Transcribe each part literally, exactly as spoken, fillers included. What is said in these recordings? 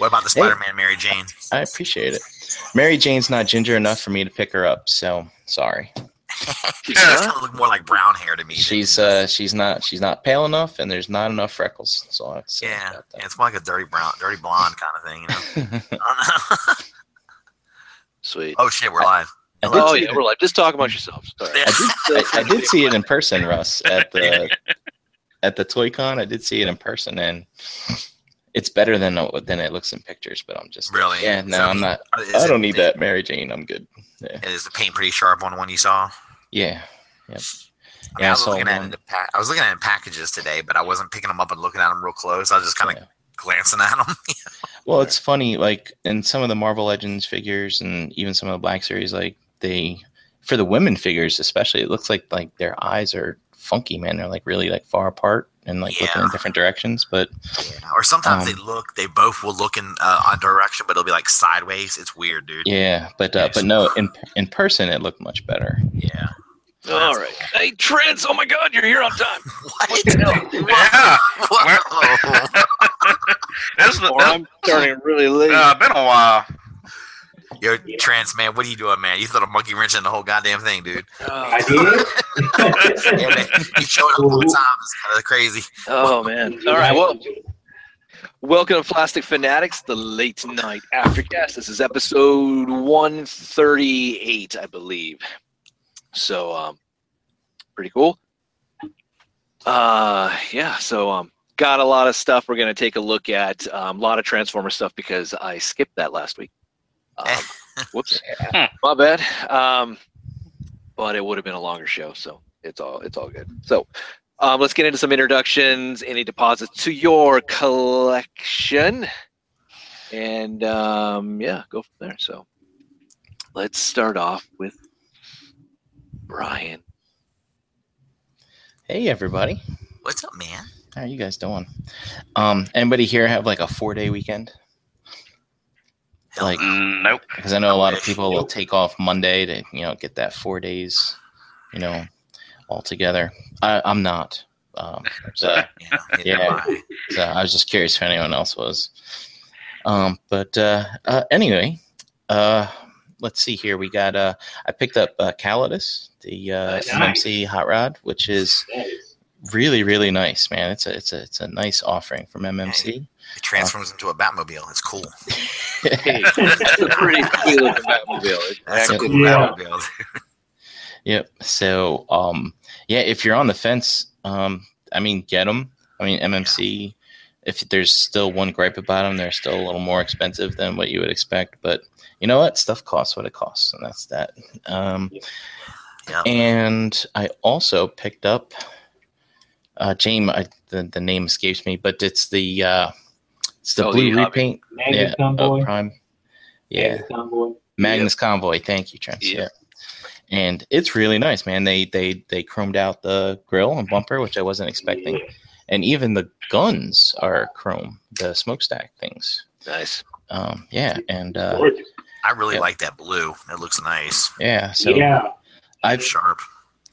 What about the Spider-Man hey, Mary Jane? I appreciate it. Mary Jane's not ginger enough for me to pick her up, so sorry. She does kind of look more like brown hair to me. She's uh, she's not she's not pale enough, and there's not enough freckles. That's all I have to say yeah, about that. Yeah, it's more like a dirty brown, dirty blonde kind of thing, you know. Sweet. Oh shit, we're I, live. I oh yeah, it. we're live. Just talk about yourself. Sorry. I did, I, I did see it in person, Russ, at the at the Toy Con. I did see it in person, and it's better than than it looks in pictures, but I'm just really yeah. No, so, I'm not. I don't it, need that Mary Jane. I'm good. Yeah. Is the paint pretty sharp on the one you saw? Yeah. Yep. I, mean, yeah, I was I looking at it in the pa I was looking at it in packages today, but I wasn't picking them up and looking at them real close. I was just kind of yeah. glancing at them. Well, it's funny. Like in some of the Marvel Legends figures, and even some of the Black Series, like they for the women figures especially, it looks like like their eyes are funky, man. They're like really like far apart. And like yeah. looking in different directions, but yeah. or sometimes um, they look, they both will look in uh, a direction, but it'll be like sideways. It's weird, dude. Yeah, but uh, but no, in in person it looked much better. Yeah. So all right. Cool. Hey, Trent. Oh my God, you're here on time. What? What the hell? Yeah. What? This is the, I'm starting really late. Uh, been a while. Yo, yeah. Trance, man, what are you doing, man? You threw a monkey wrench in the whole goddamn thing, dude. Oh. I did? Yeah, man. You showed up all the time. It's kind of crazy. Oh, man. All right. Well, welcome to Plastic Fanatics, the late night aftercast. This is episode one thirty-eight, I believe. So, um, pretty cool. Uh, yeah, so, um, got a lot of stuff we're going to take a look at. Um, a lot of Transformer stuff because I skipped that last week. Um, whoops, my bad. Um, but it would have been a longer show, so it's all it's all good. So um, let's get into some introductions, any deposits to your collection, and um, yeah, go from there. So let's start off with Brian. Hey, everybody. What's up, man? How are you guys doing? Um, anybody here have like a four-day weekend? Like, nope. Because I know a lot of people will take off Monday to, you know, get that four days, you know, all together. I, I'm not. Um, so, yeah, yeah. So I was just curious if anyone else was. Um, but uh, uh, anyway, uh, let's see here. We got. Uh, I picked up uh, Calidus, the uh, M M C Hot Rod, which is really, really nice, man. It's a, it's a, it's a nice offering from M M C. It transforms uh, into a Batmobile. It's cool. Hey, it's a pretty cool looking Batmobile. That's a cool Batmobile. Yep. So, um, yeah, if you're on the fence, um, I mean, get them. I mean, M M C, yeah. If there's still one gripe about them, they're still a little more expensive than what you would expect. But you know what? Stuff costs what it costs, and that's that. Um, yeah. And I also picked up uh, James. I, the, the name escapes me, but it's the uh, – It's the oh, blue the repaint. Magnus yeah, Convoy. Prime. Yeah. Magnus Convoy. Magnus yeah. Convoy. Thank you, Trent. Yeah. yeah. And it's really nice, man. They they they chromed out the grill and bumper, which I wasn't expecting. Yeah. And even the guns are chrome, the smokestack things. Nice. Um, yeah. And uh, I really yeah. like that blue. It looks nice. Yeah. So yeah. I've sharp.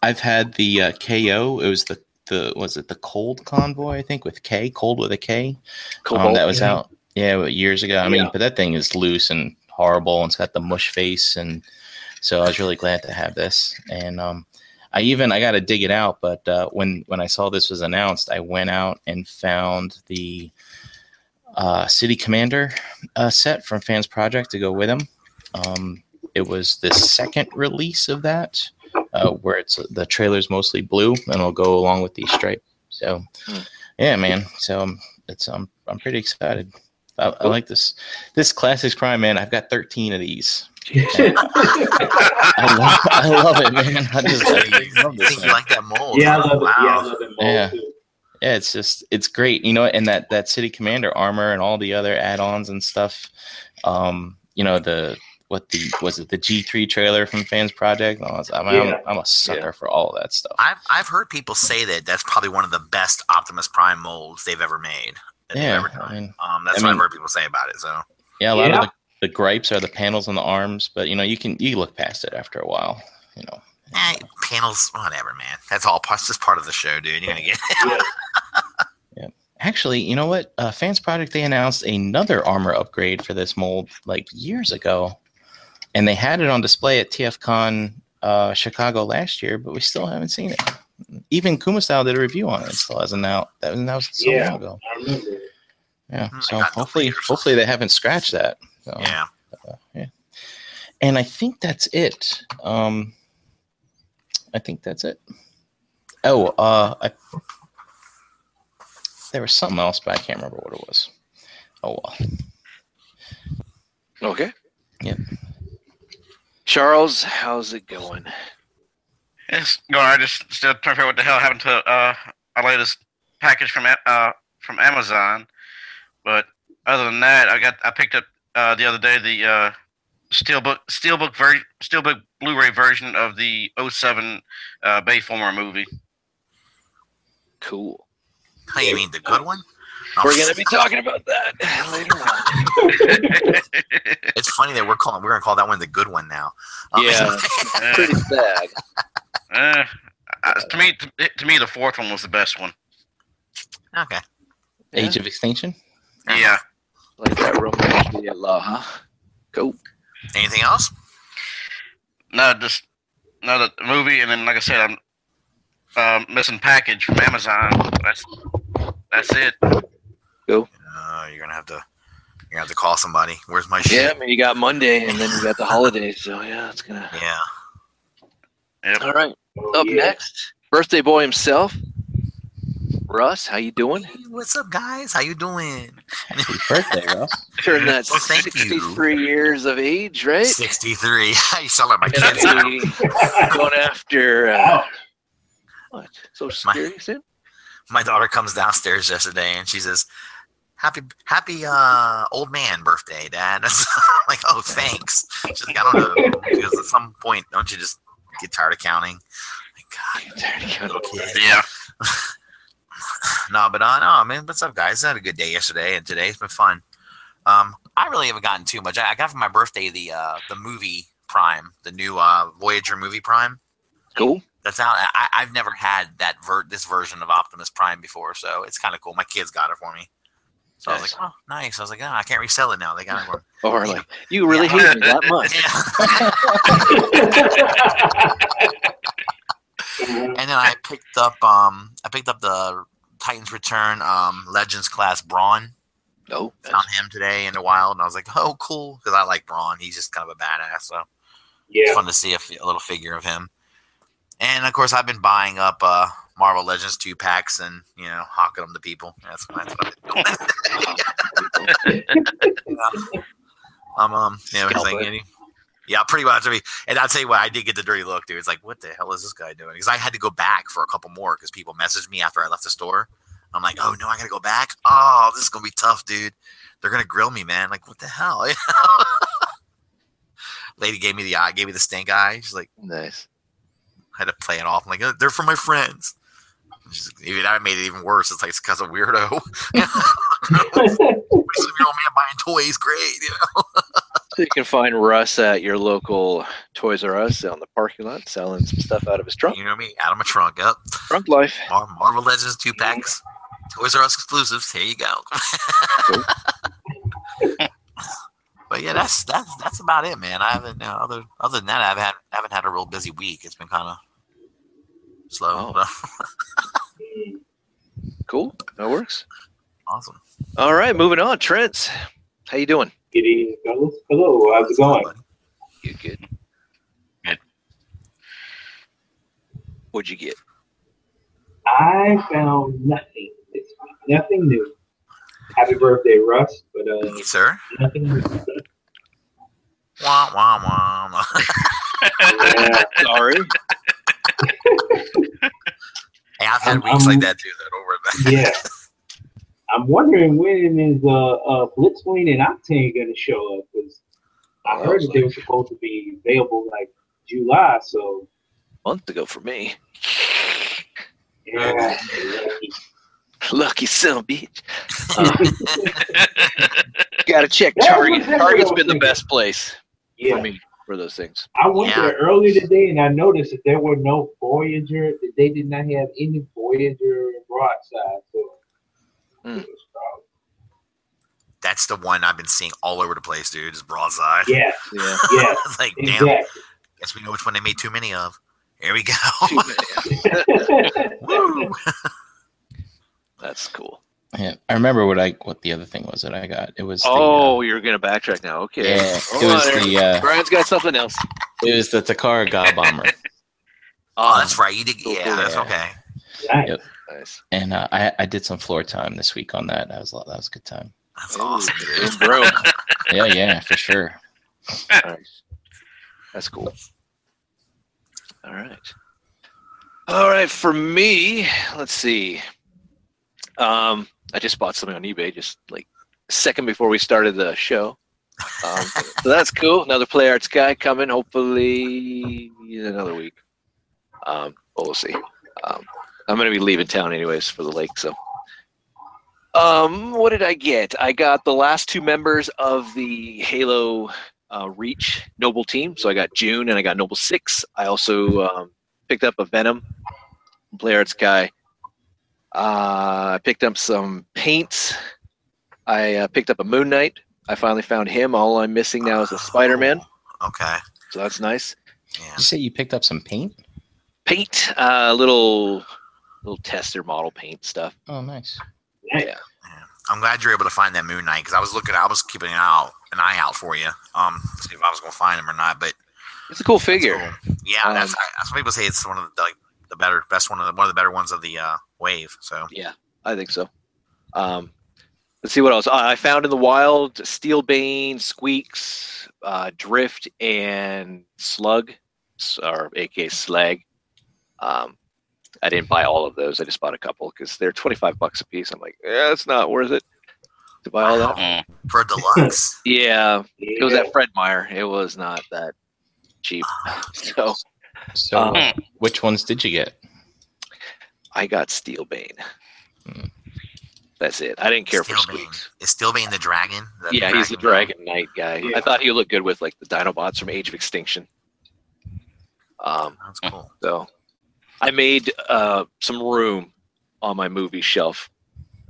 I've had the uh, K O. It was the The was it the Cold Convoy? I think with K, Cold with a K. Um, that was yeah. out, yeah, years ago. I yeah. mean, but that thing is loose and horrible, and it's got the mush face, and so I was really glad to have this. And um, I even I got to dig it out, but uh, when when I saw this was announced, I went out and found the uh, City Commander uh, set from Fans Project to go with him. Um, it was the second release of that. Uh, where it's the trailer's mostly blue, and it'll go along with these stripes. So, yeah, man. So um, it's um, I'm pretty excited. I, I like this this Classics Prime, man. I've got thirteen of these. I, I, love, I love it, man. I just I love this, man. You like that mold? Yeah, I love, wow. yeah, I love that mold. Yeah. yeah, it's just it's great, you know. And that that City Commander armor and all the other add-ons and stuff. Um, you know the. What the was it the G three trailer from Fans Project? I was, I'm, yeah. I'm, I'm a sucker yeah. for all of that stuff. I've I've heard people say that that's probably one of the best Optimus Prime molds they've ever made. Yeah, ever I mean, um, that's I what mean, I've heard people say about it. So yeah, a lot yeah. of the, the gripes are the panels on the arms, but you know you can you look past it after a while. You know, eh, panels, whatever, man. That's all. That's just part of the show, dude. You're gonna get. It. yeah. Actually, you know what? Uh, Fans Project, they announced another armor upgrade for this mold like years ago. And they had it on display at T F Con uh, Chicago last year, but we still haven't seen it. Even Kumastyle did a review on it. It still hasn't out. That was, that was so yeah, long ago. I remember it. Yeah, mm, so hopefully hopefully they haven't scratched that. So, yeah. Uh, yeah. And I think that's it. Um, I think that's it. Oh, uh, I... There was something else, but I can't remember what it was. Oh, well. Okay. Yep. Charles, how's it going? It's going. I just still trying to figure out what the hell happened to uh, our latest package from uh, from Amazon. But other than that, I got I picked up uh, the other day the uh, steelbook steelbook ver- steelbook Blu-ray version of the oh seven uh, Bayformer movie. Cool. How you mean, the good one? No. We're going to be talking about that later on. It's funny that we're calling we're going to call that one the good one now. Um, yeah, pretty bad. Uh, uh, to me, to, to me, the fourth one was the best one. Okay. Age yeah. of Extinction. Yeah. Like that romantic law, huh? Cool. Anything else? No, just no the movie, and then like I said, I'm uh, missing package from Amazon. That's That's it. Cool. Uh, you're gonna have to you're gonna have to call somebody. Where's my shit? Yeah, I mean you got Monday and then you got the holidays, so yeah, it's gonna Yeah. Yep. All right. Oh, up yeah. next, birthday boy himself. Russ, how you doing? Hey, what's up guys? How you doing? Happy birthday, Russ. Turned that well, sixty-three you. years of age, right? Sixty-three. You sound like my kids. Going after uh, what? Social Security soon? My daughter comes downstairs yesterday and she says, "Happy, happy uh, old man birthday, Dad." I'm like, "Oh, thanks." She's like, "I don't know." She goes, "At some point, don't you just get tired of counting?" I'm like, God, tired of counting. Okay. Yeah. no, but uh, no, man. What's up, guys? I had a good day yesterday, and today's been fun. Um, I really haven't gotten too much. I, I got for my birthday the uh, the movie Prime, the new uh, Voyager movie Prime. Cool. That's out. I, I've never had that ver- this version of Optimus Prime before, so it's kind of cool. My kids got it for me, so nice. I was like, "Oh, nice!" I was like, "Oh, I can't resell it now. They got it for me." Or like, "You really yeah. hate me that much?" Yeah. And then I picked up, um, I picked up the Titans Return um, Legends class Brawn. No, oh, found him today in the wild, and I was like, "Oh, cool!" Because I like Brawn. He's just kind of a badass, so yeah, it's fun to see a, f- a little figure of him. And, of course, I've been buying up uh, Marvel Legends two-packs and, you know, hawking them to people. That's what I've been doing. I'm, um, you know, like, yeah, pretty much. I mean, and I'll tell you what, I did get the dirty look, dude. It's like, what the hell is this guy doing? Because I had to go back for a couple more because people messaged me after I left the store. I'm like, oh, no, I got to go back? Oh, this is going to be tough, dude. They're going to grill me, man. Like, what the hell? You know? Lady gave me the eye, gave me the stink eye. She's like, nice. I had to play it off. I'm like, oh, they're for my friends. Even I made it even worse. It's like it's because of weirdo. Old man buying toys, great. You know. So you can find Russ at your local Toys R Us on the parking lot, selling some stuff out of his trunk. You know what I mean? Out of my trunk, yep. Trunk life. Mar- Marvel Legends two packs, Toys R Us exclusives. Here you go. Cool. But yeah, that's that's that's about it, man. I haven't you know, other other than that, I've had haven't had a real busy week. It's been kind of slow. Oh. Cool, that works. Awesome. All right, moving on. Trent, how you doing? Good evening, fellas. Hello, how's it going? Good, good, good. What'd you get? I found nothing. It's nothing new. Happy birthday, Russ! But uh, yes, sir. Nothing new. Wah wah wah. Yeah, sorry. Hey, I've had I'm, weeks I'm, like that too. That over. Yeah. I'm wondering when is uh, uh Blitzwing and Octane going to show up? Because I heard that they were supposed to be available like July, so a month ago for me. Yeah. Lucky son of a bitch. Uh, gotta check Target. Target's been the best place yeah. for me for those things. I went yeah. there earlier today and I noticed that there were no Voyager. That they did not have any Voyager broadside. So Mm. That's the one I've been seeing all over the place, dude. Is Broadside? Yeah, yeah, yeah. Like, exactly. Damn. Guess we know which one they made too many of. Here we go. Woo. That's cool. Yeah, I remember what I what the other thing was that I got. It was oh, the, uh, you're gonna backtrack now. Okay, yeah, it was on, the uh, Brian's got something else. It was the Takara God Bomber. Oh, um, that's right. You did, yeah, yeah. That's okay. Nice. Yep. Nice. And uh, I I did some floor time this week on that. That was that was a good time. That's awesome, dude. Bro. Yeah, yeah, for sure. Right. That's cool. All right. All right, for me, let's see. Um, I just bought something on eBay just like a second before we started the show. Um, so that's cool. Another Play Arts guy coming, hopefully in another week. Um, but we'll see. Um, I'm going to be leaving town anyways for the lake, so. Um, what did I get? I got the last two members of the Halo uh, Reach Noble team. So I got June and I got Noble six. I also um, picked up a Venom, Play Arts guy. Uh, I picked up some paints. I uh, picked up a Moon Knight. I finally found him. All I'm missing now is a Spider-Man. Okay. So that's nice. Yeah. You say you picked up some paint? Paint, uh, little little tester model paint stuff. Oh, nice. Yeah. yeah. I'm glad you're able to find that Moon Knight because I was looking. I was keeping an eye out, an eye out for you. Um, see if I was going to find him or not. But it's a cool figure. Cool. Yeah, um, that's, that's what people say. It's one of the like, the better, best one of the one of the better ones of the uh, wave. So yeah, I think so. Um, let's see what else I found in the wild: Steelbane, Squeaks, uh, Drift, and Slug, or A K A Slag. Um, I didn't buy all of those. I just bought a couple because they're twenty-five bucks a piece. I'm like, yeah, it's not worth it to buy all that for deluxe. Yeah, it was at Fred Meyer. It was not that cheap. So. So, um, which ones did you get? I got Steelbane. Hmm. That's it. I didn't care Steelbane. for Squeaks. Is Steelbane the dragon? The yeah, dragon he's the Dragon Knight guy. Yeah. I thought he looked good with like the Dinobots from Age of Extinction. Um, That's cool. So, I made uh, some room on my movie shelf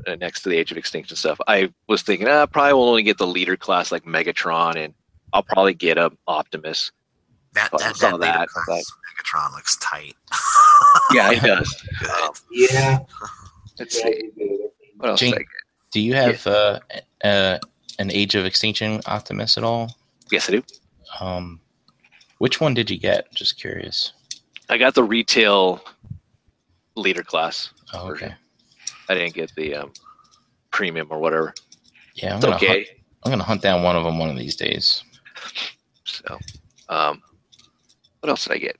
uh, next to the Age of Extinction stuff. I was thinking, ah, probably will only get the leader class like Megatron, and I'll probably get a Optimus. That that, that, that but... Megatron looks tight. Yeah, he does. Um, yeah. Let's see. What else Jane, I get? Do you have yeah. uh, uh, an Age of Extinction Optimus at all? Yes, I do. Um, which one did you get? Just curious. I got the retail leader class. Oh, okay. Version. I didn't get the um, premium or whatever. Yeah, I'm gonna okay. Hunt, I'm gonna hunt down one of them one of these days. So, um. What else did I get?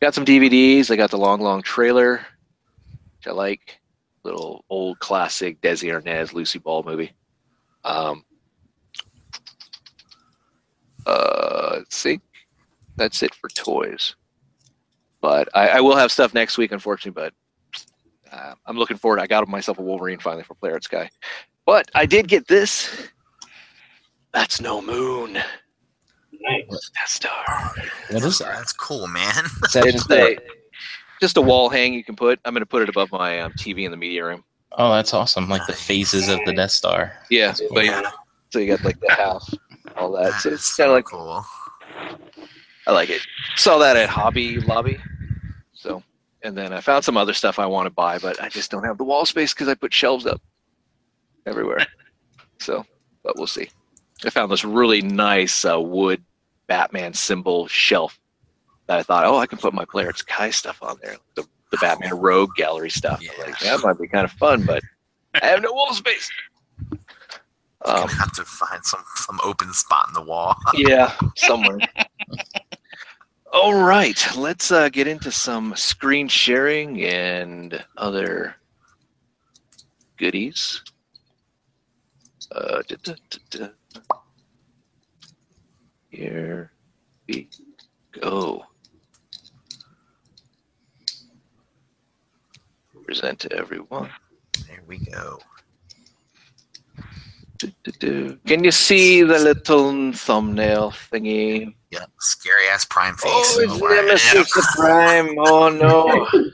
Got some D V Ds. I got the Long Long Trailer, which I like. Little old classic Desi Arnaz, Lucy Ball movie. Um, uh, let's see. That's it for toys. But I, I will have stuff next week, unfortunately, but uh, I'm looking forward. I got myself a Wolverine finally for Play Arts Guy. But I did get this. That's No Moon. Nice. Death Star. What is that? That's cool, man. Is that just, a, just a wall hang you can put. I'm going to put it above my um, T V in the media room. Oh, that's awesome. Like the phases of the Death Star. Yeah. Cool. But, yeah. So you got like the house, all that. So it's kind of like cool. I like it. Saw that at Hobby Lobby. So, and then I found some other stuff I want to buy, but I just don't have the wall space because I put shelves up everywhere. So, but we'll see. I found this really nice uh, wood Batman symbol shelf that I thought, oh, I can put my Play Arts Guy stuff on there, the, the Batman Rogue Gallery stuff. Yeah. Like, that might be kind of fun, but I have no wall space. I'm um, gonna have to find some some open spot in the wall. Yeah, somewhere. All right, let's uh, get into some screen sharing and other goodies. Uh, da, da, da, da. Here we go. Present to everyone. There we go. Do, do, do. Can you see the little thumbnail thingy? Yeah, scary ass Prime face. Oh, it's Nemesis the Prime. Oh no.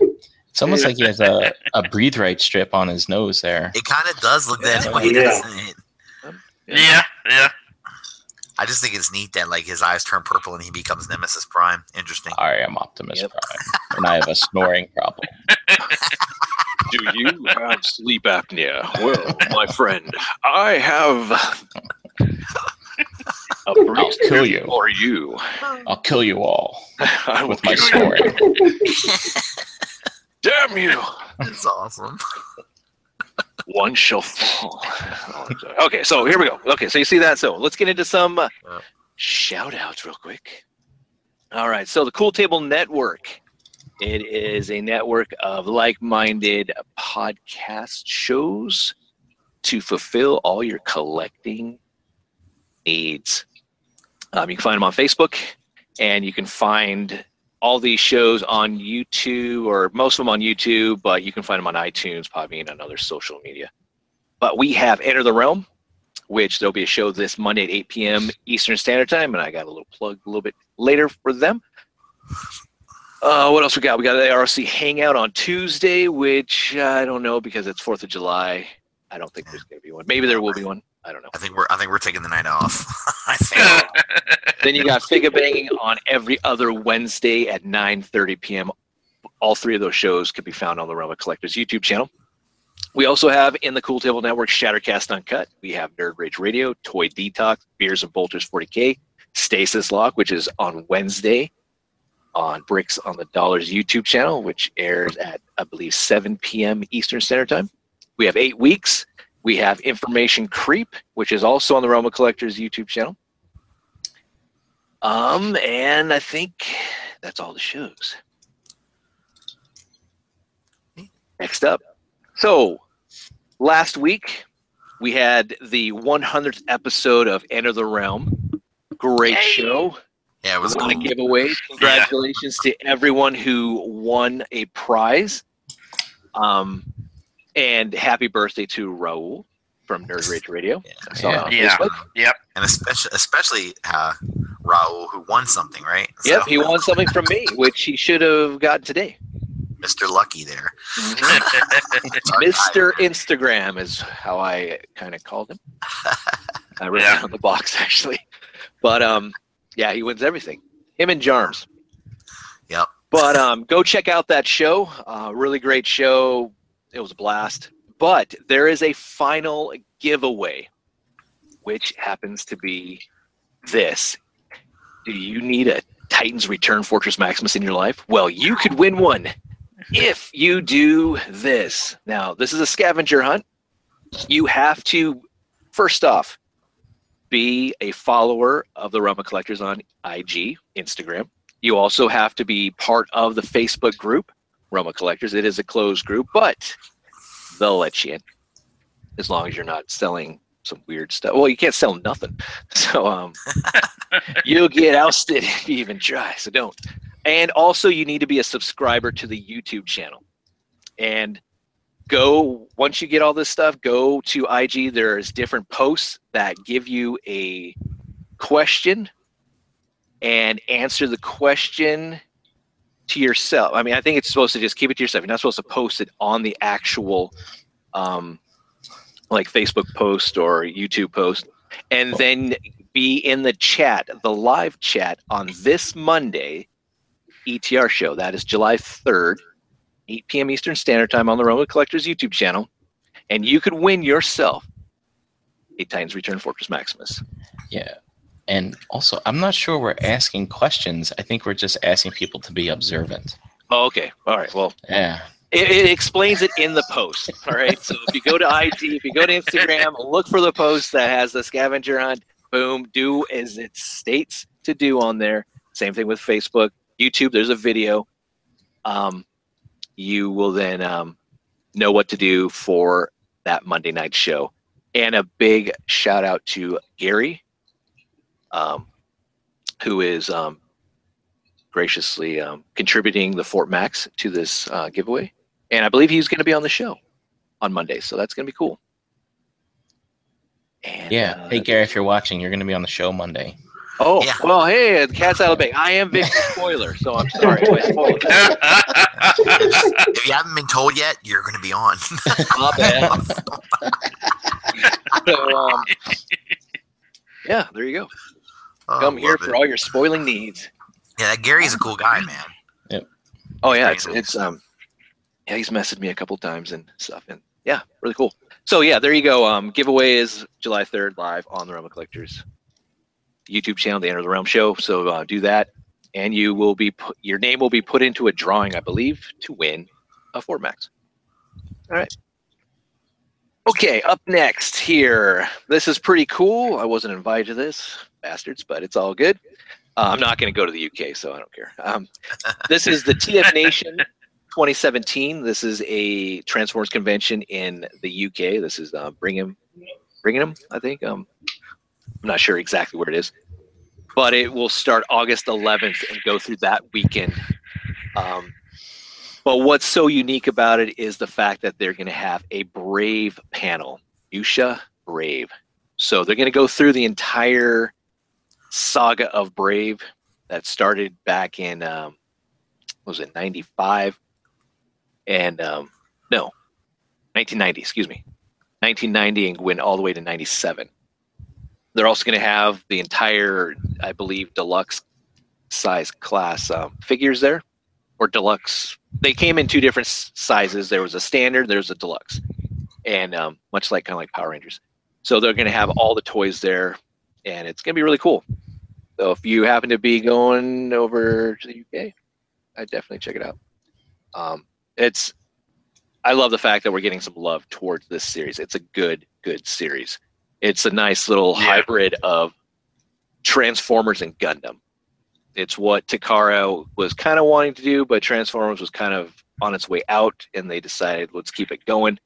It's almost like he has a, a breathe right strip on his nose there. It kind of does look that yeah. way, yeah. doesn't it? Yeah, yeah. I just think it's neat that like his eyes turn purple and he becomes Nemesis Prime. Interesting. I am Optimus yep. Prime, and I have a snoring problem. Do you have sleep apnea? Well, my friend, I have a brief kill you. For you. I'll kill you all I with my snoring. Damn you! That's awesome. One shall fall. Okay, so here we go. Okay, so you see that. So let's get into some uh, shout-outs real quick. All right, so the Cool Table Network. It is a network of like-minded podcast shows to fulfill all your collecting needs. Um, you can find them on Facebook, and you can find all these shows on YouTube, or most of them on YouTube, but you can find them on iTunes, Podbean, and other social media. But we have Enter the Realm, which there'll be a show this Monday at eight p m Eastern Standard Time, and I got a little plug a little bit later for them. Uh, what else we got? We got the A R C Hangout on Tuesday, which uh, I don't know because it's Fourth of July. I don't think there's going to be one. Maybe there will be one. I don't know. I think we're I think we're taking the night off. I think. Then you got Figure Banging on every other Wednesday at nine thirty p m All three of those shows can be found on the Realm of Collectors YouTube channel. We also have in the Cool Table Network Shattercast Uncut. We have Nerd Rage Radio, Toy Detox, Beers and Bolters forty K, Stasis Lock, which is on Wednesday on Bricks on the Dollars YouTube channel, which airs at I believe seven p m Eastern Standard Time. We have eight weeks. We have Information Creep, which is also on the Realm of Collectors YouTube channel. Um, and I think that's all the shows. Next up. So, last week, we had the one hundredth episode of Enter the Realm. Great hey. show. Yeah, it was a lot of giveaways. Congratulations yeah. to everyone who won a prize. Um... And happy birthday to Raul from Nerd Rage Radio. Yeah, yeah. yeah. Yep. And especially, especially uh, Raul, who won something, right? So. Yep, he won something from me, which he should have gotten today. Mister Lucky there. Mister Instagram is how I kind of called him. I read yeah. it on the box, actually. But, um, yeah, he wins everything. Him and Jarms. Yep. But um, go check out that show. Uh, really great show. It was a blast, but there is a final giveaway, which happens to be this. Do you need a Titans Return Fortress Maximus in your life? Well, you could win one if you do this. Now, this is a scavenger hunt. You have to, first off, be a follower of the Realm of Collectors on I G, Instagram. You also have to be part of the Facebook group. Realm of Collectors. It is a closed group, but they'll let you in as long as you're not selling some weird stuff. Well, you can't sell nothing, so um, you'll get ousted if you even try. So don't. And also, you need to be a subscriber to the YouTube channel. And go once you get all this stuff, go to I G. There's different posts that give you a question and answer the question. To yourself. I mean, I think it's supposed to just keep it to yourself. You're not supposed to post it on the actual, um, like Facebook post or YouTube post, and then be in the chat, the live chat on this Monday E T R show. That is July third, eight p m Eastern Standard Time on the Realm of Collectors YouTube channel, and you could win yourself a Titans Return Fortress Maximus. Yeah. And also, I'm not sure we're asking questions. I think we're just asking people to be observant. Oh, okay. All right. Well, yeah. It, it explains it in the post. All right. So if you go to I G, if you go to Instagram, look for the post that has the scavenger hunt. Boom. Do as it states to do on there. Same thing with Facebook, YouTube. There's a video. Um, you will then um, know what to do for that Monday night show. And a big shout out to Gary. Um, who is um, graciously um, contributing the Fort Max to this uh, giveaway. And I believe he's going to be on the show on Monday, so that's going to be cool. And, yeah. Uh, hey, Gary, if you're watching, you're going to be on the show Monday. Oh, yeah. Well, hey, the cat's out of the bag. I am Victor Spoiler, so I'm sorry. If you haven't been told yet, you're going to be on. My bad. So, um, yeah, there you go. Oh, Come here it. for all your spoiling needs. Yeah, that Gary's a cool guy, man. Yep. Oh, yeah. It's, it's um, yeah, he's messaged me a couple times and stuff. And yeah, really cool. So, yeah, there you go. Um, giveaway is July third live on the Realm of Collectors YouTube channel, the Enter the Realm Show. So uh, do that, and you will be put, your name will be put into a drawing, I believe, to win a Ford Max. All right. Okay, up next here. This is pretty cool. I wasn't invited to this, bastards, but it's all good. Uh, I'm not going to go to the U K, so I don't care. Um, this is the T F Nation twenty seventeen. This is a Transformers convention in the U K. This is uh, Bingham, Bingham, I think. Um, I'm not sure exactly where it is, but it will start August eleventh and go through that weekend. Um, but what's so unique about it is the fact that they're going to have a Brave panel, Fuchsia Brave. So they're going to go through the entire saga of Brave that started back in, um, what was it, ninety-five? And um, no, nineteen ninety, excuse me. nineteen ninety and went all the way to ninety-seven. They're also going to have the entire, I believe, deluxe size class um, figures there, or deluxe. They came in two different sizes. There was a standard, there's a deluxe, and um, much like kind of like Power Rangers. So they're going to have all the toys there, and it's going to be really cool. So if you happen to be going over to the U K, I definitely check it out. Um, it's, I love the fact that we're getting some love towards this series. It's a good, good series. It's a nice little yeah. hybrid of Transformers and Gundam. It's what Takara was kind of wanting to do, but Transformers was kind of on its way out, and they decided, let's keep it going.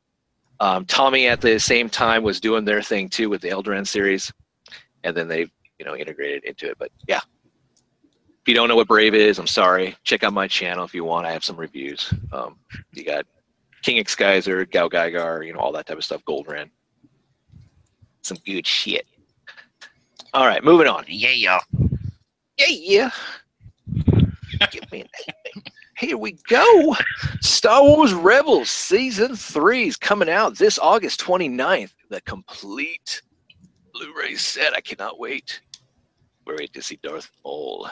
Um, Tommy, at the same time, was doing their thing, too, with the Eldoran series, and then they you know, integrated into it. But, yeah, if you don't know what Brave is, I'm sorry. Check out my channel if you want. I have some reviews. Um, you got King X-Geyser, Gao Gaigar, you know, all that type of stuff, Goldran. Some good shit. All right, moving on. Yeah, yeah. Yeah, yeah. Give me an Here we go. Star Wars Rebels Season three is coming out this August twenty-ninth. The complete Blu-ray set. I cannot wait. We're ready to see Darth Maul.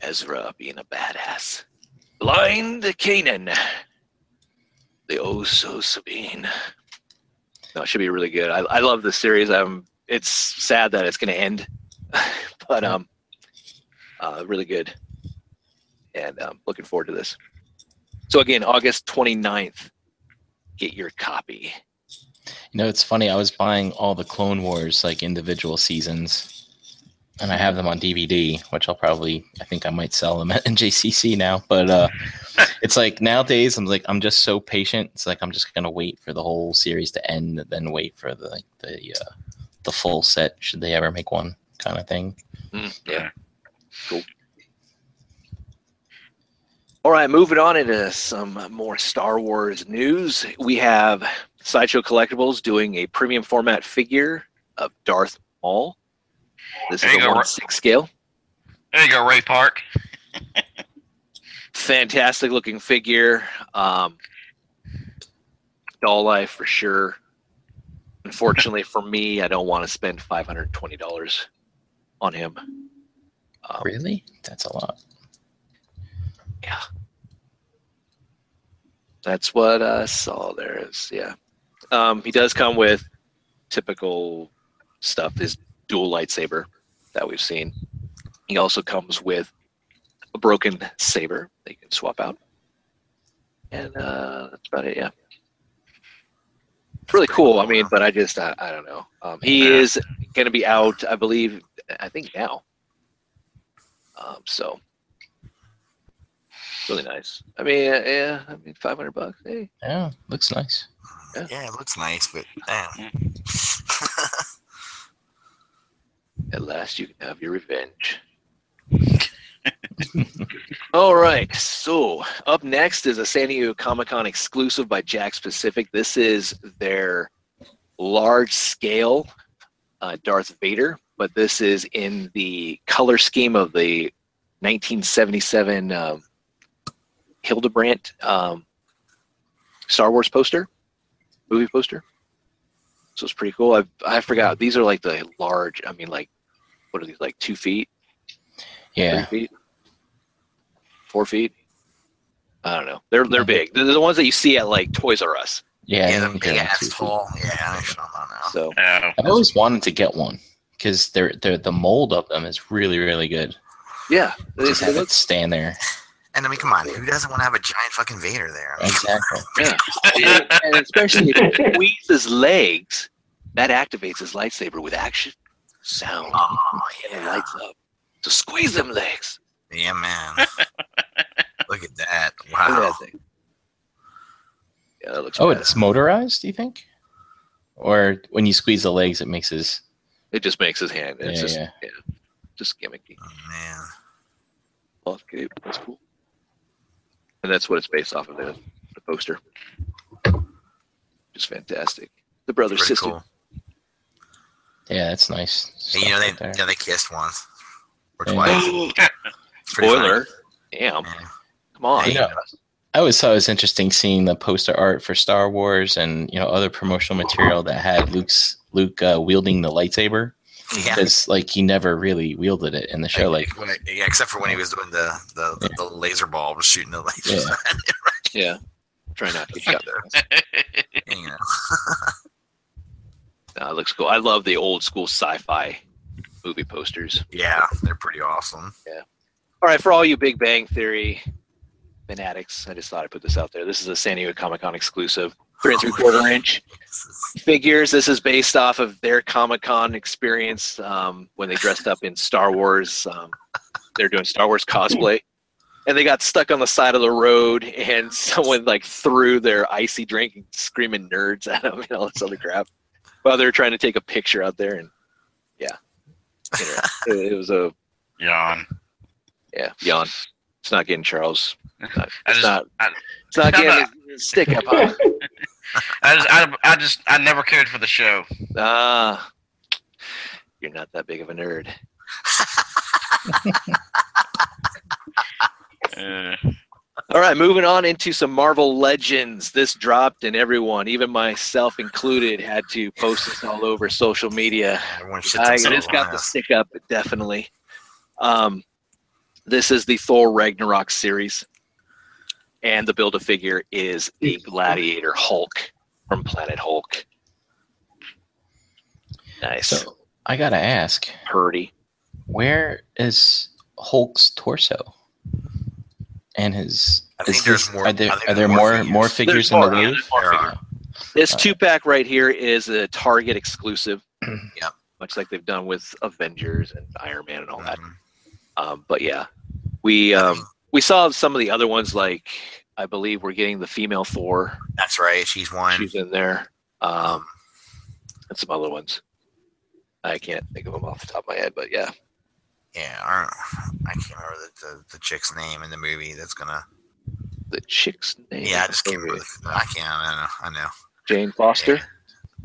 Ezra being a badass. Blind Kanan. The Oh So Sabine. No, it should be really good. I, I love the series. Um, it's sad that it's going to end, but um, uh, really good. And um, looking forward to this. So again, August twenty-ninth, get your copy. You know, it's funny. I was buying all the Clone Wars like individual seasons, and I have them on D V D, which I'll probably, I think I might sell them at N J C C now. But uh, it's like nowadays, I'm like, I'm just so patient. It's like I'm just gonna wait for the whole series to end, and then wait for the like the uh, the full set, should they ever make one, kind of thing. Mm, yeah, cool. All right, moving on into some more Star Wars news. We have Sideshow Collectibles doing a premium format figure of Darth Maul. This there is a one sixth scale. There you go, Ray Park. Fantastic looking figure. Um, doll life for sure. Unfortunately for me, I don't want to spend five hundred twenty dollars on him. Um, really? That's a lot. Yeah. That's what I saw there. Is, yeah. Um, he does come with typical stuff. His dual lightsaber that we've seen. He also comes with a broken saber that you can swap out. And uh, that's about it, yeah. It's really cool. I mean, but I just, I, I don't know. Um, he is going to be out, I believe, I think now. Um, so, really nice. I mean, yeah, I mean, five hundred bucks. Hey. Yeah, looks nice. Yeah. yeah, it looks nice, but damn. At last, you can have your revenge. All right, so up next is a San Diego Comic-Con exclusive by Jax Pacific. This is their large-scale uh, Darth Vader, but this is in the color scheme of the nineteen seventy-seven um, Hildebrandt um, Star Wars poster, movie poster. So it's pretty cool. I I forgot. These are like the large, I mean, like, what are these, like two feet? Yeah. Three feet? Four feet? I don't know. They're they're big. They're the ones that you see at like Toys R Us. Yeah, yeah, them big ass full. Yeah, so I've always wanted to get one because they're they're the mold of them is really really good. Yeah, just have it stand there. And I mean, come on, who doesn't want to have a giant fucking Vader there? I mean, exactly. Yeah, and, and especially if you squeeze his legs, that activates his lightsaber with action, sound. Oh yeah, it lights up. So squeeze them legs. Yeah, man. Look at that! Wow. Look at that thing. Yeah, that looks. Oh, bad. It's motorized. Do you think? Or when you squeeze the legs, it makes his. It just makes his hand. It's yeah, just, yeah. Yeah, just gimmicky. Oh, man. Okay, that's cool. And that's what it's based off of, the, the poster. Just fantastic. The brother sister. Cool. Yeah, that's nice. And, you know, they right yeah, they kissed once or yeah. twice. Spoiler. Damn. Yeah. Come on. You know, I always thought it was interesting seeing the poster art for Star Wars and you know other promotional material that had Luke's Luke uh, wielding the lightsaber because yeah. like he never really wielded it in the show, like, like when, yeah, except for when he was doing the the, yeah. the, the laser ball was shooting the laser. Yeah, right? Yeah. Try not to get shot there. You know. No, it looks cool. I love the old school sci-fi movie posters. Yeah, they're pretty awesome. Yeah. All right, for all you Big Bang Theory fanatics, I just thought I'd put this out there. This is a San Diego Comic-Con exclusive. Three and three quarter inch figures. This is based off of their Comic-Con experience um, when they dressed up in Star Wars. Um, they're doing Star Wars cosplay. And they got stuck on the side of the road, and someone like threw their icy drink and screaming nerds at them and all this other crap. While they were trying to take a picture out there. And yeah, it, it was a... Yawn. Yeah, yawn. It's not getting Charles. It's not. It's, just, not, I, it's not getting a stick up. I just, I, I just, I never cared for the show. Ah, uh, you're not that big of a nerd. uh. All right, moving on into some Marvel Legends. This dropped, and everyone, even myself included, had to post this all over social media. I just got the stick up, definitely. Um. This is the Thor Ragnarok series, and the Build-A-Figure is the Gladiator Hulk from Planet Hulk. Nice. So I got to ask. Purdy. Where is Hulk's torso? And his... I think there's this, more, are there, are there more, more figures, more figures in the wave? This two-pack right here is a Target exclusive, yeah, much like they've done with Avengers and Iron Man and all mm-hmm. that. Um, but yeah, we um, we saw some of the other ones. Like I believe we're getting the female Thor. That's right, she's one. She's in there. Um, and some other ones. I can't think of them off the top of my head, but yeah. Yeah, I, I can't remember the, the the chick's name in the movie. That's gonna. The chick's name. Yeah, I just can't remember. The, I can't. I know. I know. Jane Foster. Yeah.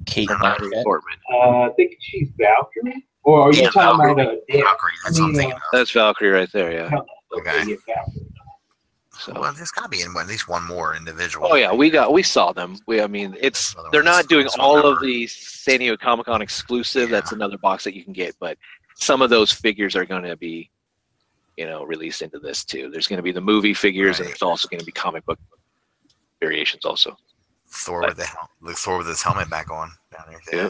Kate Portman. Uh, I think she's Valkyrie. Or are you yeah, talking Valkyrie. about a Valkyrie? That's what I'm thinking of. That's Valkyrie right there, yeah. Okay. So well, there's got to be in at least one more individual. Oh yeah, we got we saw them. We I mean, it's they're not doing all number. of the San Diego Comic-Con exclusive. Yeah. That's another box that you can get, but some of those figures are going to be, you know, released into this too. There's going to be the movie figures, right. and there's also going to be comic book variations also. Thor but, with the hel- Thor with his helmet back on down here. Yeah.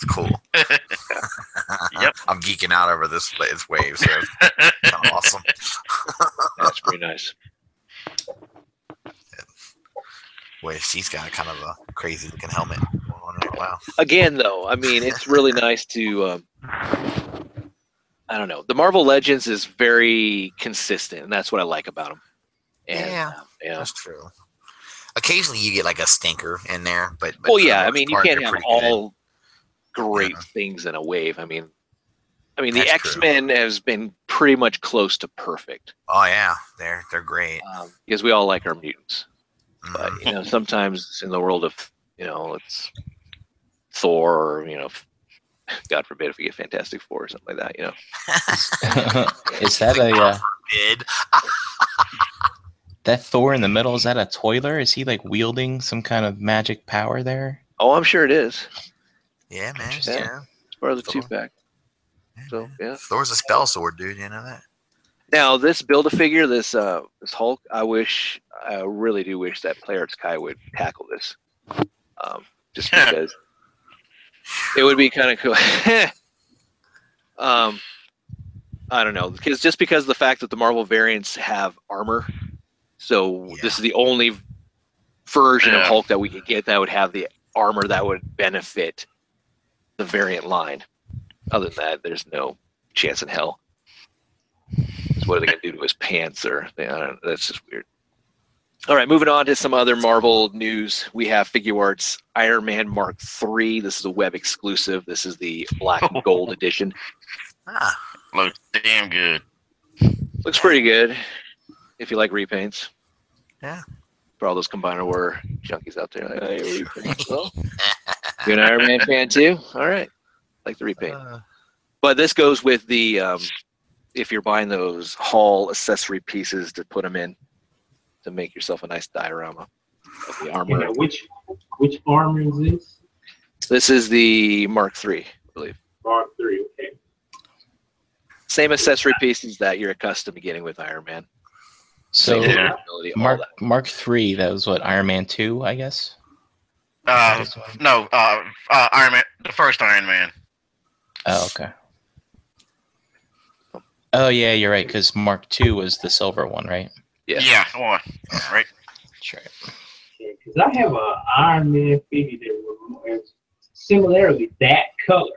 It's cool. Yep. I'm geeking out over this, this wave, so it's kind of awesome. That's pretty nice. Boy, she's got kind of a crazy looking helmet going on right now. Again, though, I mean, it's really nice to, um, I don't know. The Marvel Legends is very consistent, and that's what I like about them. And, yeah, um, yeah, that's true. Occasionally you get like a stinker in there. but, but Well, yeah, I mean, part, you can't have all... Good. Great yeah. things in a wave. I mean, I mean, That's the X-Men true. has been pretty much close to perfect. Oh yeah, they're they're great um, because we all like our mutants. Mm-hmm. But you know, sometimes in the world of you know, it's Thor, or, you know, God forbid if we get Fantastic Four or something like that, you know. Is that a uh, that Thor in the middle, is that a toiler? Is he like wielding some kind of magic power there? Oh, I'm sure it is. Yeah, man. Yeah. yeah. It's part of the Thor. two pack. So yeah. Thor's a spell sword, dude, you know that? Now this build a figure, this uh this Hulk, I wish I really do wish that Playarts Kai would tackle this. Um just because it would be kind of cool. um, I don't know, because just because of the fact that the Marvel variants have armor, so yeah. this is the only version yeah. of Hulk that we could get that would have the armor that would benefit the variant line. Other than that, there's no chance in hell. What are they gonna do to his pants? Or they, I don't know, that's just weird. All right, moving on to some other Marvel news. We have Figuarts Iron Man Mark three. This is a web exclusive. This is the black and gold edition. Ah, looks damn good. Looks pretty good if you like repaints. Yeah. For all those Combiner War junkies out there, like, hey, repaints. Well, you're an Iron Man fan too? All right. Like the repaint. Uh, but this goes with the um, if you're buying those Hall accessory pieces to put them in. To make yourself a nice diorama of the armor. Yeah, which which armor is this? This is the Mark three, I believe. Mark three, okay. Same accessory pieces that you're accustomed to getting with Iron Man. So yeah. Mark Mark three, that was what, Iron Man two, I guess. Uh, no, uh, uh, Iron Man, the first Iron Man. Oh, okay. Oh yeah, you're right, because Mark two was the silver one, right? Yeah, yeah, come on. Right? Sure. Yeah, because I have an Iron Man figure that was similarly that color,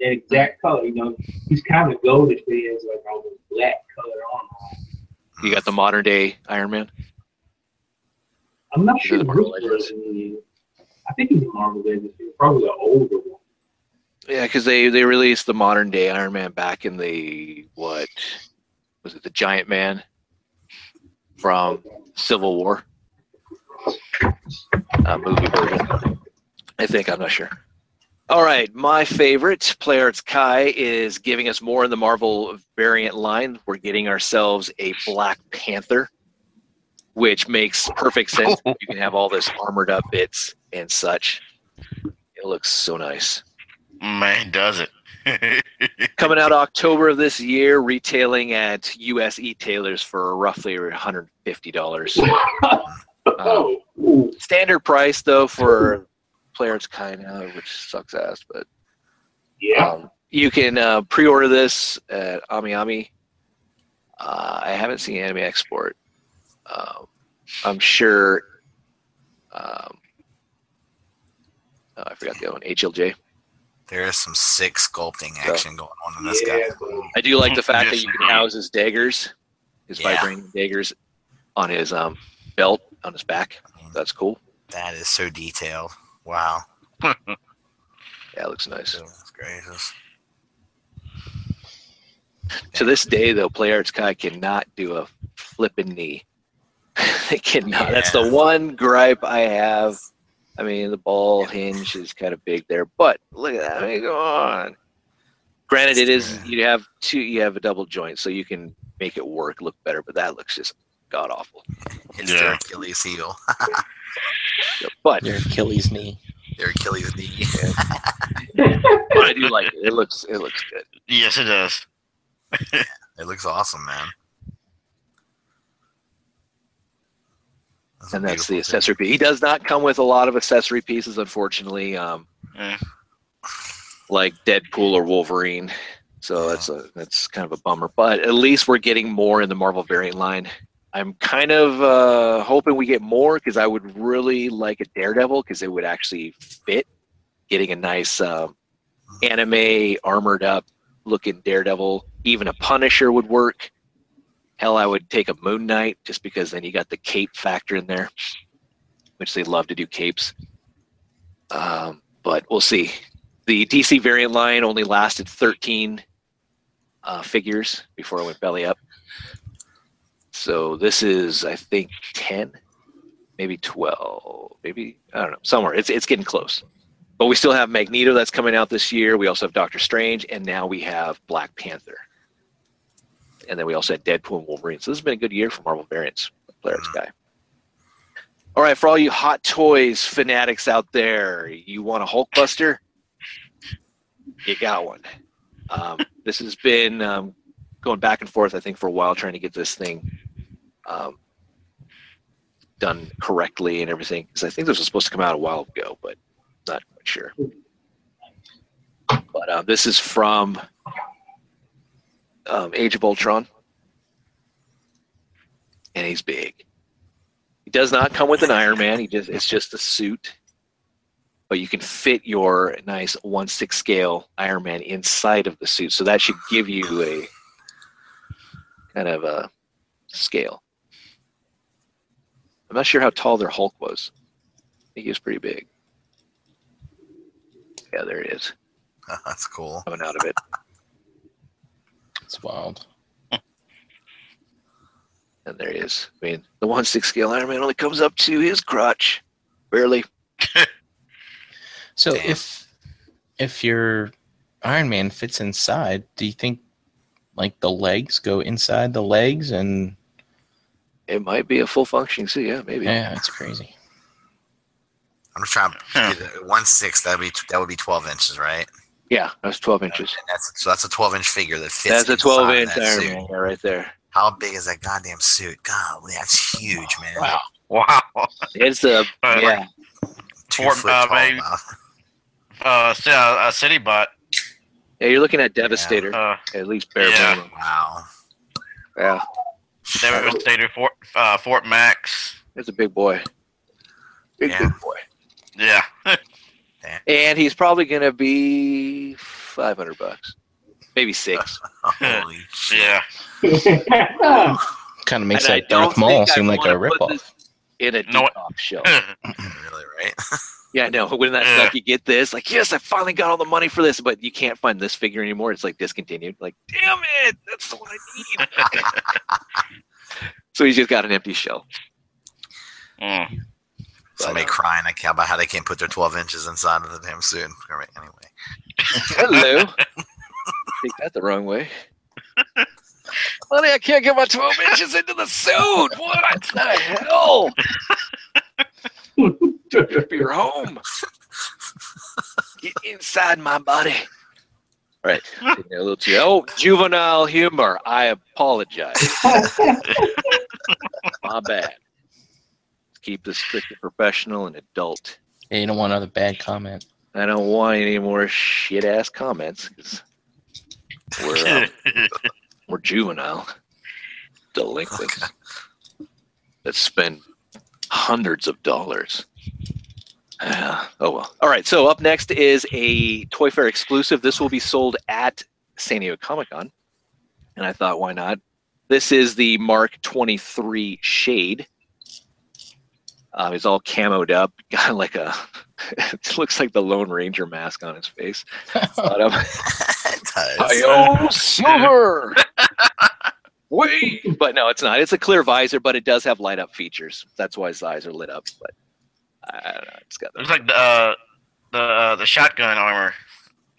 that exact color. You know, he's kind of goldish, but he has like all this black color on him. You got the modern day Iron Man? I'm not sure the Marvel version. I think he's the Marvel Legends, probably the older one. Yeah, because they, they released the modern day Iron Man back in the, what, was it the Giant Man? From Civil War, uh, movie version, I think. I'm not sure. All right, my favorite, Playarts Kai, is giving us more in the Marvel variant line. We're getting ourselves a Black Panther, which makes perfect sense. You can have all this armored up bits and such. It looks so nice. Man, does it. Coming out October of this year, retailing at U S e-tailers for roughly one hundred fifty dollars. um, standard price though for Playarts Kai now, which sucks ass, but yeah, um, you can uh, pre-order this at AmiAmi. Uh, I haven't seen Anime Export. Um, I'm sure. Um, oh, I forgot the other one. H L J. There is some sick sculpting action so, going on in this yeah, guy. Cool. I do like the fact that you can house his daggers, his yeah. vibranium daggers, on his um belt, on his back. I mean, that's cool. That is so detailed. Wow. Yeah, it looks nice. That's gracious. To this day, though, Playarts Kai cannot do a flipping knee. They cannot. Yeah. That's the one gripe I have. I mean, the ball hinge is kind of big there, but look at that. I mean, go on. Granted, it is you have two, you have a double joint, so you can make it work, look better. But that looks just god awful. It's yeah. their Achilles heel. But their Achilles knee. Their Achilles knee. But I do like it. It looks, it looks good. Yes, it does. It looks awesome, man. And that's the accessory piece. He does not come with a lot of accessory pieces, unfortunately, um, yeah. like Deadpool or Wolverine. So yeah. that's a, that's kind of a bummer. But at least we're getting more in the Marvel variant line. I'm kind of uh, hoping we get more because I would really like a Daredevil because it would actually fit. Getting a nice um, anime armored up looking Daredevil, even a Punisher would work. Hell, I would take a Moon Knight just because then you got the cape factor in there, which they love to do capes. Um, but we'll see. The D C variant line only lasted thirteen uh, figures before it went belly up. So this is, I think, ten, maybe twelve, maybe, I don't know, somewhere. It's it's getting close. But we still have Magneto that's coming out this year. We also have Doctor Strange, and now we have Black Panther. And then we also had Deadpool and Wolverine. So this has been a good year for Marvel variants. Players guy. All right, for all you Hot Toys fanatics out there, you want a Hulkbuster? You got one. Um, this has been um, going back and forth, I think, for a while, trying to get this thing um, done correctly and everything. Because I think this was supposed to come out a while ago, but not quite sure. But uh, this is from um, Age of Ultron. And he's big. He does not come with an Iron Man. He just it's just a suit. But you can fit your nice one sixth scale Iron Man inside of the suit. So that should give you a kind of a scale. I'm not sure how tall their Hulk was. I think he was pretty big. Yeah, there it is. That's cool. Coming out of it. That's wild. And there he is. I mean, the one sixth scale Iron Man only comes up to his crotch. Barely. So Damn. if if your Iron Man fits inside, do you think like the legs go inside the legs? And it might be a full functioning suit, yeah, maybe. Yeah, it's crazy. I'm just trying to get one sixth, that would be that would be twelve inches, right? Yeah, that's twelve inches. And that's so that's a twelve inch figure that fits. That's a twelve inch Iron suit. Man right there. How big is that goddamn suit? Golly, that's huge, man. Wow. Wow. It's a, uh, yeah. Four, uh, maybe, uh, a city bot. Yeah, you're looking at Devastator. Yeah. Uh, at least bare yeah. minimum. Wow. Yeah. Devastator, Fort, uh, Fort Max. It's a big boy. Big, yeah. big boy. Yeah. And he's probably going to be five hundred bucks. Maybe six. Holy shit. Yeah. Kind of makes and that Darth Maul seem like a ripoff. In a Depop show. Really, right? Yeah, no. When that yeah. stuff, you get this. Like, yes, I finally got all the money for this, but you can't find this figure anymore. It's like discontinued. Like, damn it. That's the one I need. So he's just got an empty shell. Mm. Somebody but, uh, crying like, about how they can't put their twelve inches inside of the damn suit. Anyway. Hello. Take that the wrong way. Honey, I can't get my twelve inches into the suit. What the hell? Trip your home. Get inside my body. All right. A little too. Oh, juvenile humor. I apologize. My bad. Let's keep this strictly professional and adult. Yeah, you don't want another bad comment. I don't want any more shit ass comments because we're. Um, We're juvenile delinquents okay. that spend hundreds of dollars. Uh, oh, well. All right. So up next is a Toy Fair exclusive. This will be sold at San Diego Comic-Con. And I thought, why not? This is the Mark twenty-three Shade. Uh, he's all camoed up. Got like a... It looks like the Lone Ranger mask on his face. I O Silver! Wait! But no, it's not. It's a clear visor, but it does have light-up features. That's why his eyes are lit up. But I don't know. It's got that. It's like the, uh, the, uh, the shotgun armor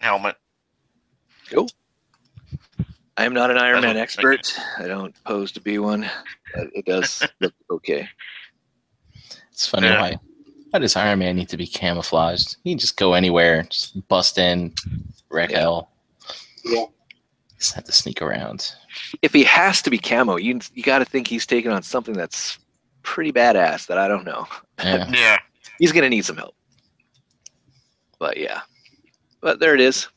helmet. Cool. I am not an Iron Man expert. I don't pose to be one. But it does look okay. It's funny yeah. why... Why does Iron Man need to be camouflaged? He can just go anywhere, just bust in, wreck yeah. hell. Yeah. Just have to sneak around. If he has to be camo, you you got to think he's taking on something that's pretty badass that I don't know. Yeah. yeah. He's going to need some help. But yeah. But there it is.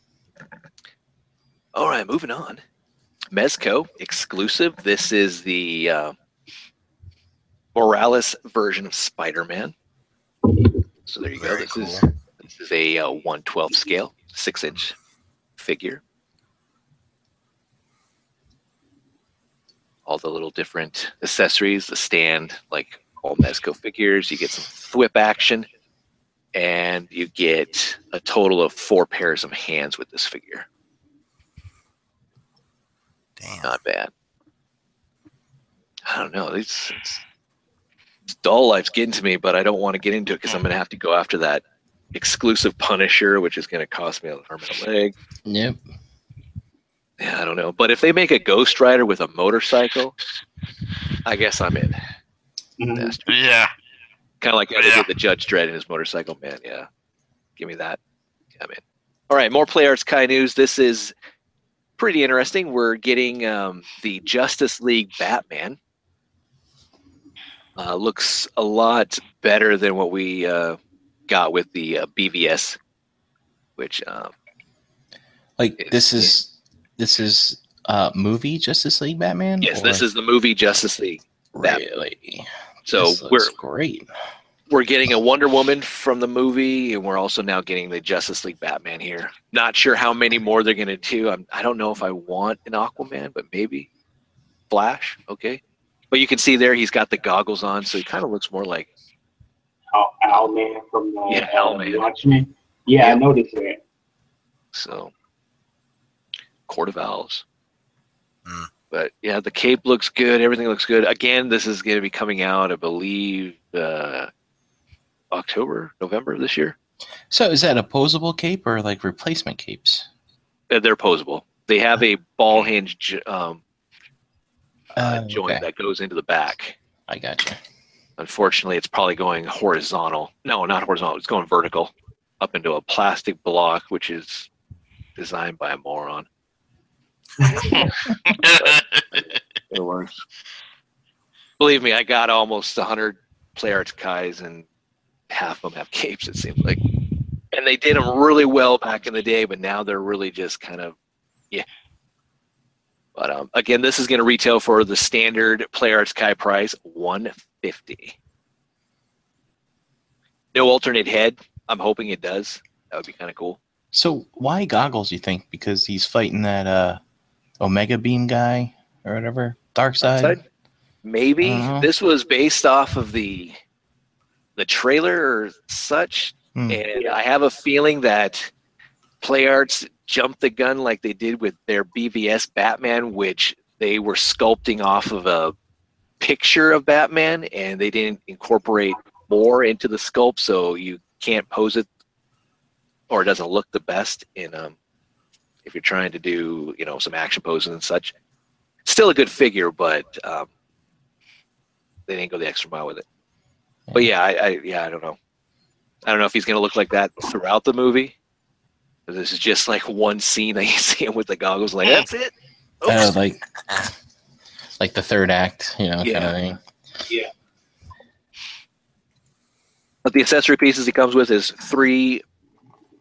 All right, moving on. Mezco exclusive. This is the uh, Morales version of Spider-Man. So there you Very go. This cool. is this is a uh, one twelfth scale, six inch figure. All the little different accessories, the stand, like all Mezco figures. You get some whip action, and you get a total of four pairs of hands with this figure. Damn, not bad. I don't know. It's. it's Doll life's getting to me, but I don't want to get into it because I'm going to have to go after that exclusive Punisher, which is going to cost me an arm and a leg. Yep. Yeah, I don't know. But if they make a Ghost Rider with a motorcycle, I guess I'm in. Mm-hmm. Yeah. Kind of like how they did the Judge Dredd in his motorcycle, man. Yeah. Give me that. Yeah, I'm in. All right, more Play Arts Kai news. This is pretty interesting. We're getting um, the Justice League Batman. Uh, looks a lot better than what we uh, got with the uh, B V S, which um, like is, this is this is uh, movie Justice League Batman. Yes, or? This is the movie Justice League. Really? Batman. So we're great. We're getting a Wonder Woman from the movie, and we're also now getting the Justice League Batman here. Not sure how many more they're going to do. I'm, I don't know if I want an Aquaman, but maybe Flash. Okay, but you can see there he's got the goggles on, so he kind of looks more like oh, Owlman from the yeah, Owlman. Watchmen. Yeah, yeah, I noticed that. So, Court of Owls. Mm. But yeah, the cape looks good. Everything looks good. Again, this is going to be coming out, I believe. Uh, October, November of this year. So is that a posable cape or like replacement capes? They're posable. They have a ball hinge um, uh, joint okay. that goes into the back. I gotcha. Unfortunately, it's probably going horizontal. No, not horizontal. It's going vertical up into a plastic block, which is designed by a moron. It works. Believe me, I got almost one hundred Play Arts Kais and half of them have capes, it seems like. And they did them really well back in the day, but now they're really just kind of, yeah. But um, again, this is going to retail for the standard Play Arts Kai price, one hundred fifty dollars. No alternate head. I'm hoping it does. That would be kind of cool. So why goggles, you think? Because he's fighting that uh, Omega Beam guy or whatever? Dark Side? Dark Side? Maybe. Uh-huh. This was based off of the... the trailer or such, mm. and I have a feeling that Play Arts jumped the gun like they did with their B V S Batman, which they were sculpting off of a picture of Batman, and they didn't incorporate more into the sculpt, so you can't pose it, or it doesn't look the best in um, if you're trying to do, you know, some action poses and such. Still a good figure, but um, they didn't go the extra mile with it. But yeah, I, I yeah I don't know. I don't know if he's gonna look like that throughout the movie. This is just like one scene that you see him with the goggles, like that's it. Oh, like like the third act, you know, yeah. kind of thing. Yeah. But the accessory pieces he comes with is three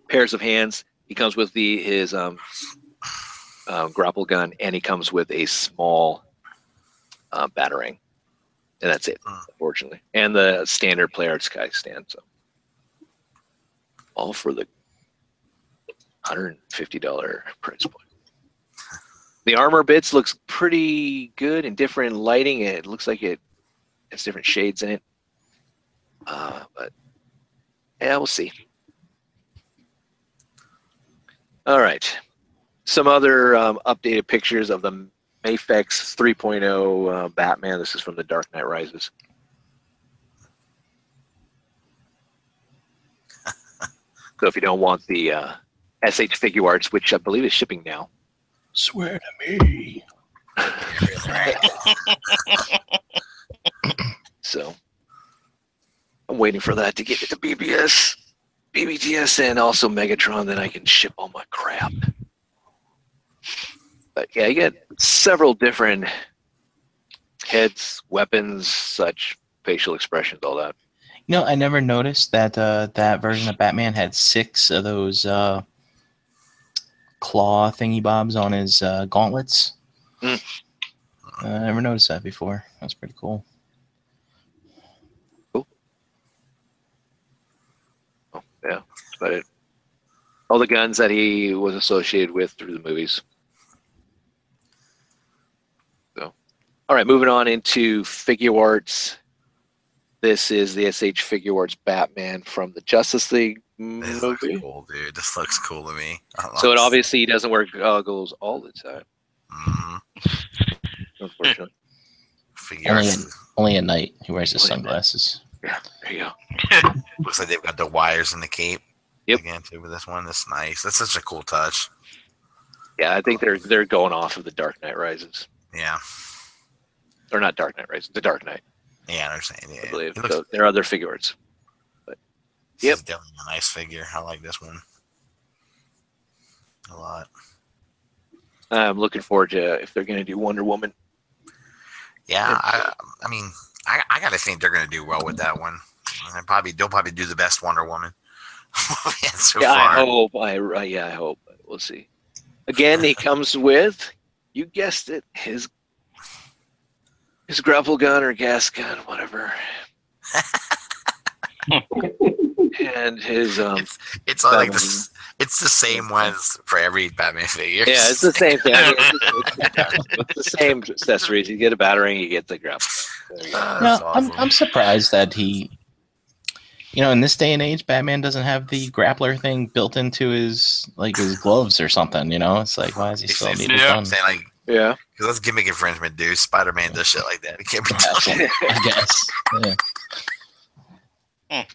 pairs of hands. He comes with the his um, um grapple gun, and he comes with a small uh, batarang. And that's it, unfortunately. And the standard Play Arts Kai stand. So, all for the one hundred fifty dollars price point. The armor bits looks pretty good in different lighting. It looks like it has different shades in it. Uh, but yeah, we'll see. All right, some other um, updated pictures of the Mafex three point oh uh, Batman. This is from the Dark Knight Rises. So if you don't want the uh, S H Figure Arts, which I believe is shipping now. Swear to me. So I'm waiting for that to get to B B S, B B T S, and also Megatron. Then I can ship all my crap. But yeah, you get several different heads, weapons, such facial expressions, all that. You know, I never noticed that uh, that version of Batman had six of those uh, claw thingy bobs on his uh, gauntlets. Mm. Uh, I never noticed that before. That's pretty cool. Cool. Oh, yeah, that's about it. All the guns that he was associated with through the movies. All right, moving on into Figure Arts. This is the S H Figure Arts Batman from the Justice League movie. This looks cool, dude. This looks cool to me. So it obviously doesn't wear goggles all the time. Mm-hmm. Unfortunately. Figure only, in, only at night. He wears his only sunglasses. Yeah, there you go. Looks like they've got the wires in the cape. Yep. Again, too, with this one, that's nice. That's such a cool touch. Yeah, I think they're they're going off of the Dark Knight Rises. Yeah. Or not Dark Knight Rises, the Dark Knight. Yeah, I understand. Yeah, I believe. Looks, so there are other figures. But, this yep. is definitely a nice figure. I like this one a lot. I'm looking forward to if they're going to do Wonder Woman. Yeah, yeah. I, I mean, I, I got to think they're going to do well with that one. And probably they'll probably do the best Wonder Woman. so yeah, far. I hope. I, yeah, I hope. We'll see. Again, he comes with, you guessed it, his his grapple gun or gas gun, whatever. And his um, it's, it's like this. It's the same ones for every Batman figure. Yeah, it's the same thing. It's the, it's the same accessories. You get a battering, you get the grapple gun. Uh, no, awesome. I'm I'm surprised that he, you know, in this day and age, Batman doesn't have the grappler thing built into his like his gloves or something. You know, it's like why is he still need his gun? Like, yeah, because that's gimmick infringement, dude. Spider-Man yeah. does shit like that. He can't be done. I guess. Yeah. Mm.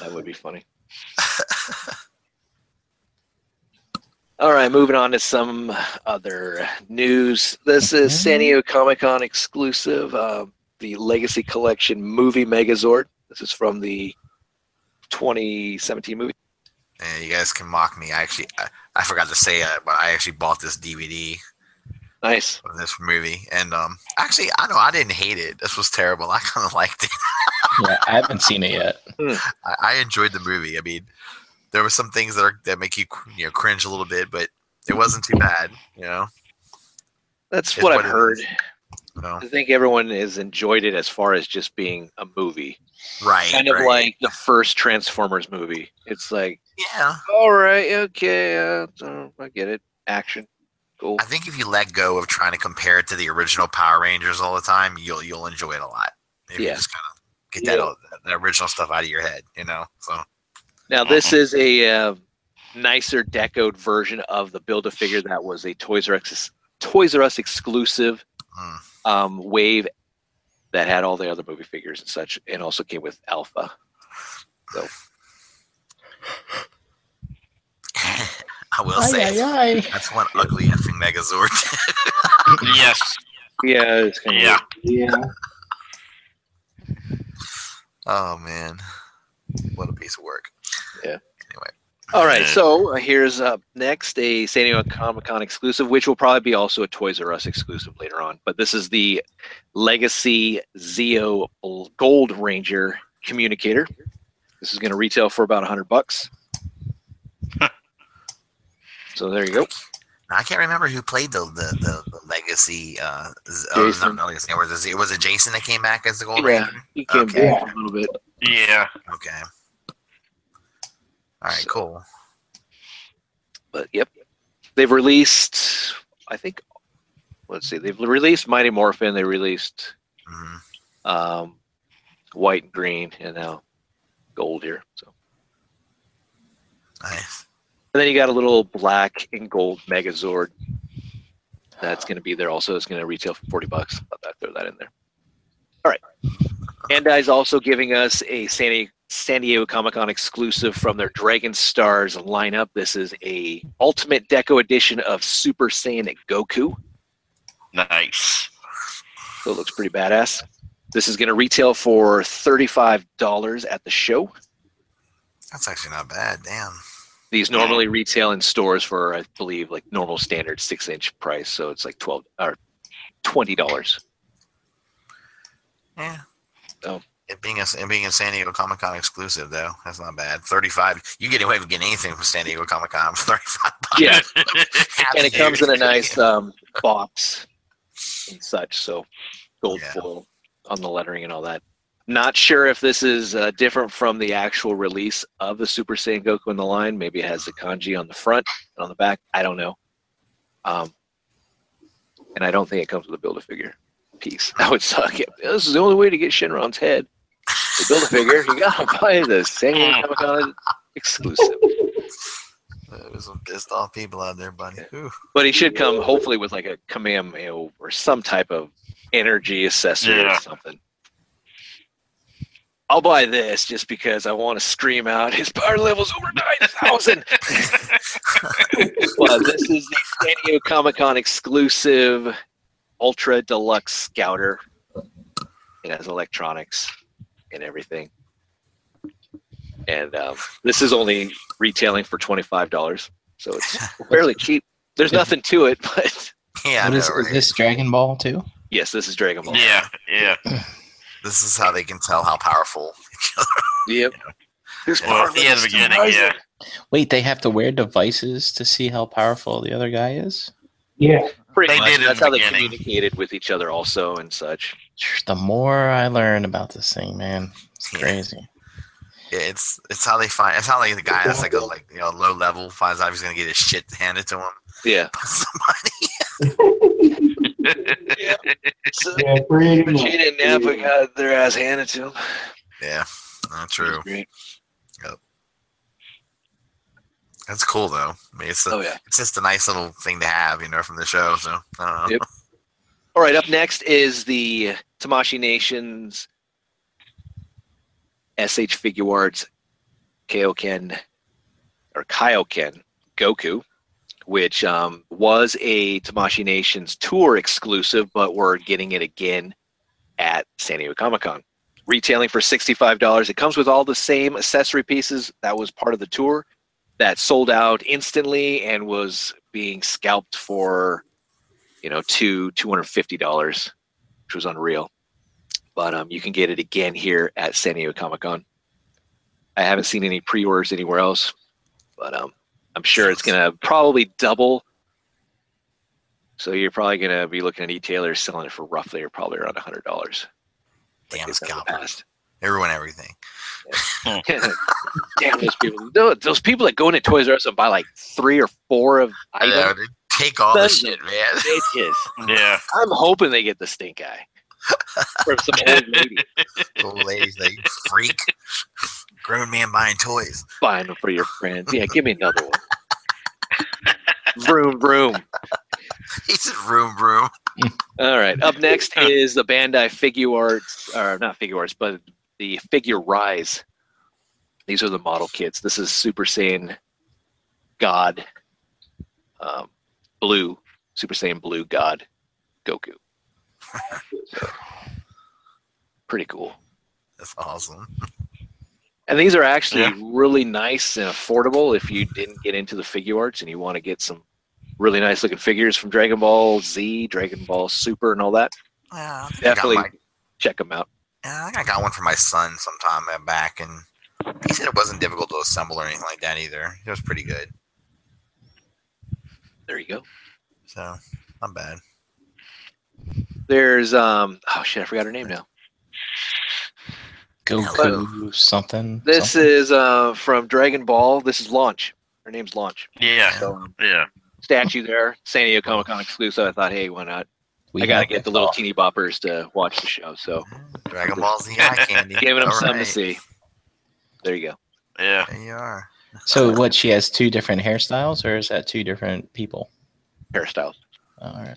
That would be funny. All right, moving on to some other news. This is San Diego Comic-Con exclusive, uh, the Legacy Collection movie Megazord. This is from the twenty seventeen movie. And you guys can mock me. I actually, I, I forgot to say it, but I actually bought this D V D. Nice. From this movie, and um, actually, I know I didn't hate it. This was terrible. I kind of liked it. Yeah, I haven't seen it yet. I, I enjoyed the movie. I mean, there were some things that are, that make you you know cringe a little bit, but it wasn't too bad. You know, that's what, what I've heard. You know? I think everyone has enjoyed it as far as just being a movie, right? Kind of right. like the first Transformers movie. It's like, yeah, all right, okay, uh, I get it. Action, cool. I think if you let go of trying to compare it to the original Power Rangers all the time, you'll you'll enjoy it a lot. If yeah. You just kind of get that, yeah. that original stuff out of your head, you know. So now this is a uh, nicer decoed version of the Build-A-Figure that was a Toys R Us Toys R Us exclusive mm. um, wave that had all the other movie figures and such, and also came with Alpha. So I will aye, say aye, aye. that's one ugly effing Megazord. Yes. Yeah. Yeah. Yeah. Oh man, what a piece of work! Yeah. Anyway, all right. So uh, here's up uh, next a San Diego Comic-Con exclusive, which will probably be also a Toys R Us exclusive later on. But this is the Legacy Zeo Gold Ranger communicator. This is going to retail for about a hundred bucks. Huh. So there you go. I can't remember who played the the, the, the Legacy. Uh, oh, not, not Legacy. Was it, was it Jason that came back as the Gold yeah, Ranger? He came okay. back for a little bit. Yeah. Okay. All right. So, cool. But yep, they've released. I think. Let's see. They've released Mighty Morphin. They released mm-hmm. um, White and Green, and now Gold here. So nice. And then you got a little black and gold Megazord that's going to be there also. It's going to retail for forty bucks. I'll throw that in there. All right. Bandai's also giving us a San Diego Comic-Con exclusive from their Dragon Stars lineup. This is a Ultimate Deco edition of Super Saiyan Goku. Nice. So it looks pretty badass. This is going to retail for thirty-five dollars at the show. That's actually not bad. Damn. These normally retail in stores for, I believe, like normal standard six-inch price, so it's like twelve or twenty dollars. Yeah. So it being a it being a San Diego Comic Con exclusive though, that's not bad. Thirty-five, you get away with getting anything from San Diego Comic Con for thirty-five bucks. Yeah, and it comes in a nice um, box and such, so gold yeah. foil on the lettering and all that. Not sure if this is uh, different from the actual release of the Super Saiyan Goku in the line. Maybe it has the kanji on the front and on the back. I don't know. Um, and I don't think it comes with a Build-A-Figure piece. That would suck. This is the only way to get Shenron's head. To Build-A-Figure, you got to buy the San Diego Comic-Con exclusive. There's some pissed off people out there, buddy. Yeah. But he should come hopefully with like a Kamehameha or some type of energy accessory yeah. or something. I'll buy this just because I want to scream out his power level's over nine thousand. Well, this is the San Diego Comic-Con exclusive Ultra Deluxe Scouter. It has electronics and everything. And um, this is only retailing for twenty-five dollars, so it's fairly cheap. There's nothing to it, but... Yeah, what is, is this Dragon Ball, too? Yes, this is Dragon Ball. Yeah, yeah. This is how they can tell how powerful each other are. Yep. There's well, at the beginning, yeah. Wait, they have to wear devices to see how powerful the other guy is? Yeah. Pretty they much. Did That's the how beginning. They communicated with each other also and such. The more I learn about this thing, man, it's crazy. Yeah. It's it's how they find. It's how like the guy that's like a like you know low level finds out he's gonna get his shit handed to him. Yeah. Somebody. Yeah. So, yeah, Vegeta and Nappa got their ass handed to him. Yeah, not true. Yep. That's cool though. I mean, it's a, oh, yeah. it's just a nice little thing to have, you know, from the show. So I don't know. Yep. All right. Up next is the Tamashii Nation's S H Figuarts Kaioken or Kaioken Goku, which um, was a Tamashii Nation's tour exclusive, but we're getting it again at San Diego Comic-Con, retailing for sixty-five dollars. It comes with all the same accessory pieces that was part of the tour that sold out instantly and was being scalped for, you know, two $250, which was unreal. But um, you can get it again here at San Diego Comic-Con. I haven't seen any pre-orders anywhere else, but um, I'm sure it's going to probably double. So you're probably going to be looking at e-tailers selling it for roughly or probably around one hundred dollars. Damn, it's fast. Everyone, everything. Yeah. Damn, those people. Those people that go into Toys R Us and buy like three or four of items. Yeah, they take all the shit, man. Yeah. I'm hoping they get the stink eye. From some old lady. Old lady's like, freak. Grown man buying toys. Buying them for your friends. Yeah, give me another one. Vroom, vroom. He said vroom, vroom. All right. Up next is the Bandai Figure Arts, or not Figure Arts, but the Figure Rise. These are the model kits. This is Super Saiyan God um, Blue. Super Saiyan Blue God Goku. So, pretty cool. That's awesome. And these are actually yeah. really nice and affordable if you didn't get into the figure arts and you want to get some really nice looking figures from Dragon Ball Z, Dragon Ball Super, and all that. Yeah, definitely my, check them out. Yeah, I think I got one for my son sometime back, and he said it wasn't difficult to assemble or anything like that either. It was pretty good. There you go. So, not bad. There's, um, oh shit, I forgot her name now. Goku something. This something. is uh, from Dragon Ball. This is Launch. Her name's Launch. Yeah. So, um, yeah. Statue there. San Diego Comic-Con exclusive. I thought, hey, why not? We I got to get the little off. teeny boppers to watch the show. So Dragon Ball's the eye candy. Giving them right. something to see. There you go. Yeah. There you are. So what, she has two different hairstyles, or is that two different people? Hairstyles. All right.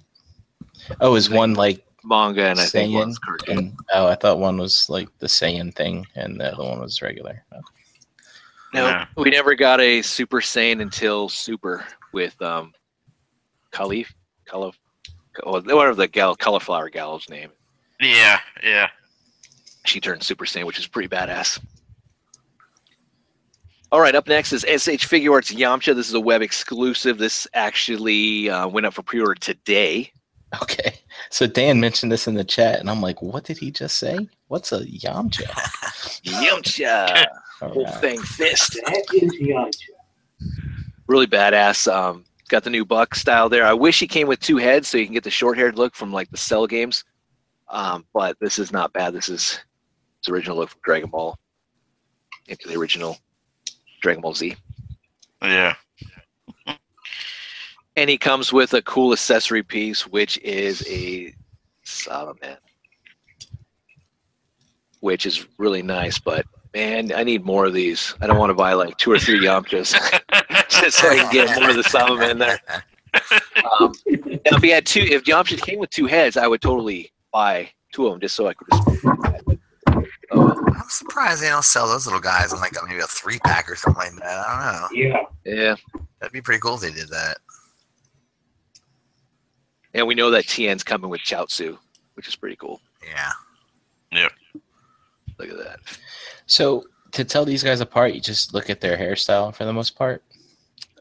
Oh, is one like manga and Saiyan? I think one's cartoon. And, oh, I thought one was like the Saiyan thing and the other one was regular. Okay. No, yeah. we never got a Super Saiyan until Super with um, Kali, Kala, whatever the gal, Cauliflower gal's name. Yeah, yeah. She turned Super Saiyan, which is pretty badass. All right, up next is S H Figure Arts Yamcha. This is a web exclusive. This actually uh, went up for pre-order today. Okay, so Dan mentioned this in the chat, and I'm like, what did he just say? What's a Yamcha? Yamcha! Whole right. thing fist. That is Yamcha. Really badass. Um, got the new Buck style there. I wish he came with two heads so you can get the short-haired look from, like, the Cell games. Um, but this is not bad. This is his original look from Dragon Ball. Into the original Dragon Ball Z. Yeah. And he comes with a cool accessory piece, which is a Salaman, which is really nice. But man, I need more of these. I don't want to buy like two or three Yamchas just so I can get more of the Salaman there. Um, now if he had two, if Yamcha came with two heads, I would totally buy two of them just so I could. Just, uh, I'm surprised they don't sell those little guys in like maybe a three pack or something like that. I don't know. Yeah. Yeah. That'd be pretty cool if they did that. And we know that Tien's coming with Chaozu, which is pretty cool. Yeah. Yep. Look at that. So to tell these guys apart, you just look at their hairstyle for the most part.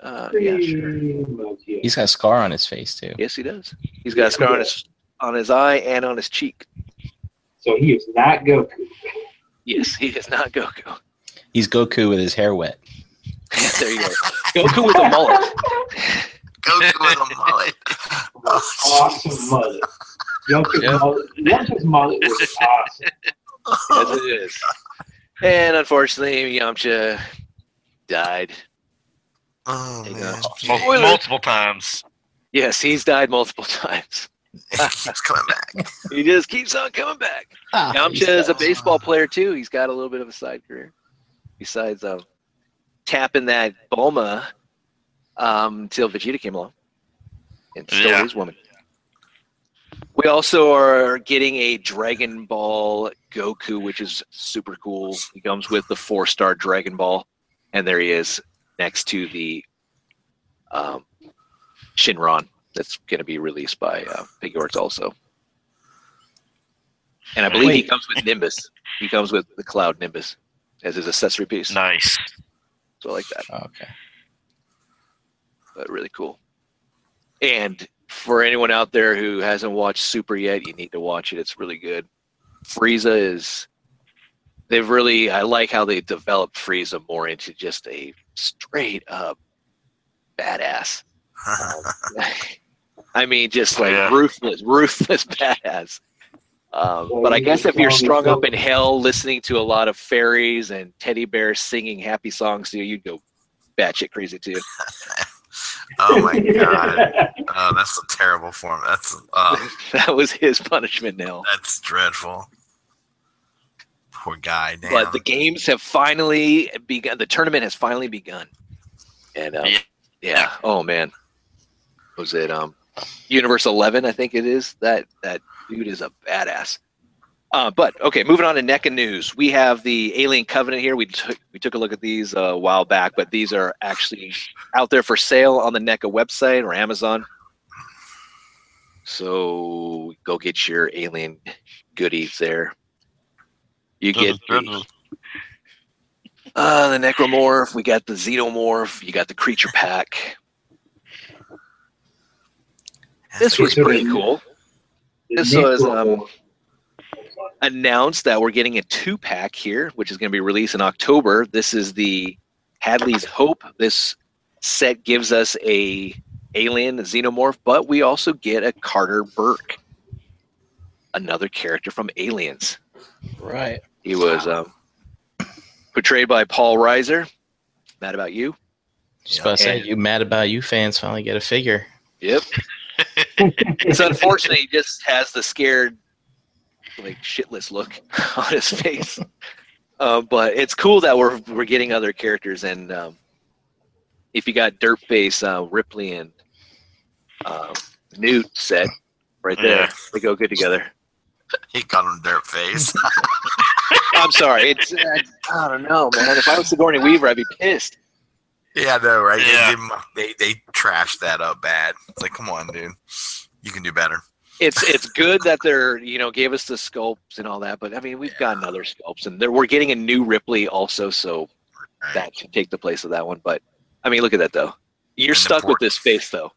Uh, yeah, sure. He's got a scar on his face too. Yes, he does. He's got a scar on his on his eye and on his cheek. So he is not Goku. Yes, he is not Goku. He's Goku with his hair wet. There you go. Goku with a mullet. Goku with a mullet. Awesome mullet. Goku's yep. mullet. Goku's mullet was awesome. Yes, it is. And unfortunately, Yamcha died. Oh, man. Multiple, multiple times. Yes, he's died multiple times. He keeps coming back. He just keeps on coming back. Ah, Yamcha is a baseball player, too. He's got a little bit of a side career. Besides um, tapping that Bulma um, until Vegeta came along and stole yeah. his woman. We also are getting a Dragon Ball Goku, which is super cool. He comes with the four-star Dragon Ball, and there he is next to the um, Shinron that's going to be released by uh, Big Orts also. And I believe Wait. he comes with Nimbus. He comes with the Cloud Nimbus as his accessory piece. Nice. So I like that. Oh, okay. But really cool. And for anyone out there who hasn't watched Super yet, you need to watch it. It's really good. Frieza is... They've really... I like how they developed Frieza more into just a straight-up badass. um, I mean, just like yeah. ruthless, ruthless badass. Um, but I guess if you're strung up in hell listening to a lot of fairies and teddy bears singing happy songs to you, you'd go batshit crazy too. Oh my god. Oh, that's a terrible form. That's uh, that was his punishment now. That's dreadful. Poor guy. Damn. But the games have finally begun. The tournament has finally begun. And um, yeah. yeah, oh man, was it um, Universe eleven? I think it is. That that dude is a badass. Uh, but okay, moving on to NECA news. We have the Alien Covenant here. We took we took a look at these uh, a while back, but these are actually out there for sale on the NECA website or Amazon. So go get your alien goodies there. You get the, uh, the Necromorph. We got the Xenomorph. You got the Creature Pack. This was pretty cool. This was. Um, announced that we're getting a two-pack here, which is going to be released in October. This is the Hadley's Hope. This set gives us a alien Xenomorph, but we also get a Carter Burke, another character from Aliens. Right. He was um, portrayed by Paul Reiser. Mad About You. Just about to say, you Mad About You fans finally get a figure. Yep. It's unfortunate he just has the scared like shitless look on his face, uh, but it's cool that we're we're getting other characters. And um, if you got Dirtface, uh, Ripley, and um, Newt set right there, yeah. they go good together. He called him Dirtface. I'm sorry, it's uh, I don't know, man. If I was Sigourney Weaver, I'd be pissed. Yeah, I know, right? Yeah. They, they they trashed that up bad. It's like, come on, dude, you can do better. It's it's good that they're, you know, gave us the sculpts and all that, but I mean we've yeah. gotten other sculpts, and we're getting a new Ripley also, so right. that can take the place of that one. But I mean, look at that though. You're and stuck with this face though.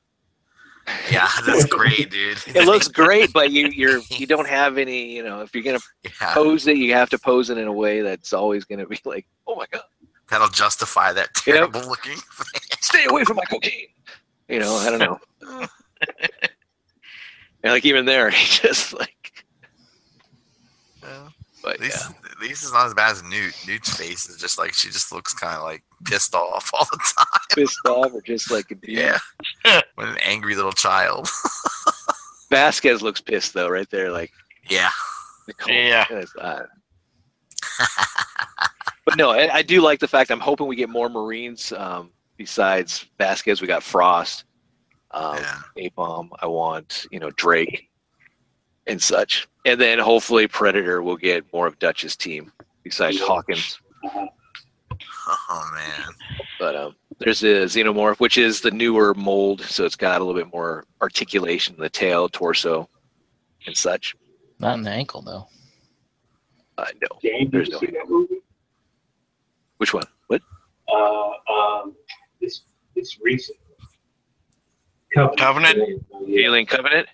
Yeah, that's great, dude. It looks great, but you you're you don't have any, you know, if you're gonna yeah. pose it, you have to pose it in a way that's always gonna be like, oh my god. That'll justify that terrible yep. looking thing. Stay away from my cocaine. You know, I don't know. And like even there, he just like. Yeah. But at least, yeah. at least it's not as bad as Newt. Newt's face is just like she just looks kind of like pissed off all the time. Pissed off, or just like a yeah, with an angry little child. Vasquez looks pissed though, right there, like yeah, Nicole, yeah. But no, I, I do like the fact. I'm hoping we get more Marines um, besides Vasquez. We got Frost. Um, yeah. A-bomb, I want, you know, Drake and such. And then hopefully Predator will get more of Dutch's team. besides Hawkins. Oh man! But um, there's the Xenomorph, which is the newer mold, so it's got a little bit more articulation in the tail, torso, and such. Not in the ankle, though. Uh, no, James, there's no. That movie? Which one? What? Uh, um, this this recent Covenant. Covenant? Yeah. Alien Covenant.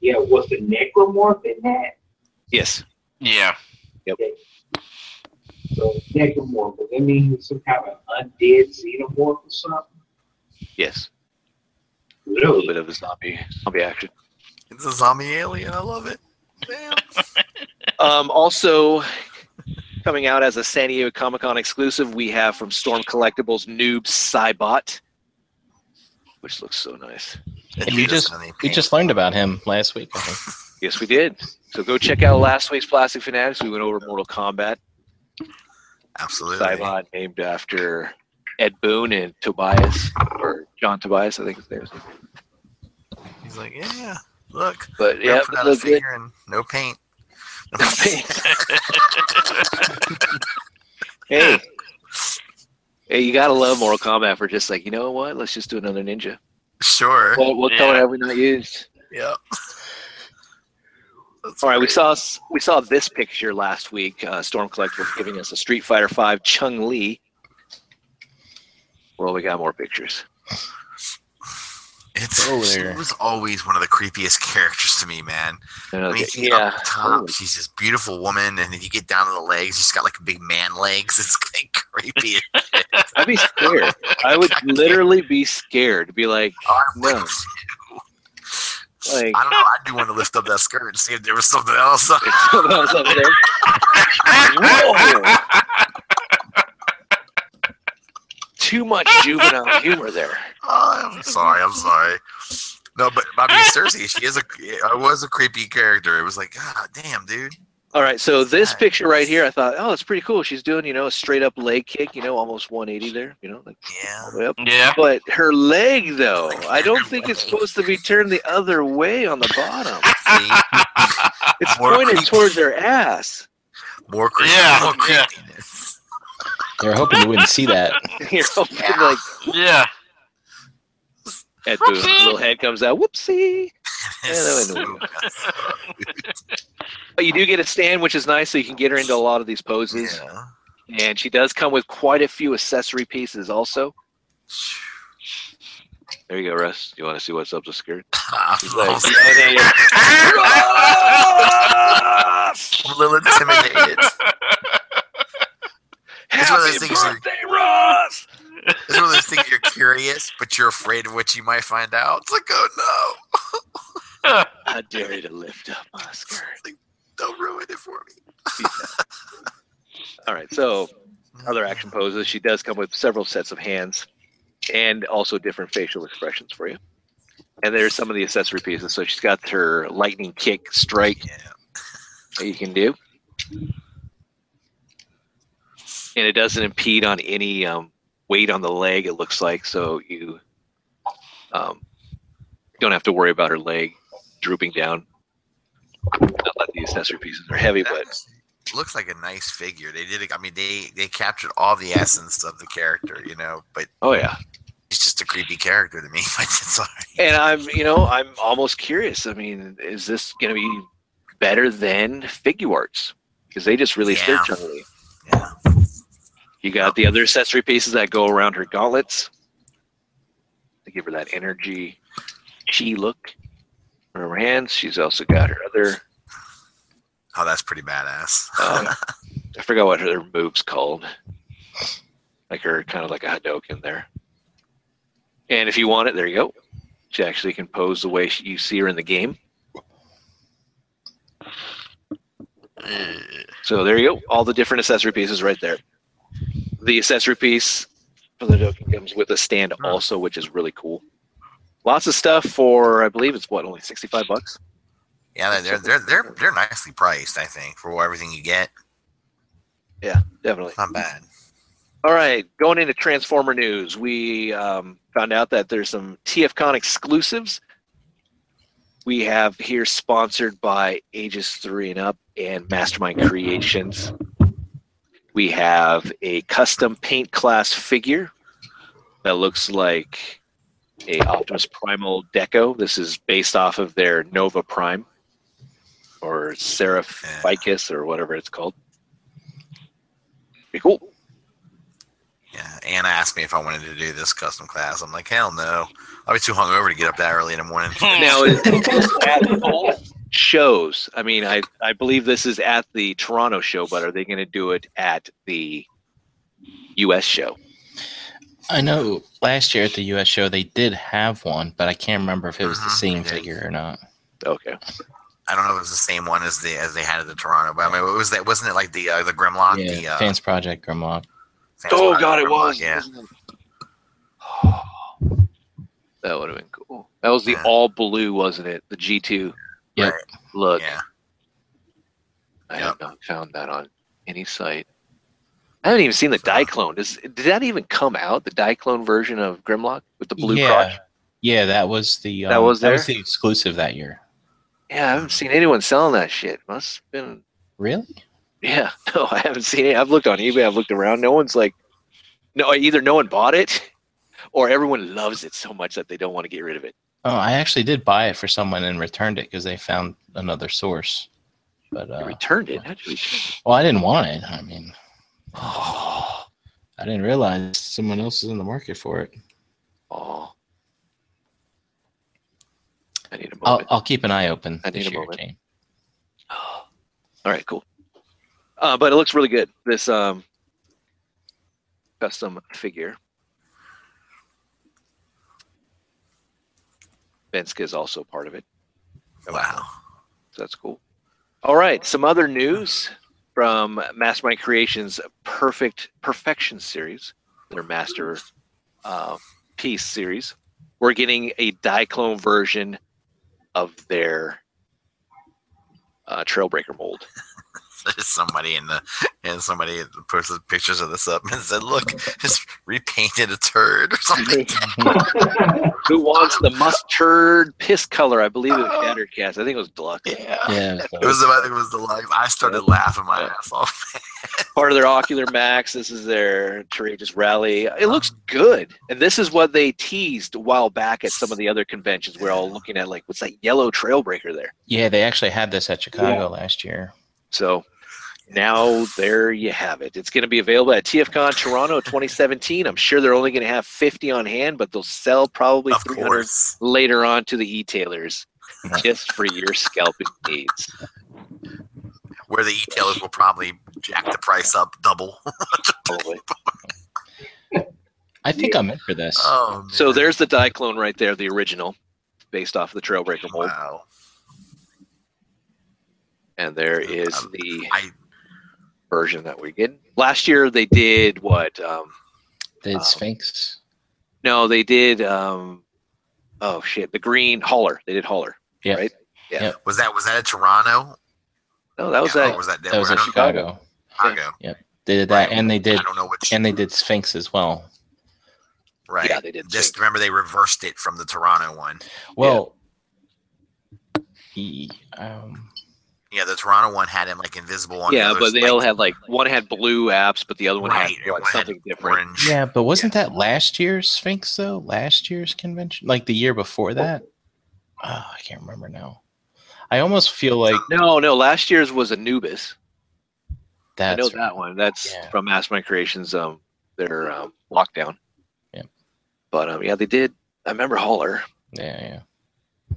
Yeah, was the Necromorph in that? Yes. Yeah. Yep. Okay. So Necromorph, does that mean he's some kind of undead xenomorph or something? Yes. Really? A little bit of a zombie zombie action. It's a zombie alien. I love it. Damn. um, also, coming out as a San Diego Comic-Con exclusive, we have from Storm Collectibles Noob Cybot, which looks so nice. And we just we just learned about him last week. I think. Yes, we did. So go check out last week's Plastic Fanatics. We went over Mortal Kombat. Absolutely. Cybot, named after Ed Boon and Tobias, or John Tobias, I think his name is. He's like, yeah, look. But yeah, put out a figure and no paint. No paint. Hey. Hey, you gotta love Mortal Kombat for just like, you know what? Let's just do another ninja. Sure. Well, what yeah. color have we not used? Yep. That's All right, great. we saw we saw this picture last week. Uh, Storm Collectibles giving us a Street Fighter five Chun-Li. Well, we got more pictures. It's oh, she was always one of the creepiest characters to me, man. I, know, I mean, yeah. Up the top, oh. she's this beautiful woman, and then you get down to the legs, she's got like big man legs. It's like creepy. I'd be scared. I would literally be scared. Be like, oh, no. Like, I don't know. I do want to lift up that skirt and see if there was something else. Something else up there. Whoa. Too much juvenile humor there. Oh, I'm sorry. I'm sorry. No, but I mean, seriously, she is a. I was a creepy character. It was like, God damn, dude. All right, so this right. picture right here, I thought, oh, it's pretty cool. She's doing, you know, a straight up leg kick, you know, almost one eighty there, you know, like yeah, all the way up. Yeah. But her leg, though, I don't think it's supposed to be turned the other way on the bottom. It's more pointed creepy. towards her ass. More creepy. Yeah. More creepiness. They're hoping you wouldn't see that. You're hoping yeah. like, yeah. That dude, little head comes out. Whoopsie. But you do get a stand, which is nice, so you can get her into a lot of these poses. Yeah. And she does come with quite a few accessory pieces also. There you go, Russ. You want to see what's up the skirt? She's like, I'm a little intimidated. Happy birthday, Russ! It's one of those things you're curious, but you're afraid of what you might find out. It's like, oh no! I dare you to lift up, Oscar. Like, don't ruin it for me. All right, so other action poses. She does come with several sets of hands and also different facial expressions for you. And there's some of the accessory pieces. So she's got her lightning kick strike yeah. that you can do. And it doesn't impede on any... Um, weight on the leg, it looks like, so you um, don't have to worry about her leg drooping down. Not like the accessory pieces are heavy, that but looks like a nice figure. They did. I mean, they they captured all the essence of the character, you know. But oh yeah, he's just a creepy character to me. Sorry. And I'm, you know, I'm almost curious. I mean, is this going to be better than FiguArts? Because they just released yeah. their Chun-Li. Yeah. You got the other accessory pieces that go around her gauntlets. They give her that energy chi look on her hands. She's also got her other... Oh, that's pretty badass. uh, I forgot what her move's called. Like her, kind of like a Hadouken there. And if you want it, there you go. She actually can pose the way she, you see her in the game. So there you go. All the different accessory pieces right there. The accessory piece for the Hadouken comes with a stand also, which is really cool. Lots of stuff for, I believe it's what, only sixty-five bucks? Yeah, they're they're they're they're nicely priced, I think, for everything you get. Yeah, definitely. Not bad. All right, going into Transformer news, we um, found out that there's some T F Con exclusives. We have here sponsored by Aegis three and Up and Mastermind Creations. We have a custom paint class figure that looks like a Optimus Primal Deco. This is based off of their Nova Prime or Seraphicus or whatever it's called. Pretty cool. Yeah, Anna asked me if I wanted to do this custom class. I'm like, hell no. I'll be too hungover to get up that early in the morning. Now, at both shows, I mean, I, I believe this is at the Toronto show, but are they going to do it at the U S show? I know last year at the U S show they did have one, but I can't remember if it was mm-hmm. the same yeah. figure or not. Okay. I don't know if it was the same one as the as they had at the Toronto, but I mean, it was that wasn't it like the uh, the Grimlock? Yeah, the, uh, Fans Project Grimlock. Fans oh Project God, Grimlock, it was. Yeah. Oh, that would have been cool. That was the yeah. all blue, wasn't it? The G two. Yep. Right. Look. Yeah. I yep. have not found that on any site. I haven't even seen the Diaclone. Does, did that even come out? The Diaclone version of Grimlock with the blue yeah. crotch? Yeah, that was the um, that was there? That was the exclusive that year. Yeah, I haven't seen anyone selling that shit. Must have been really. Yeah, no, I haven't seen it. I've looked on eBay. I've looked around. No one's like, no. Either no one bought it, or everyone loves it so much that they don't want to get rid of it. Oh, I actually did buy it for someone and returned it because they found another source. But uh, you returned it. How'd you return it? Well, I didn't want it. I mean. Oh, I didn't realize someone else is in the market for it. Oh, I need a moment. I'll, I'll keep an eye open. I need a moment. Jane. Oh. All right, cool. Uh, but it looks really good. This um, custom figure. Benska is also part of it. Wow, so that's cool. All right, some other news. From Mastermind Creations' Perfect Perfection series, their master uh, piece series, we're getting a Diaclone version of their uh, Trailbreaker mold. There's somebody in the and somebody posted pictures of this up and said, "Look, just repainted a turd or something." Who wants the mustard piss color? I believe it was Shattercast. I think it was Deluxe. Yeah, yeah it was. It was, I think it was Deluxe. I started yeah. laughing my ass off. Part of their Ocular Max. This is their Courageous Rally. It looks good, and this is what they teased a while back at some of the other conventions. We're all looking at like, what's that yellow Trailbreaker there? Yeah, they actually had this at Chicago yeah. last year. So now there you have it. It's going to be available at T F Con Toronto twenty seventeen. I'm sure they're only going to have fifty on hand, but they'll sell probably of three hundred course. Later on to the e-tailers just for your scalping needs. Where the e-tailers will probably jack the price up double. Totally. I think I'm in for this. Oh, so there's the Diaclone right there, the original, based off the Trailbreaker mold. Wow. And there is the I, version that we did last year. They did what? Um, they did um, Sphinx. No, they did. Um, oh shit! The green Hauler. They did Hauler. Yeah. Right? Yeah. Yep. Was that was that at Toronto? No, that was yeah, at was that, that was at Chicago. Chicago. Yeah. Yep. They did that, right. and they did. I don't know which. And they did Sphinx as well. Right. Yeah, they did. Just Sphinx. Remember, they reversed it from the Toronto one. Well. Yeah. He. Um, Yeah, the Toronto one had him like invisible on. Yeah, the but they all had like one had blue apps, but the other one right. had like, one something had different. Orange. Yeah, but wasn't yeah. that last year's Sphinx though? Last year's convention, like the year before that. Oh, I can't remember now. I almost feel like no, no. Last year's was Anubis. That's I know right. that one. That's yeah. from Mastermind Creations. Um, their um, lockdown. Yeah, but um, yeah, they did. I remember Hauler. Yeah, yeah.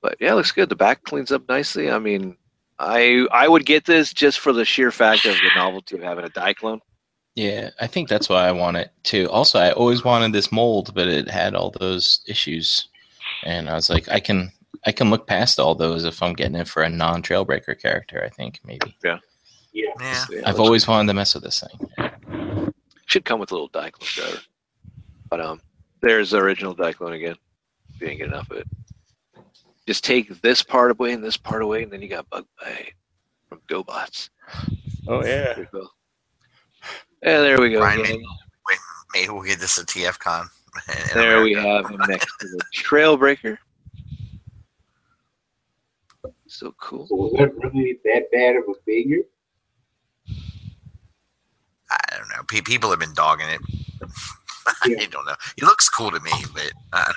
But yeah, it looks good. The back cleans up nicely. I mean. I I would get this just for the sheer fact of the novelty of having a Diaclone. Yeah, I think that's why I want it too. Also, I always wanted this mold, but it had all those issues, and I was like, I can I can look past all those if I'm getting it for a non-Trailbreaker character. I think maybe. Yeah. Yeah. yeah. I've always cool. wanted to mess with this thing. Should come with a little Diaclone driver, but um, there's the original Diaclone again. If you ain't get enough of it. Just take this part away and this part away, and then you got Bug Bite from GoBots. Oh, yeah. There we go. Yeah, there we go. Brian, maybe, maybe we'll get this at T F Con. There America. We have him next to the Trailbreaker. So cool. So was that really that bad of a figure? people have been dogging it. Yeah. I don't know. He looks cool to me, but uh,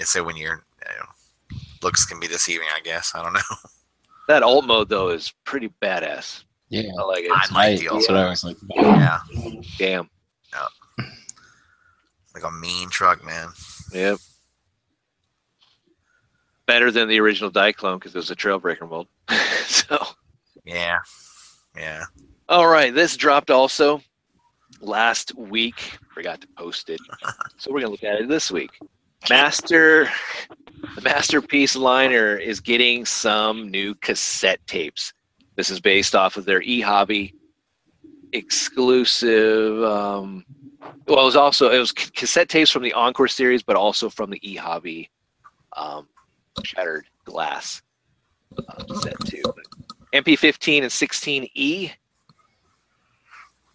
so when you're, you know, looks can be deceiving, I guess. I don't know. That alt mode though is pretty badass. Yeah, I like it. I like right. the alt. That's what I was like. Yeah. Damn. Yep. Like a mean truck, man. Yep. Better than the original Diaclone because it was a Trailbreaker mold. So. Yeah. Yeah. All right, this dropped also last week. Forgot to post it, so we're gonna look at it this week. Master, the Masterpiece Liner is getting some new cassette tapes. This is based off of their eHobby exclusive. Um, well, it was also it was cassette tapes from the Encore series, but also from the eHobby um, Shattered Glass uh, cassette too. M P fifteen and sixteen E.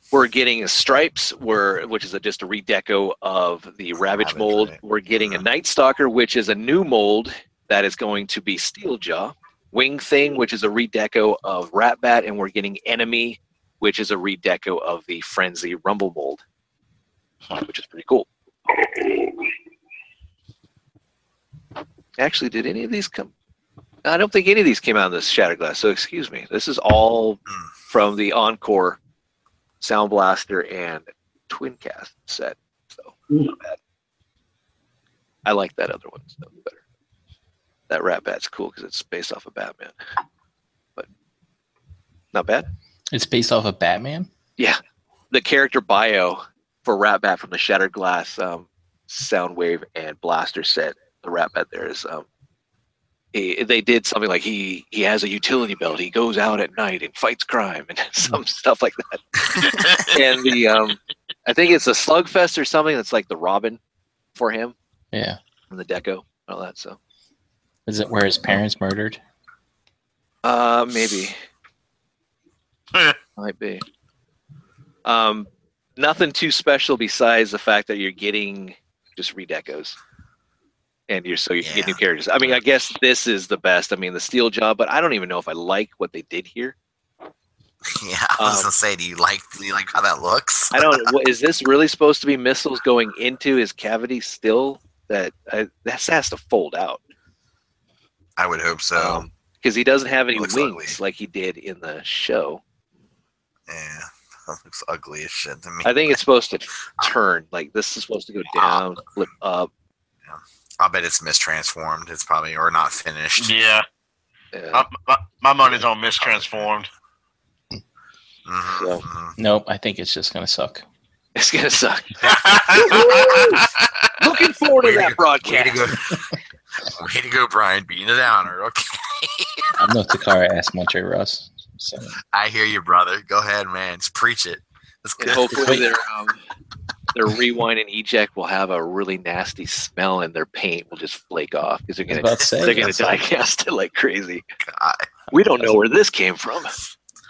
We're getting a Stripes, we're, which is a, just a redeco of the Ravage mold. Right. We're getting a Night Stalker, which is a new mold that is going to be Steeljaw. Wing Thing, which is a redeco of Ratbat. And we're getting Enemy, which is a redeco of the Frenzy Rumble mold, which is pretty cool. Actually, did any of these come? I don't think any of these came out of this Shattered Glass, so excuse me. This is all from the Encore Sound Blaster and Twincast set, so not bad. I like that other one so better. That Rat Bat's cool because it's based off of Batman, but not bad. It's based off of Batman. Yeah, the character bio for Rat Bat from the Shattered Glass um, Soundwave and Blaster set. The Rat Bat there is um, he, they did something like he he has a utility belt. He goes out at night and fights crime and some stuff like that. And the um, I think it's a Slugfest or something that's like the Robin for him. Yeah, and the deco, all that. So, is it where his parents murdered? Uh, maybe. Might be. Um, nothing too special besides the fact that you're getting just redecos, and you're so you yeah. get new characters. I mean, I guess this is the best. I mean, the Steeljaw, but I don't even know if I like what they did here. Yeah, I was um, gonna say, do you like do you like how that looks? I don't. What, is this really supposed to be missiles going into his cavity still? That uh, that has to fold out. I would hope so, because um, he doesn't have any wings ugly. like he did in the show. Yeah, that looks ugly as shit to me. I think it's supposed to turn. Like this is supposed to go down, flip up. Yeah. I bet it's mistransformed. It's probably or not finished. Yeah, yeah. I, my, my money's on mistransformed. Mm-hmm. So. Mm-hmm. Nope, I think it's just gonna suck. It's gonna suck. Looking forward way to that to go, broadcast. Way to, go, way to go, Brian, beating it down. Okay. I'm not the car ass Montre Russ. So. I hear you, brother. Go ahead, man. Just preach it. Let's go. Hopefully, their um, their rewind and eject will have a really nasty smell, and their paint will just flake off because they're gonna they're gonna die-cast it like crazy. God. We don't know where this came from.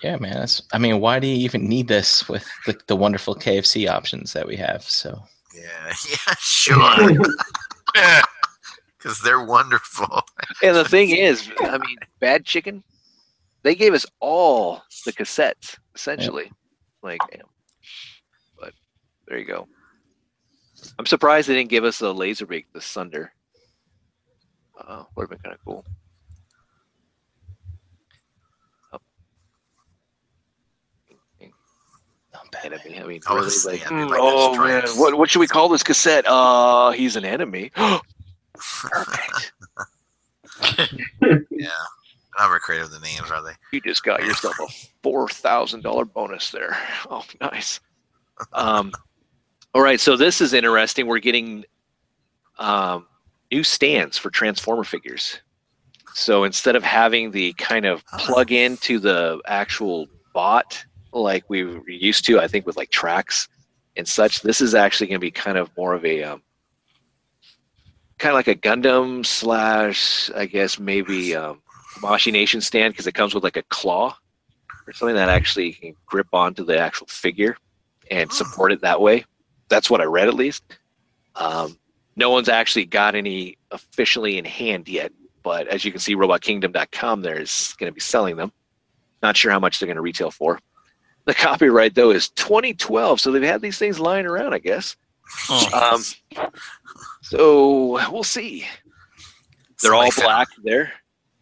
Yeah, man. That's, I mean, why do you even need this with the, the wonderful K F C options that we have? So yeah, yeah, sure. Because they're wonderful. And the thing is, I mean, Bad Chicken, they gave us all the cassettes essentially. Yeah. Like, damn. But there you go. I'm surprised they didn't give us a Laserbeak, the Sunder. Uh, would have been kind of cool. Enemy. I mean, oh, really, like, yeah, like oh man, what what should we call this cassette? Uh, he's an enemy. Perfect. Yeah, never creative the names, are they? You just got yourself a four thousand dollar bonus there. Oh, nice. Um, all right, so this is interesting. We're getting um new stands for Transformer figures. So instead of having the kind of plug in to the actual bot, like we were used to, I think, with like tracks and such, this is actually going to be kind of more of a um, kind of like a Gundam slash, I guess, maybe um, Mashi Nation stand, because it comes with like a claw or something that actually can grip onto the actual figure and support it that way. That's what I read, at least. Um, no one's actually got any officially in hand yet, but as you can see, Robot Kingdom dot com there is going to be selling them. Not sure how much they're going to retail for. The copyright, though, is twenty twelve, so they've had these things lying around, I guess. Oh. Um, so we'll see. They're so all black found, there.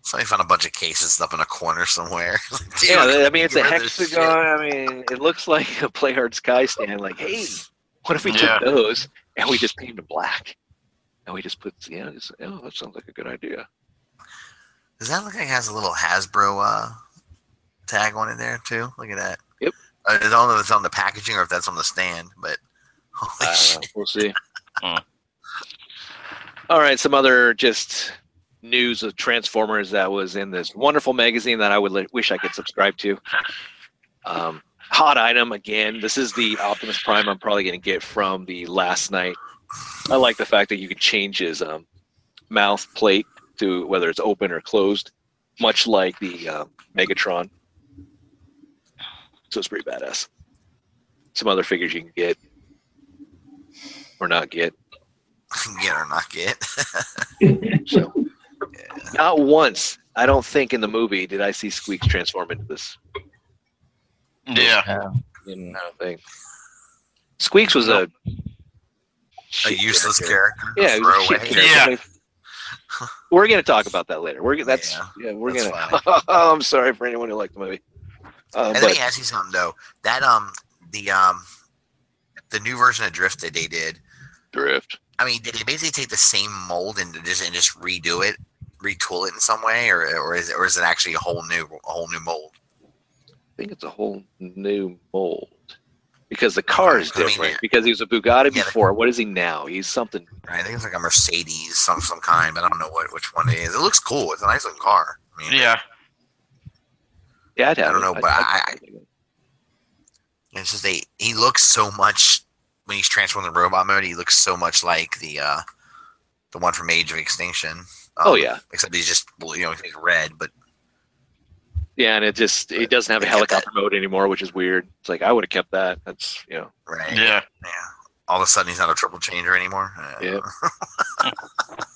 So I found a bunch of cases up in a corner somewhere. Yeah, know, I mean, it's a hexagon. I mean, it looks like a Play Hard Sky stand. Like, hey, what if we yeah. took those and we just painted them black? And we just put, you know, just, oh, that sounds like a good idea. Does that look like it has a little Hasbro uh, tag on it there, too? Look at that. Yep. I don't know if it's on the packaging or if that's on the stand, but holy uh, shit. We'll see. Mm. All right, some other just news of Transformers that was in this wonderful magazine that I would wish I could subscribe to. Um, hot item, again. This is the Optimus Prime I'm probably going to get from the last night. I like the fact that you can change his um, mouth plate to whether it's open or closed, much like the um, Megatron. So it's pretty badass. Some other figures you can get or not get. Get or not get. So, yeah. Not once, I don't think, in the movie did I see Squeaks transform into this. Yeah. Uh, you know, I don't think. Squeaks was nope. a... A useless character. Yeah, yeah. We're gonna talk about that later. We're that's yeah, yeah we're that's gonna. I'm sorry for anyone who liked the movie. Uh, and let me ask you something though. That um the um the new version of Drift that they did. Drift. I mean, did they basically take the same mold and just and just redo it, retool it in some way, or or is or is it actually a whole new a whole new mold? I think it's a whole new mold. Because the car is different. I mean, yeah. Because he was a Bugatti yeah, before. What is he now? He's something. I think it's like a Mercedes, some some kind, but I don't know what which one it is. It looks cool. It's a nice looking car. I mean, yeah. Yeah, I'd have I don't it. know, I'd, but I'd I, I. It's just they. He looks so much when he's transformed in robot mode. He looks so much like the uh, the one from Age of Extinction. Um, oh yeah. Except he's just you know he's red, but. Yeah, and it just it doesn't have a helicopter mode anymore, which is weird. It's like I would have kept that. That's you know. Right. Yeah. Yeah. All of a sudden, he's not a triple changer anymore. Uh, yeah.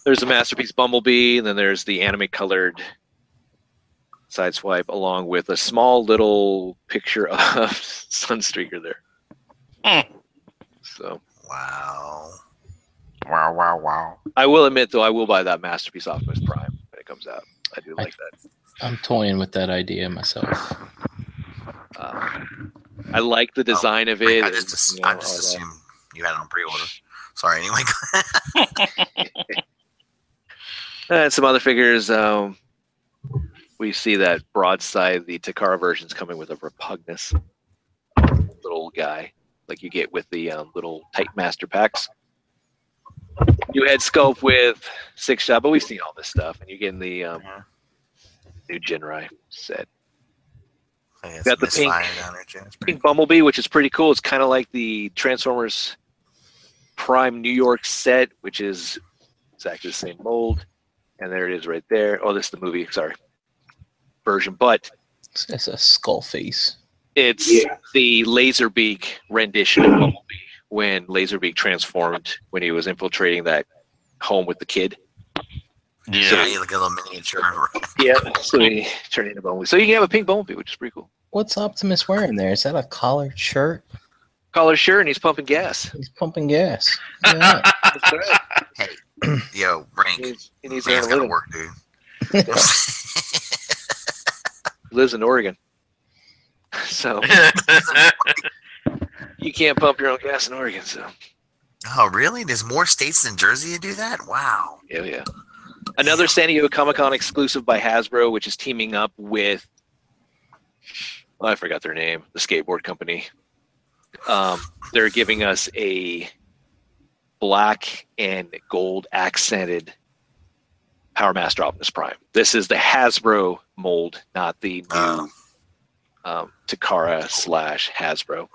There's the Masterpiece Bumblebee, and then there's the anime colored Sideswipe, along with a small little picture of Sunstreaker there. Mm. So. Wow. Wow! Wow! Wow! I will admit, though, I will buy that Masterpiece Optimus Prime when it comes out. I do like I that. I'm toying with that idea myself. Uh, I like the design oh, of it. I just, and, you know, I just assumed that. You had it on pre-order. Sorry, anyway. And some other figures. Um, we see that broadside, the Takara version's coming with a Repugnus little guy, like you get with the um, little Type Master packs. You head sculpt with Six Shot, but we've seen all this stuff, and you get in the. Um, yeah. New Genrai set. Got the pink, there, pink Bumblebee, which is pretty cool. It's kind of like the Transformers Prime New York set, which is exactly the same mold. And there it is right there. Oh, this is the movie. Sorry. Version. But it's a skull face. It's yeah. the Laserbeak rendition of Bumblebee when Laserbeak transformed when he was infiltrating that home with the kid. Yeah, so, you look at a little miniature. Yeah, so we turn into Bumblebee. So you can have a pink Bumblebee, which is pretty cool. What's Optimus wearing there? Is that a collared shirt? Collared shirt, and he's pumping gas. He's pumping gas. Yeah. That's right. Hey, yo, Brink. He's, he's gotta work, dude. Lives in Oregon, so you can't pump your own gas in Oregon. So. Oh, really? There's more states than Jersey to do that? Wow. Yeah, yeah. Another San Diego Comic-Con exclusive by Hasbro, which is teaming up with, well, I forgot their name, the skateboard company. Um, they're giving us a black and gold accented Power Master Optimus Prime. This is the Hasbro mold, not the new oh. um, Takara slash Hasbro.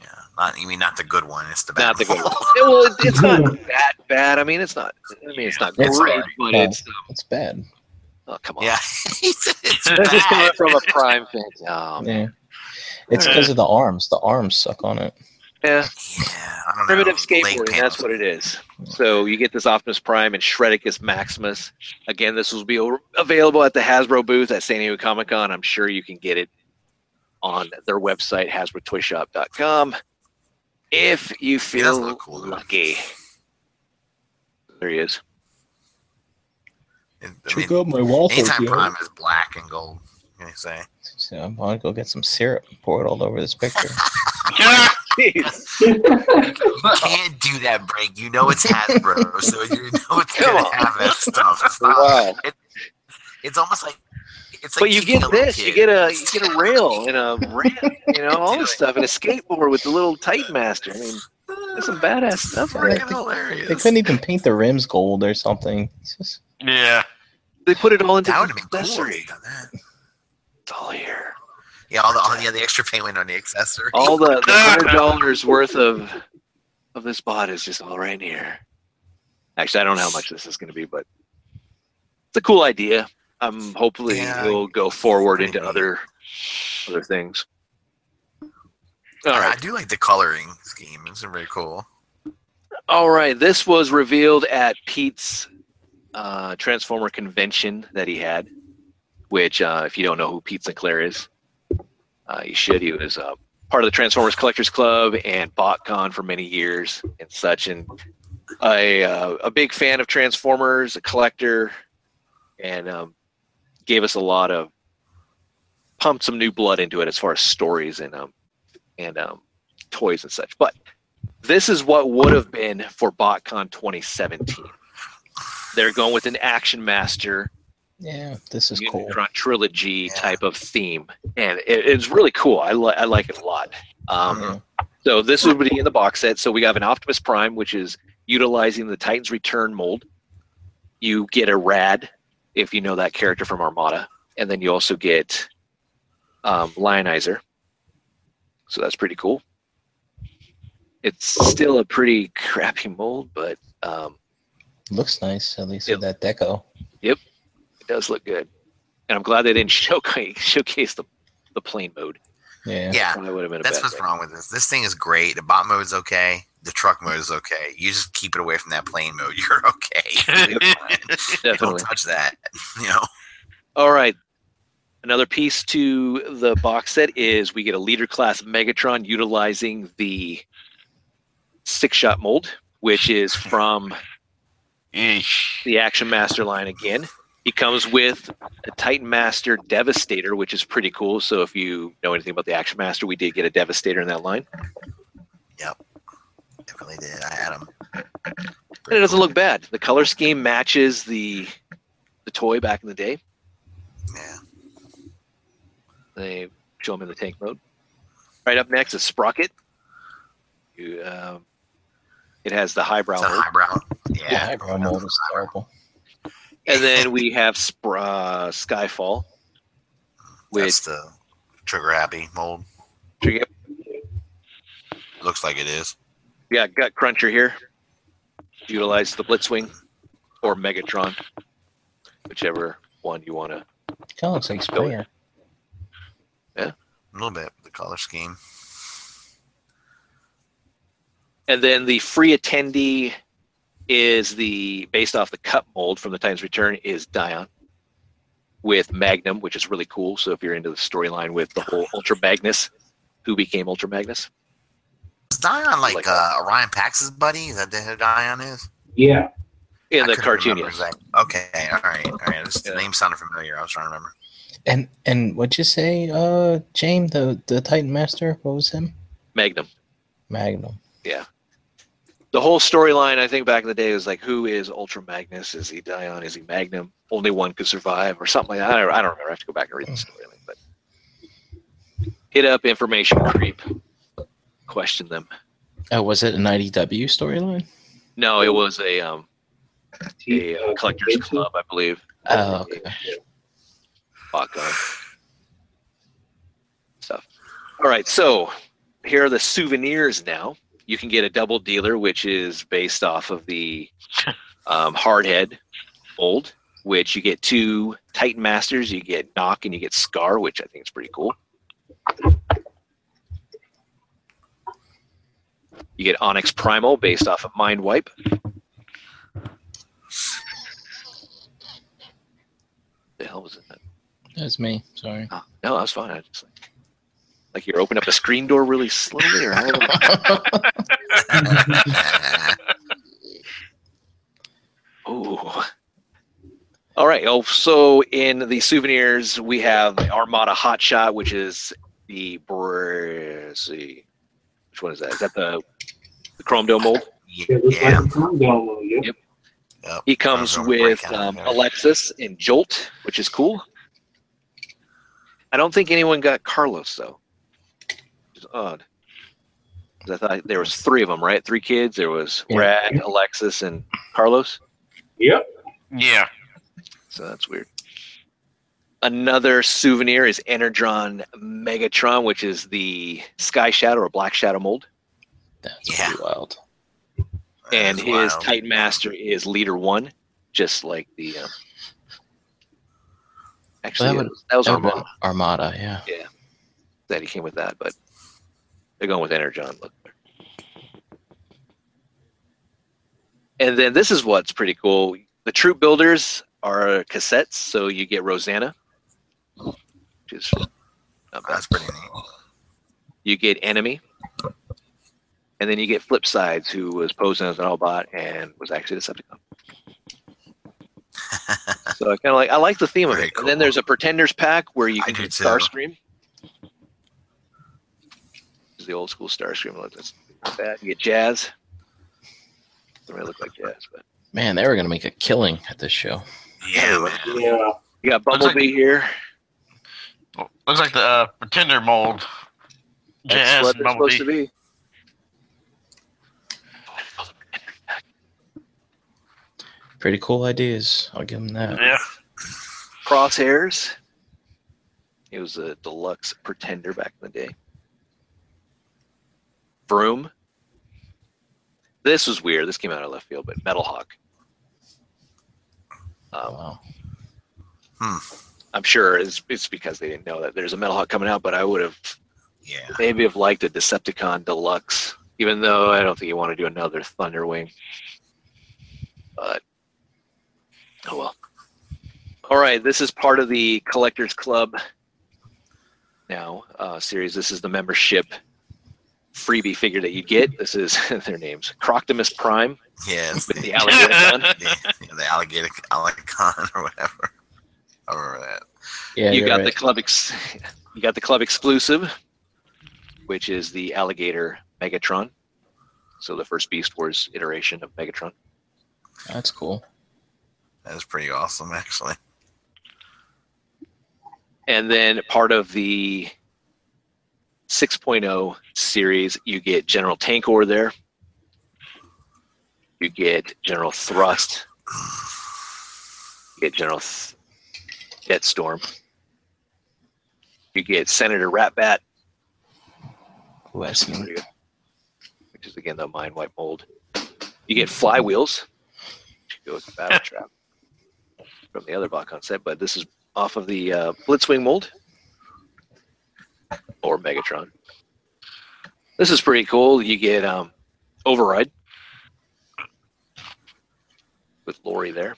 Yeah, not you mean not the good one. It's the bad. Not the good one. It, well, it, it's not that bad. I mean, it's not. I mean, it's not great, it's but bad. it's um, it's bad. Oh come on! Yeah, it's bad. This is coming from a Prime fan. Oh, yeah, it's because of the arms. The arms suck on it. Yeah, yeah. I don't Primitive know. skateboarding. That's what it is. So you get this Optimus Prime and Shredicus Maximus. Again, this will be available at the Hasbro booth at San Diego Comic Con. I'm sure you can get it. on their website, hasbro toy shop dot com. If you feel cool, lucky. There he is. It, Check mean, out my Walther. Anytime Prime is black and gold, what can you say? So I'm going to go get some syrup and pour it all over this picture. You can't do that, break. You know it's Hasbro, so you know it's going to have that stuff. It's, not, wow. it, it's almost like... It's like but you get this, kid. you get a you get a rail and a ramp, you know, all this stuff, and a skateboard with the little Titemaster. I mean, that's some badass stuff. Right? They, hilarious. They couldn't even paint the rims gold or something. It's just, yeah, they put it all into that the accessory. Cool. That. It's all here. Yeah, all the all, yeah, the extra paint went on the accessory. All the, the hundred dollars worth of of this bot is just all right here. Actually, I don't know how much this is going to be, but it's a cool idea. Um, hopefully yeah, we'll go forward into other other things. All yeah, right. I do like the coloring scheme. It's very cool. All right. This was revealed at Pete's uh, Transformer convention that he had, which uh, if you don't know who Pete Sinclair is, uh, you should. He was uh, part of the Transformers Collectors Club and BotCon for many years and such, and a, uh, a big fan of Transformers, a collector, and um, gave us a lot of, pumped some new blood into it as far as stories and um, and um, toys and such. But this is what would have been for BotCon twenty seventeen. They're going with an Action Master, yeah, this is cool, trilogy yeah. type of theme, and it, it's really cool. I li I like it a lot. Um, mm-hmm. So this would be in the box set. So we have an Optimus Prime, which is utilizing the Titans Return mold. You get a Rad, if you know that character from Armada. And then you also get um, Lionizer. So that's pretty cool. It's still a pretty crappy mold, but... Um, looks nice, at least it, with that deco. Yep, it does look good. And I'm glad they didn't showcase, showcase the, the plane mode. Yeah, yeah that that's what's thing. wrong with this. This thing is great. The bot mode's okay. The truck mode is okay. You just keep it away from that plane mode. You're okay. Definitely. Don't touch that. You know. All right. Another piece to the box set is we get a leader class Megatron utilizing the six shot mold, which is from the Action Master line again. He comes with a Titan Master Devastator, which is pretty cool. So if you know anything about the Action Master, we did get a Devastator in that line. Yep. Definitely did. I had him. And it doesn't look bad. The color scheme matches the the toy back in the day. Yeah. They show him in the tank mode. Right up next is Sprocket. You, um, it has the highbrow. It's a highbrow. Yeah. The highbrow mold is horrible. And then we have Spr uh, Skyfall. With That's the Trigger Happy mold. Trigger Looks like it is. Yeah, Gut Cruncher here. Utilize the Blitzwing or Megatron, whichever one you want to. Kind of looks like Springer. Yeah, a little bit the color scheme. And then the free attendee is the based off the cup mold from the Titans Return is Dion with Magnum, which is really cool. So if you're into the storyline with the whole Ultra Magnus, who became Ultra Magnus. Is Dion like, like uh, Orion Pax's buddy? Is that who Dion is? Yeah. In the cartoon. Okay. All right. All right. This, yeah. The name sounded familiar. I was trying to remember. And and what'd you say, uh, James, the, the Titan Master? What was him? Magnum. Magnum. Yeah. The whole storyline, I think, back in the day was like, who is Ultra Magnus? Is he Dion? Is he Magnum? Only one could survive or something like that. I don't, I don't remember. I have to go back and read the storyline. But hit up Information Creep. Question them. Oh, was it an I D W storyline? No, it was a um, a uh, collector's club, I believe. Oh, okay. BotCon stuff. All right, so here are the souvenirs now. You can get a double dealer, which is based off of the um, Hardhead mold, which you get two Titan Masters. You get Knock and you get Scar, which I think is pretty cool. You get Onyx Primal based off of Mind Wipe. The hell was it? That was me. Sorry. Oh, no, that was fine. I just like Like you're opening up a screen door really slowly, or I don't know. Oh. All right. Oh, so in the souvenirs, we have the Armada Hotshot, which is the. Let's see. Which one is that? Is that the, the Chrome Dome mold? Yeah. It looks like the Chrome Dome mold, yeah. Yep. Yep. He comes with um, Alexis and Jolt, which is cool. I don't think anyone got Carlos, though. It's odd. I thought there was three of them, right? Three kids. There was yeah. Rad, Alexis, and Carlos. Yep. Yeah. So that's weird. Another souvenir is Energon Megatron, which is the Sky Shadow or Black Shadow mold. That's yeah. pretty wild. And that's his wild. Titan Master is Leader One, just like the. Um, actually, well, that, would, was, that was that Armada. Armada, yeah. Yeah. That he came with that, but they're going with Energon. Look. And then this is what's pretty cool. The troop builders are cassettes, so you get Rosanna, which is not bad. That's pretty neat. You get Enemy, and then you get Flipsides, who was posing as an Autobot and was actually a Decepticon. So I kind of like I like the theme pretty of it. Cool. And then there's a Pretenders pack where you can get Starscream. Is the old school Starscream look like that? You get Jazz. Doesn't really look like Jazz, but. Man, they were going to make a killing at this show. Yeah, man. Yeah. You got Bumblebee like, here. Looks like the uh, Pretender mold. That's Jazz what they're supposed to be. Pretty cool ideas. I'll give them that. Yeah. Crosshairs. It was a deluxe Pretender back in the day. Vroom. This was weird. This came out of left field, but Metal Hawk. Um, wow. Hmm. I'm sure it's, it's because they didn't know that there's a Metal Hawk coming out, but I would have yeah. maybe have liked a Decepticon Deluxe, even though I don't think you want to do another Thunderwing. But, oh well. All right, this is part of the Collectors Club now uh, series. This is the membership freebie figure that you get. This is their names. Croctimus Prime. Yeah. With the alligator gun. Yeah, yeah, the alligator allicon or whatever. I remember that. Yeah, you got right. the club ex you got the club exclusive, which is the alligator Megatron. So the first Beast Wars iteration of Megatron. That's cool. That was pretty awesome actually. And then part of the six point oh series, you get General Tankor there. You get General Thrust. You get General Th Jetstorm. You get Senator Ratbat. Ooh, that's new. Which is again the Mind Wipe mold. You get Flywheels. Go with the Battle Trap from the other Botcon set, but this is off of the uh, Blitzwing mold. Or Megatron. This is pretty cool. You get um, Override with Lori there.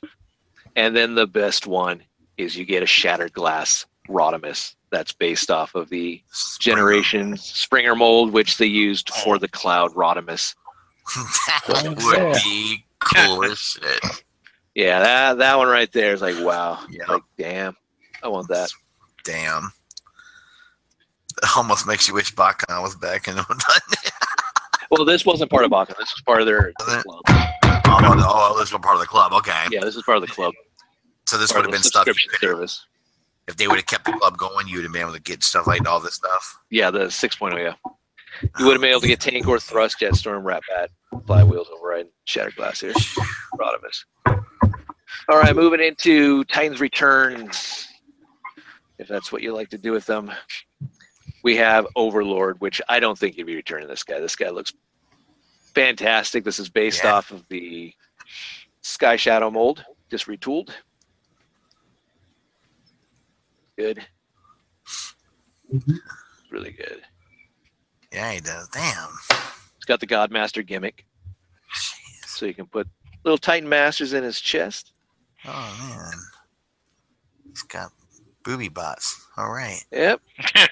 And then the best one is you get a Shattered Glass Rodimus that's based off of the Springer. Generation Springer mold, which they used for the Cloud Rodimus. That would be cool as shit. Yeah, that, that one right there is like, wow. Yep. Like, damn. I want that. Damn. It almost makes you wish Botcon was back in. Well, this wasn't part of Botcon. This was part of their club. Oh, oh, this was part of the club. Okay. Yeah, this was part of the club. So this would have been stuff. Service. If they would have kept the club going, you would have been able to get stuff like all this stuff. Yeah, the six point oh, yeah. You would have been able to get Tankor, Thrust, Jetstorm, Ratbat, Flywheels, Override, Shattered Glass here. Rodimus. All right, moving into Titans Returns. If that's what you like to do with them. We have Overlord, which I don't think you'd be returning this guy. This guy looks fantastic. This is based yeah. off of the Sky Shadow mold, just retooled. Good. Mm-hmm. Really good. Yeah, he does. Damn. It's got the Godmaster gimmick. Jeez. So you can put little Titan Masters in his chest. Oh, man. He's got booby bots. All right. Yep.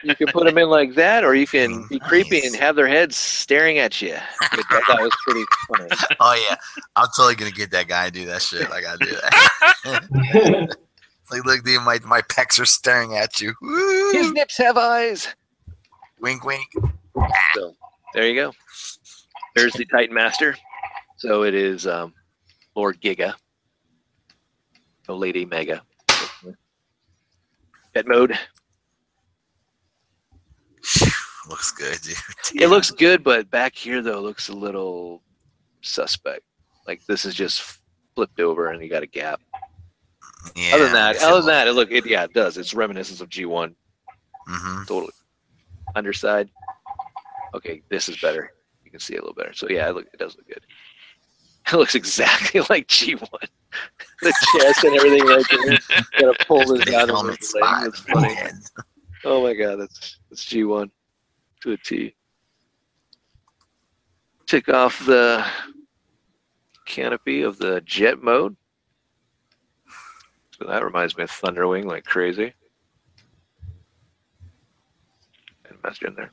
You can put them in like that, or you can be nice. creepy and have their heads staring at you. But I thought it was pretty funny. Oh, yeah. I'm totally going to get that guy to do that shit. I got to do that. Like, look, dude, my, my pecs are staring at you. Woo! His nips have eyes. Wink, wink. So, there you go. There's the Titan Master. So it is um, Lord Giga. Oh, Lady Mega. Pet mode. Looks good, dude. Damn. It looks good, but back here, though, looks a little suspect. Like, this is just flipped over and you got a gap. Yeah, other than that, other than that, it look, it, yeah, it does. It's reminiscent of G one. Mm-hmm. Totally. Underside. Okay, this is better. You can see it a little better. So, yeah, it, look, it does look good. It looks exactly like G one. The chest and everything right there. Gotta pull this out of his leg. That's funny. Oh my god, that's that's G one to a T. Take off the canopy of the jet mode. So that reminds me of Thunderwing like crazy. And Master in there.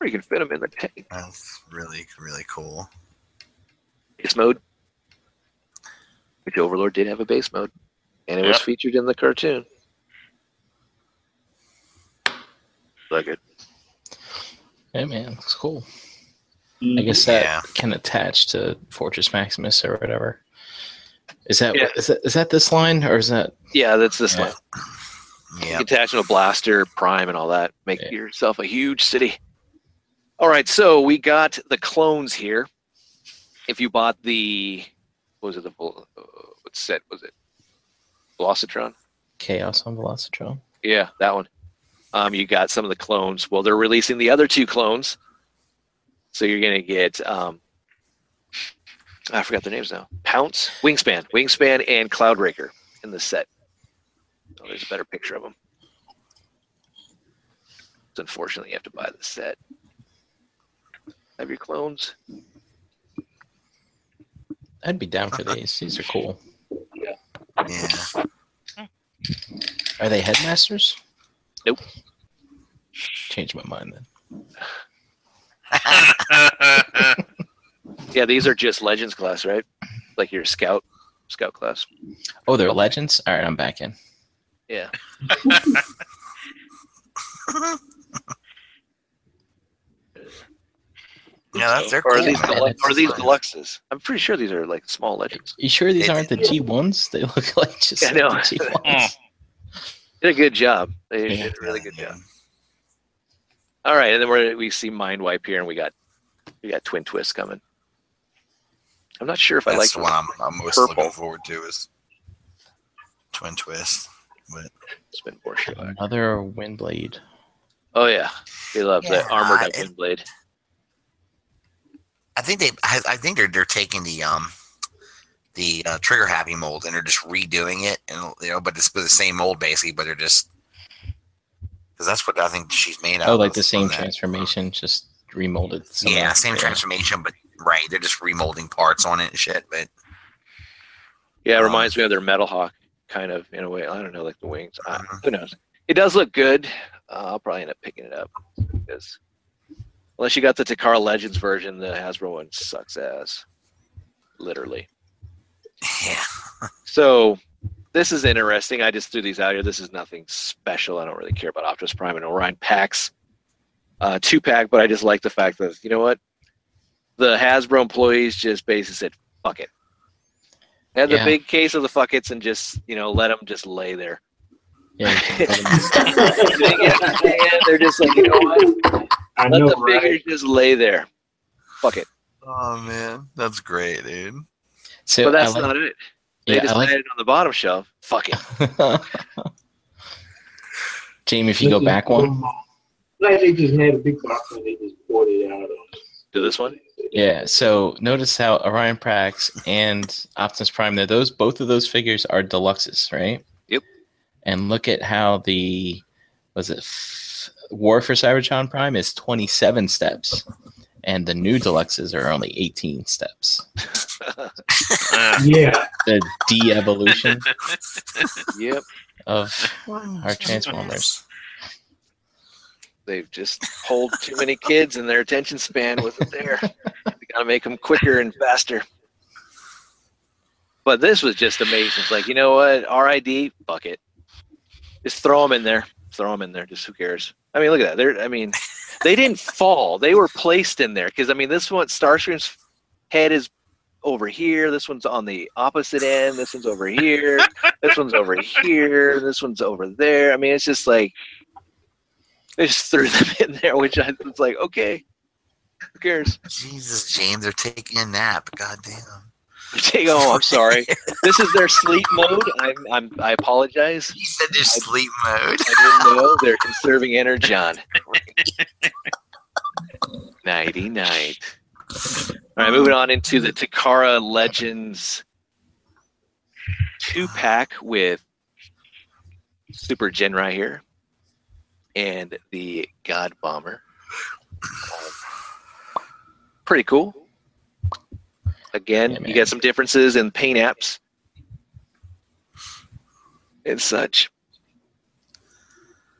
Or you can fit him in the tank. That's really, really cool. Base mode, which Overlord did have a base mode, and it yep. was featured in the cartoon. Like it. Hey man, looks cool. I guess that yeah. can attach to Fortress Maximus or whatever. Is that, yeah. is that is that this line or is that? Yeah, that's this yeah. line. Yeah, attaching a blaster, prime, and all that. Make yeah. yourself a huge city. All right, so we got the clones here. If you bought the, what was it, the, uh, what set was it? Velocitron? Chaos on Velocitron. Yeah, that one. Um, you got some of the clones. Well, they're releasing the other two clones. So you're going to get, um, I forgot their names now. Pounce, Wingspan, Wingspan, and Cloudbreaker in the set. Oh, there's a better picture of them. So unfortunately, you have to buy the set. Have your clones. I'd be down for these. These are cool. Yeah. Yeah. Are they headmasters? Nope. Changed my mind then. Yeah, these are just Legends class, right? Like your scout, scout class. Oh, they're Legends? All right, I'm back in. Yeah. Yeah, that's their cool. Or are these, delu are these deluxes? I'm pretty sure these are like small Legends. You sure these aren't the G ones? They look like just yeah, like no. the G ones. Did a good job. They yeah. did a really good job. All right, and then we're, we see Mind Wipe here, and we got we got Twin Twist coming. I'm not sure if that's I like the one I'm, I'm most purple. looking forward to is Twin Twist. But Spin Porsche. Another Windblade. Oh yeah, we love yeah, that armored up Windblade. I think they, I, I think they're they're taking the um, the uh, trigger happy mold and they're just redoing it, and you know, but it's the same mold basically, but they're just because that's what I think she's made out. Oh, like the same transformation, just remolded. Yeah, same transformation, but right, they're just remolding parts on it and shit. But yeah, it reminds um, me of their Metal Hawk kind of in a way. I don't know, like the wings. Uh, uh-huh. Who knows? It does look good. Uh, I'll probably end up picking it up because. Unless you got the Takara Legends version, the Hasbro one sucks ass. Literally. Yeah. So this is interesting. I just threw these out here. This is nothing special. I don't really care about Optimus Prime and Orion packs. Uh, two pack, but I just like the fact that, you know what? The Hasbro employees just basically said, fuck it. They had yeah. the big case of the fuck it's and just, you know, let them just lay there. Yeah. They're just like, you know what? I Let know, the figures right? just lay there. Fuck it. Oh, man. That's great, dude. So, but that's like, not it. They yeah, just like, laid it on the bottom shelf. Fuck it. Jamie, if you this go back one. Like they just had a big box and they just poured it out. Do this one? Yeah. So notice how Orion Prax and Optimus Prime, they're those, both of those figures are deluxes, right? Yep. And look at how the, was it War for Cybertron Prime is twenty-seven steps, and the new deluxes are only eighteen steps. Yeah, the de-evolution. Yep, of our Transformers. They've just pulled too many kids and their attention span wasn't there. We got to make them quicker and faster. But this was just amazing. It's like, you know what? R I D, fuck it. Just throw them in there. Throw them in there. Just who cares? I mean, look at that. They're, I mean, they didn't fall. They were placed in there. Because, I mean, this one, Starscream's head is over here. This one's on the opposite end. This one's over here. This one's over here. This one's over there. I mean, it's just like, they just threw them in there, which I was like, okay, who cares? Jesus, James, they're taking a nap. Goddamn. Oh, I'm sorry. This is their sleep mode. I'm, I'm, I apologize. He said their sleep mode. I didn't know. They're conserving energon. Nighty night. All right, moving on into the Takara Legends two-pack with Super Genrai here and the God Bomber. Pretty cool. Again, yeah, you got some differences in paint apps and such.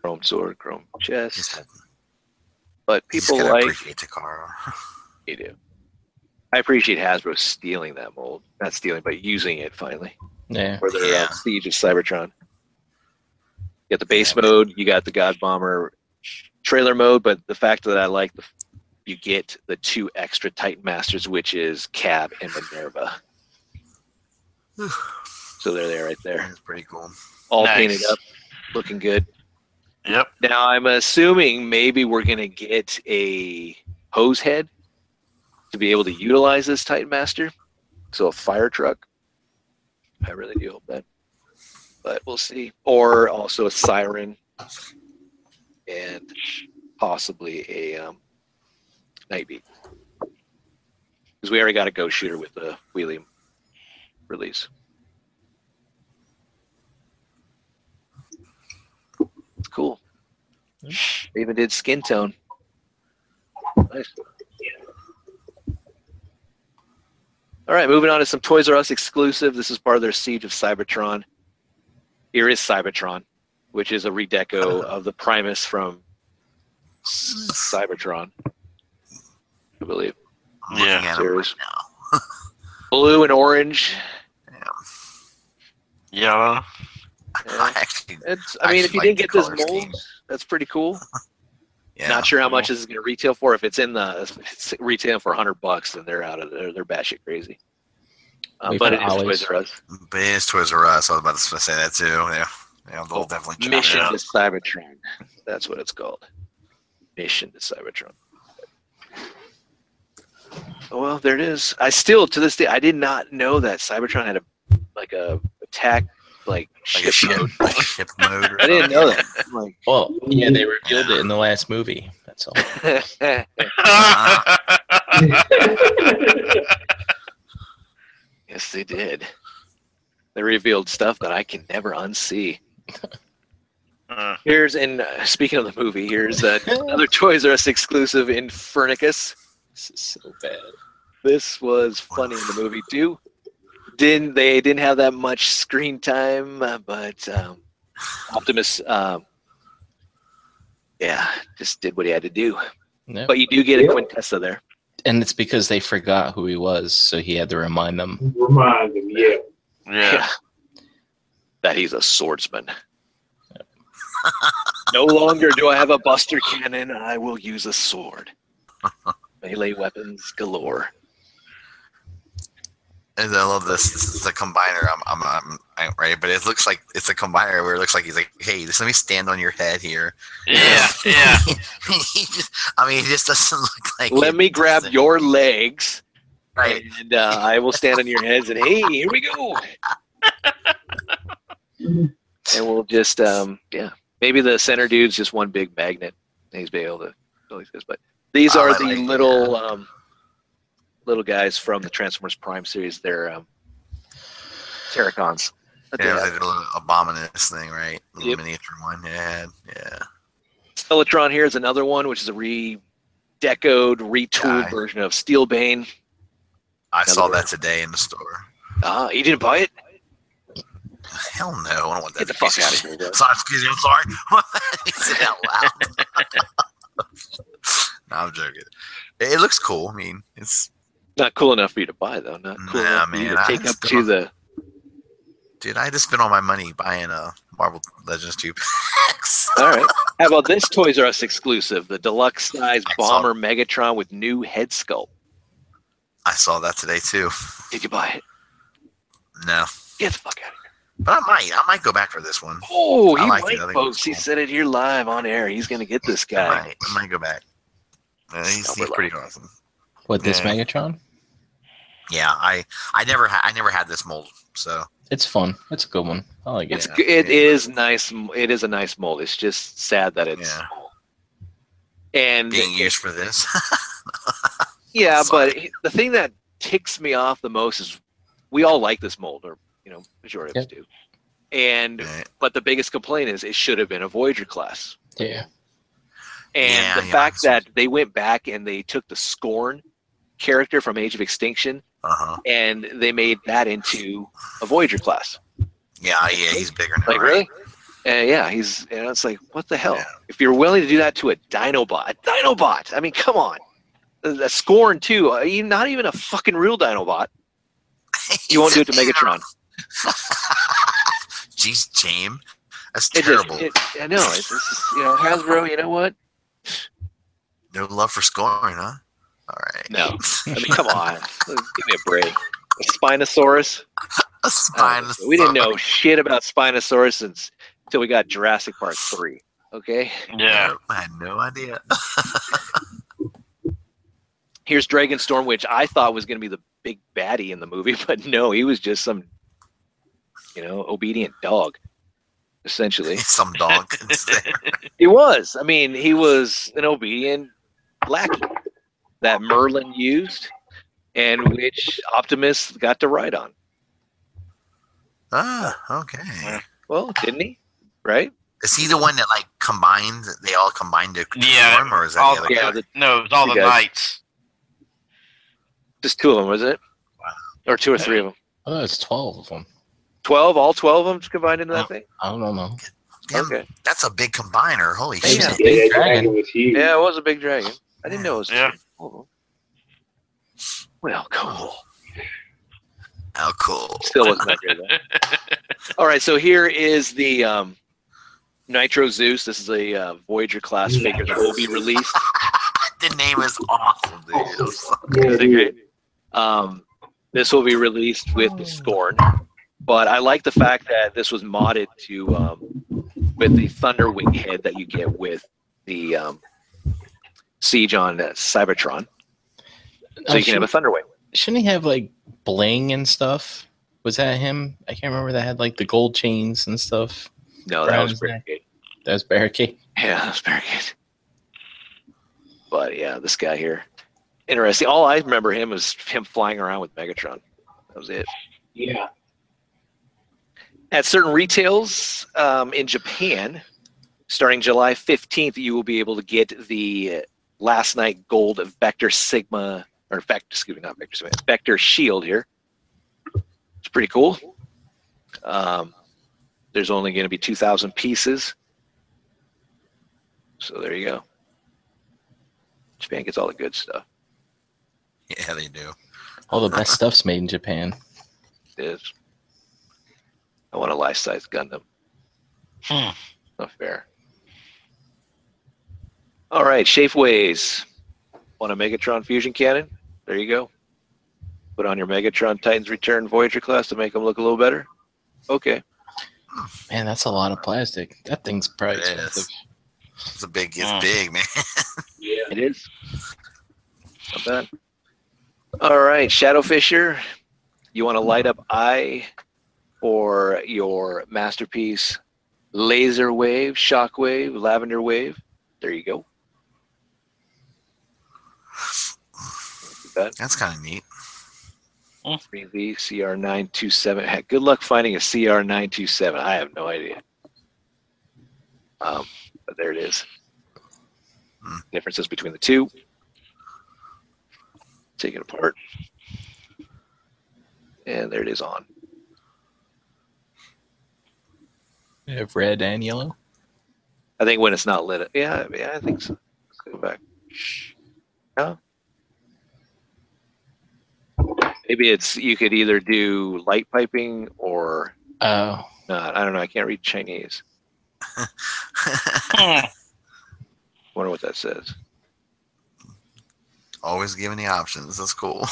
Chrome sword, chrome chest. But people like appreciate Takara. You do. I appreciate Hasbro stealing that mold. Not stealing, but using it finally. Yeah. For their yeah. Siege of Cybertron. You got the base yeah, mode. You got the God Bomber trailer mode. But the fact that I like the... You get the two extra Titan Masters, which is Cab and Minerva. So they're there right there. That's pretty cool. All nice. Painted up. Looking good. Yep. Now I'm assuming maybe we're going to get a hose head to be able to utilize this Titan Master. So a fire truck. I really do hope that. But we'll see. Or also a siren. And possibly a... Um, Nightbeat, because we already got a ghost shooter with the Wheelium release. It's cool. They even did skin tone. Nice. All right, moving on to some Toys R Us exclusive. This is part of their Siege of Cybertron. Here is Cybertron, which is a redeco of the Primus from Cybertron. I believe. Yeah. Right now. Blue and orange. Yeah. Yellow. Yeah. Actually, it's, I, I mean, if you like didn't get this mold, scheme. That's pretty cool. Yeah. Not sure how much this is going to retail for. If it's in the if it's retailing for a hundred bucks, then they're out of there. They're batshit crazy. Um, but it is Toys R Us. But it is Toys R Us. I was about to say that too. Yeah. Yeah, they'll oh, definitely Mission to Cybertron. That's what it's called. Mission to Cybertron. Well, there it is. I still, to this day, I did not know that Cybertron had a like a attack like, like ship mode. Like ship mode. I didn't know that. Like, well, yeah, they revealed it in the last movie. That's all. Yes, they did. They revealed stuff that I can never unsee. Here's, and uh, speaking of the movie, here's uh, another Toys R Us exclusive, Infernicus. This is so bad. This was funny in the movie too. Didn't they didn't have that much screen time, uh, but um, Optimus, um, yeah, just did what he had to do. Nope. But you do get a Quintessa there, and it's because they forgot who he was, so he had to remind them. Remind them, yeah, yeah, yeah. That he's a swordsman. Yep. No longer do I have a Buster Cannon. I will use a sword. Melee weapons galore. And I love this. This is a combiner. I'm, I'm, I'm, I'm right, but it looks like it's a combiner where it looks like he's like, "Hey, just let me stand on your head here." Yeah, yeah. He just, I mean, it just doesn't look like. Let me grab doesn't. your legs, right? And uh, I will stand on your heads. And hey, here we go. And we'll just, um, yeah, maybe the center dude's just one big magnet. He's be able to, but. These are oh, the like, little yeah. um, little guys from the Transformers Prime series. They're um, Terracons. Yeah, like a little abominous thing, right? A little yep. miniature one. Yeah, yeah. Skeletron here is another one, which is a redecoed, retooled yeah, version of Steelbane. I another saw one. that today in the store. Ah, uh, you didn't buy it? Hell no! I don't want that. Get the fuck out of here! Sorry, excuse me. I'm sorry. He said out loud. No, I'm joking. It, it looks cool. I mean, it's not cool enough for you to buy, though. Not cool nah, enough man, for you to I take up to on, the. Dude, I just spent all my money buying a Marvel Legends two packs. All right. How about this Toys R Us exclusive? The deluxe size Bomber Megatron with new head sculpt. I saw that today, too. Did you buy it? No. Get the fuck out of here. But I might. I might go back for this one. Oh, he might, folks. He said it here live on air. He's going to get this guy. I might, I might go back. Uh, he's he's pretty awesome. What, this yeah. Megatron? Yeah, I I never, ha I never had this mold, so. It's fun. It's a good one. I like it. It's, it yeah. is nice. It is a nice mold. It's just sad that it's yeah. and being used for this. Yeah, but the thing that ticks me off the most is we all like this mold, or you know, majority yep. of us do. And yeah. but the biggest complaint is it should have been a Voyager class. Yeah. And yeah, the yeah, fact that they went back and they took the Scorn character from Age of Extinction uh-huh. and they made that into a Voyager class. Yeah, yeah, he's bigger now. Like right? really? Uh, yeah, he's. And it's like, what the hell? Yeah. If you're willing to do that to a Dinobot, a Dinobot. I mean, come on. A Scorn too. Uh, you not even a fucking real Dinobot. You won't do it to Megatron. Jeez, James, that's terrible. It just, it, I know. It's just, you know, Hasbro. You know what? No love for Scorn, huh? All right. No. I mean, come on. Give me a break. A Spinosaurus. A Spinosaurus. Uh, we didn't know shit about Spinosaurus since, until we got Jurassic Park three. Okay. Yeah. I had no idea. Here's Dragonstorm, which I thought was going to be the big baddie in the movie, but no, he was just some, you know, obedient dog, essentially. Some dog. He was. I mean, he was an obedient lackey that Merlin used, and which Optimus got to ride on. Ah, okay. Well, didn't he? Right. Is he the one that like combined? They all combined to yeah, form, or is that all, the other yeah, guy? The, no, it was all the guys. Knights. Just two of them, was it? Wow. Or two or three of them? I thought it was twelve of them. Twelve? All twelve of them combined into that I thing? I don't know. Damn, okay. That's a big combiner. Holy shit. Yeah, big dragon. Yeah, it was a big dragon. I didn't know it was yeah. twelve. Well, cool. How cool. Still wasn't that good, though. All right, so here is the um, Nitro Zeus. This is a uh, Voyager class yeah. figure that will be released. The name is awesome, dude. Isn't it great? Um, this will be released with the Scorn, but I like the fact that this was modded to um, with the Thunderwing head that you get with the um, Siege on uh, Cybertron. So uh, you can have a Thunderwing. Shouldn't he have like bling and stuff? Was that him? I can't remember. That had like the gold chains and stuff. No, that was Barricade. That was Barricade. Yeah, that was Barricade. But yeah, this guy here, interesting. All I remember him was him flying around with Megatron. That was it. Yeah. At certain retails um, in Japan, starting July fifteenth, you will be able to get the Last Night Gold of Vector Sigma, or Vector, excuse me, not Vector Sigma, Vector Shield here. It's pretty cool. Um, there's only going to be two thousand pieces. So there you go. Japan gets all the good stuff. Yeah, they do. All the best stuff's made in Japan. It is. I want a life-size Gundam. Hmm. Not fair. All right, Shapeways. Want a Megatron fusion cannon? There you go. Put on your Megatron Titans Return Voyager class to make them look a little better. Okay. Man, that's a lot of plastic. That thing's probably expensive. It's a big, it's oh. big, man. Yeah, it is. Not bad. All right, Shadowfisher, you want to light up eye or your masterpiece? Laser wave, shockwave, lavender wave. There you go. That's kind of neat. three V C R nine twenty-seven. Heck, good luck finding a C R nine twenty-seven. I have no idea. Um. But there it is. Hmm. Differences between the two. Take it apart. And there it is on. You have red and yellow? I think when it's not lit. Yeah, yeah, I think so. Let's go back. Yeah. Maybe it's, you could either do light piping or oh. not. I don't know. I can't read Chinese. I wonder what that says. Always giving the options. That's cool.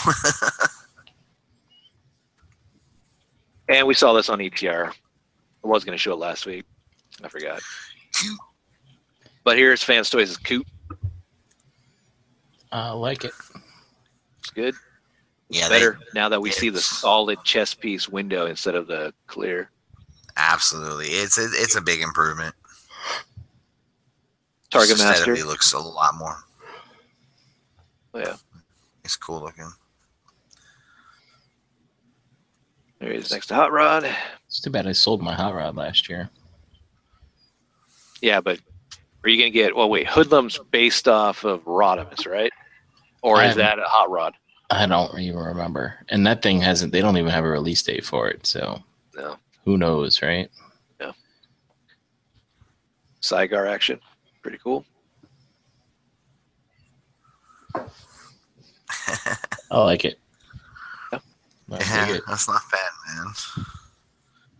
And we saw this on E T R. I was going to show it last week. I forgot. But here's Fans Toys' Coop. I like it. It's good. Yeah, better they, now that we see the solid chess piece window instead of the clear. Absolutely, it's a, it's a big improvement. Target just Master looks a lot more. Oh, yeah, it's cool looking. There he is next to Hot Rod. It's too bad I sold my Hot Rod last year. Yeah, but are you gonna get? Well, wait, Hoodlum's based off of Rodimus, right? Or is that a Hot Rod? I don't even remember. And that thing hasn't, they don't even have a release date for it. So no. Who knows, right? No. Zygar action. Pretty cool. I like it. Yeah. Yeah, it. That's not bad, man.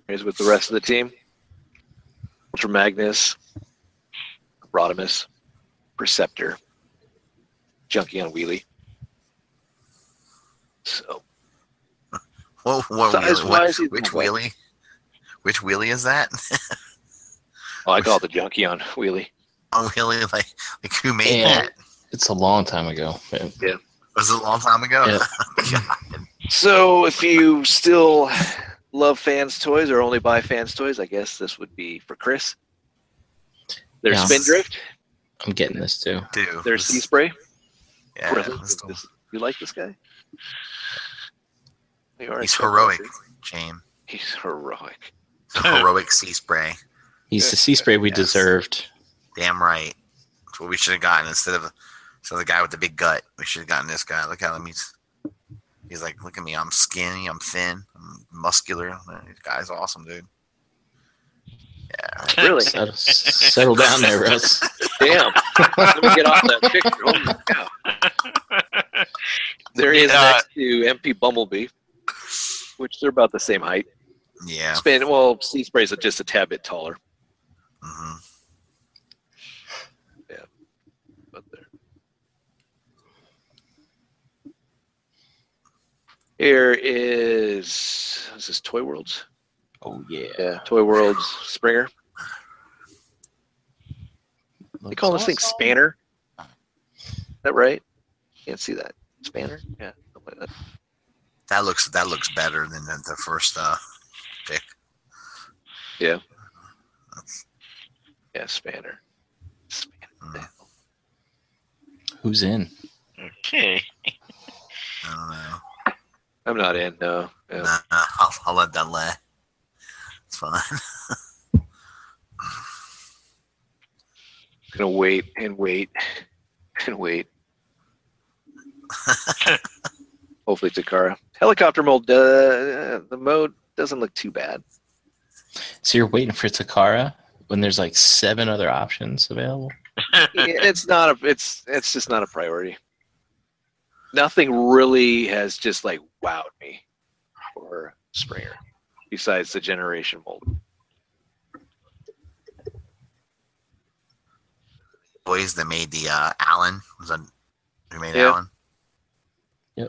Here's with the rest of the team. Ultra Magnus, Rodimus, Perceptor, Junkie on Wheelie. So, whoa, whoa, size wheelie, wise, what, which wheelie? Which wheelie is that? Oh, I call it the Junkie on Wheelie. On Wheelie, like, like who made yeah, that? It's a long time ago. Man. Yeah, was it a long time ago? Yeah. So, if you still love Fans Toys or only buy Fans Toys, I guess this would be for Chris. There's yeah. Spindrift. I'm getting this too. Dude, there's Sea Spray. Yeah, this, this, you like this guy? He's heroic, James. He's heroic. It's a heroic Sea Spray. He's the Sea Spray we yes. deserved. Damn right. That's what we should have gotten instead of so the guy with the big gut. We should have gotten this guy. Look how he's he's like, look at me. I'm skinny. I'm thin. I'm muscular. This guy's awesome, dude. Yeah, really. Settle, settle down there, Russ. Damn. Let me get off that picture. Oh my God. There he is uh, next to M P Bumblebee, which they're about the same height. Yeah. Spin, well, Sea Spray's just a tad bit taller. Mm-hmm. Yeah. But there. Here is, is this Toy Worlds? Oh, yeah. Yeah, Toy World's Springer. They call this thing Spanner. Is that right? Can't see that. Spanner? Yeah. That looks that looks better than the, the first uh, pick. Yeah. Yeah, Spanner. Spanner. Mm. Who's in? Okay. I don't know. I'm not in, no. Yeah. Nah, I'll, I'll let that lay. It's fine. I'm gonna wait and wait and wait. Hopefully, Takara helicopter mold. Uh, the mode doesn't look too bad. So you're waiting for Takara when there's like seven other options available. Yeah, it's not a. It's it's just not a priority. Nothing really has just like wowed me for Springer. Besides the generation mold. Boys that made the uh, Alan. Was that who made yeah. Alan? Yep.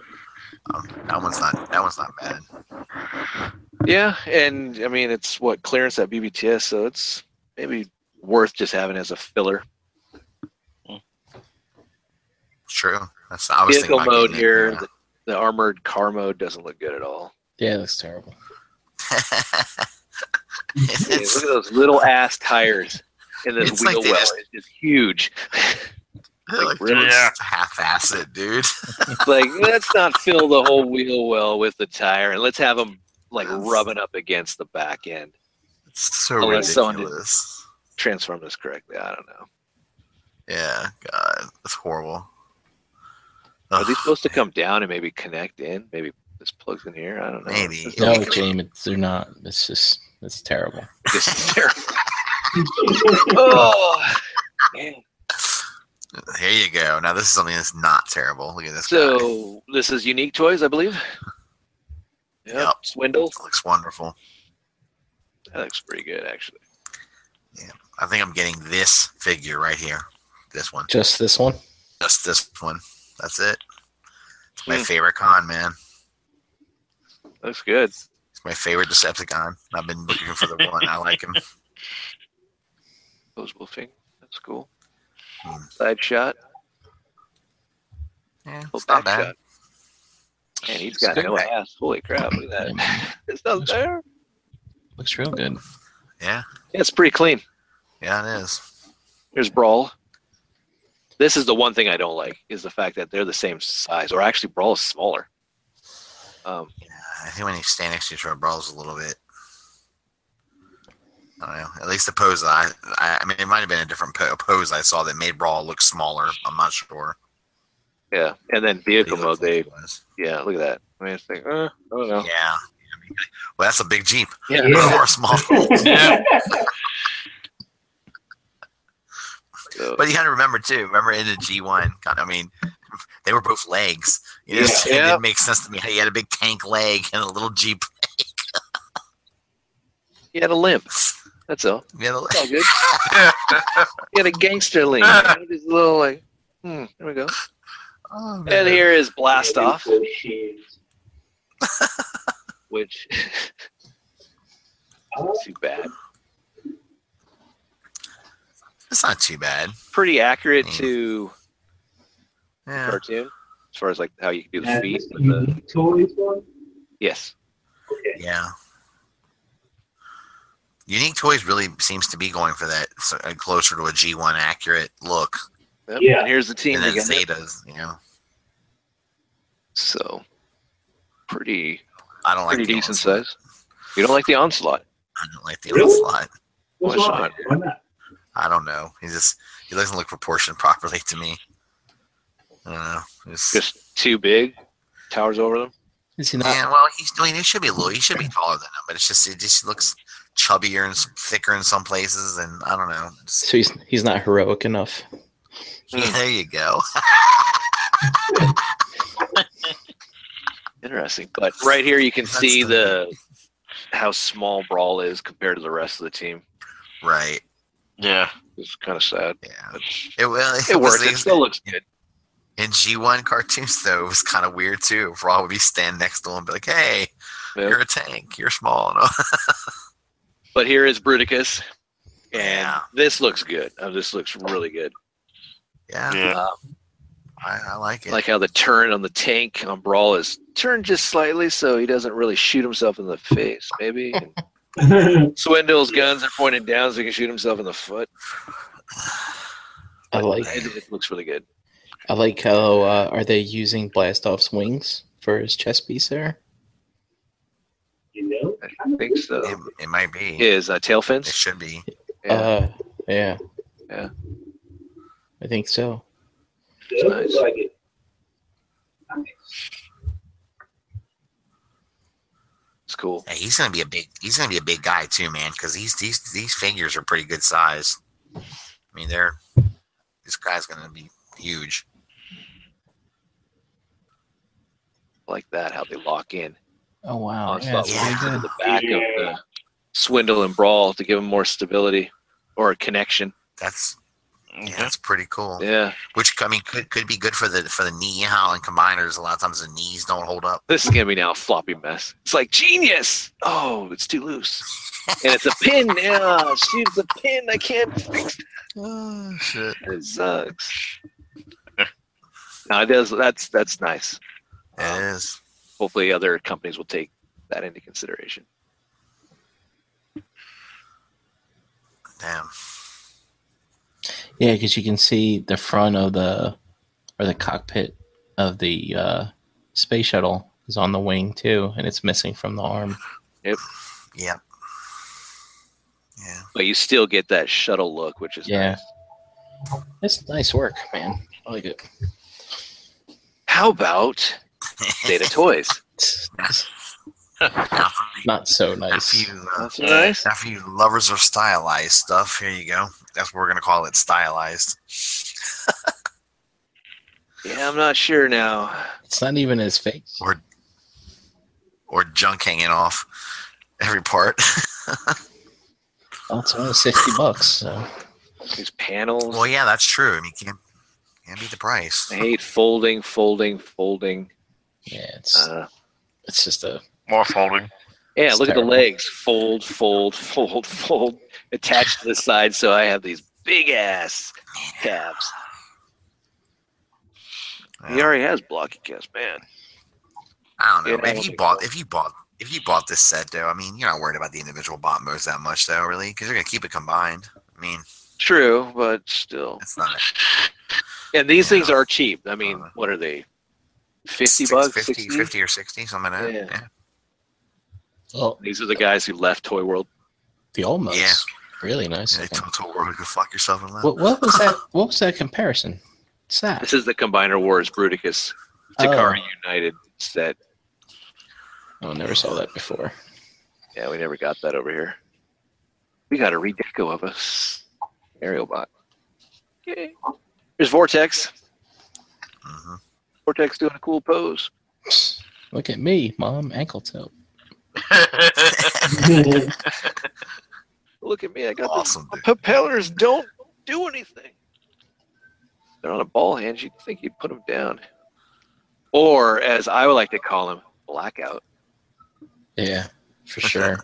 Um, that one's not that one's not bad. Yeah, and I mean it's what clearance at B B T S, so it's maybe worth just having as a filler. True. That's I was vehicle thinking mode here. It, yeah. the, the armored car mode doesn't look good at all. Yeah, it looks terrible. Hey, look at those little ass tires in this wheel like well. Just, it's just huge. Like, like really yeah. half-ass it, dude. It's like let's not fill the whole wheel well with the tire, and let's have them like that's, rubbing up against the back end. It's so unless ridiculous. Transform this correctly. I don't know. Yeah, God, that's horrible. Are these supposed to come down and maybe connect in? Maybe. This plugs in here. I don't know. Maybe. No, James, they're not. It's just, it's terrible. This is terrible. Oh, man. There you go. Now this is something that's not terrible. Look at this so, guy. So this is Unique Toys, I believe. Yep. yep. Swindle. That looks wonderful. That looks pretty good, actually. Yeah. I think I'm getting this figure right here. This one. Just this one? Just this one. That's it. It's my hmm. favorite con, man. Looks good. It's my favorite Decepticon. I've been looking for the one. I like him. Disposable finger. That's cool. Hmm. Side shot. Yeah, it's not bad. Shot. Man, he's got no back. ass. Holy crap, look at that. It's not looks, there. Looks real good. Yeah. Yeah, it's pretty clean. Yeah, it is. Here's Brawl. This is the one thing I don't like, is the fact that they're the same size. Or actually, Brawl is smaller. Um, yeah, I think when you stand next to each other, Brawl's a little bit... I don't know. At least the pose I, I, I mean, it might have been a different po pose I saw that made Brawl look smaller. I'm not sure. Yeah, and then vehicle mode, they, yeah, look at that. I mean, it's like, uh, I don't know. Yeah. yeah I mean, well, that's a big Jeep. Yeah. yeah. Or a small yeah. so. But you got to remember, too, remember in the G one, God, I mean, they were both legs. You know, yeah. It yeah. didn't make sense to me. He had a big tank leg and a little Jeep leg. He had a limp. That's all. He had a, That's all good. He had a gangster limp. He's a little like, hmm, there we go. Oh, and here is Blast Off, which isn't too bad. It's not too bad. Pretty accurate yeah. to yeah. cartoon, as far as like how you can do the and feet. With the... Toys one? Yes. Okay. Yeah. Unique Toys really seems to be going for that so, uh, closer to a G one accurate look. Yep. Yeah, and here's the team. And then Zetas, you know. So, pretty. I don't like pretty the decent onslaught. size. You don't like the Onslaught. I don't like the really? Onslaught. What's Why not? Why not? I don't know. He just he doesn't look proportioned properly to me. I don't know. It's, just too big. Towers over them. Is he not? Yeah, well, he's doing. I mean, he should be low. He should be taller than him. But it's just it just looks chubbier and thicker in some places, and I don't know. Just, so he's he's not heroic enough. Yeah, there you go. Interesting. But right here you can That's see the how small Brawl is compared to the rest of the team. Right. Yeah. It's kind of sad. Yeah. It will it, it works. It still looks good. In G one cartoons though, it was kind of weird too. Brawl would be standing next to him and be like, hey, yep. you're a tank, you're small. But here is Bruticus. And yeah. this looks good. Oh, this looks really good. Yeah, yeah. Um, I, I like it. Like how the turn on the tank on Brawl is turned just slightly, so he doesn't really shoot himself in the face. Maybe Swindle's guns are pointed down, so he can shoot himself in the foot. I like it. It looks really good. I like how uh, are they using Blastoff's wings for his chest piece there? You know, I think so. It, it might be his uh, tail fins. It should be. Yeah. Uh, yeah. Yeah. I think so. It's nice. Like it. Nice. It's cool. Yeah, he's gonna be a big. He's gonna be a big guy too, man. Because these these these figures are pretty good size. I mean, they're this guy's gonna be huge. Like that, how they lock in. Oh wow! Yeah, yeah. The back yeah. of the Swindle and Brawl to give them more stability or a connection. That's. Yeah, that's pretty cool. Yeah, which I mean could could be good for the for the knee howling combiners. A lot of times the knees don't hold up. This is gonna be now a floppy mess. It's like genius. Oh, it's too loose, and it's a pin now. Shoot, it's a pin. I can't fix it. Oh shit! It sucks. No, it does. That's that's nice. It um, is. Hopefully, other companies will take that into consideration. Damn. Yeah, because you can see the front of the, or the cockpit of the uh, space shuttle is on the wing too, and it's missing from the arm. Yep. Yep. Yeah. But you still get that shuttle look, which is yeah. nice. It's nice work, man. I like it. How about Zeta Toys? Not, not so nice. After you, uh, not so nice. After you lovers of stylized stuff, here you go. That's what we're going to call it, stylized. Yeah, I'm not sure now. It's not even his face. Or, or junk hanging off every part. Well, it's only sixty bucks. So. These panels. Well, yeah, that's true. I mean, can't can't beat the price. I hate folding, folding, folding. Yeah, it's uh, it's just a more folding. Yeah, it's look terrible. At the legs. Fold, fold, fold, fold. Attached to the side, so I have these big ass tabs. Well, he already has blocky cast, man. I don't know. Yeah, man, if you bought, if you bought, if you bought this set, though, I mean, you're not worried about the individual bot modes that much, though, really, because you're gonna keep it combined. I mean, true, but still, it's not. And these things know. Are cheap. I mean, uh, what are they? Fifty six, bucks, fifty, sixty? fifty or sixty, something like that. Yeah. Yeah. Well, these are the guys who left Toy World. The old modes, yeah, really nice. Yeah, Toy World, you could fuck yourself in that. What, what was that? What was that comparison? Sad. This is the Combiner Wars Bruticus Takara oh. United set. Oh, never saw that before. Yeah, we never got that over here. We got a redeco of us. Aerial bot. Okay. Here's Vortex. Mm-hmm. Vortex doing a cool pose. Look at me, Mom, ankle tilt. Look at me, I got awesome, the propellers don't do anything. They're on a ball hand. You'd think you'd put them down. Or, as I would like to call them, blackout. Yeah, for sure.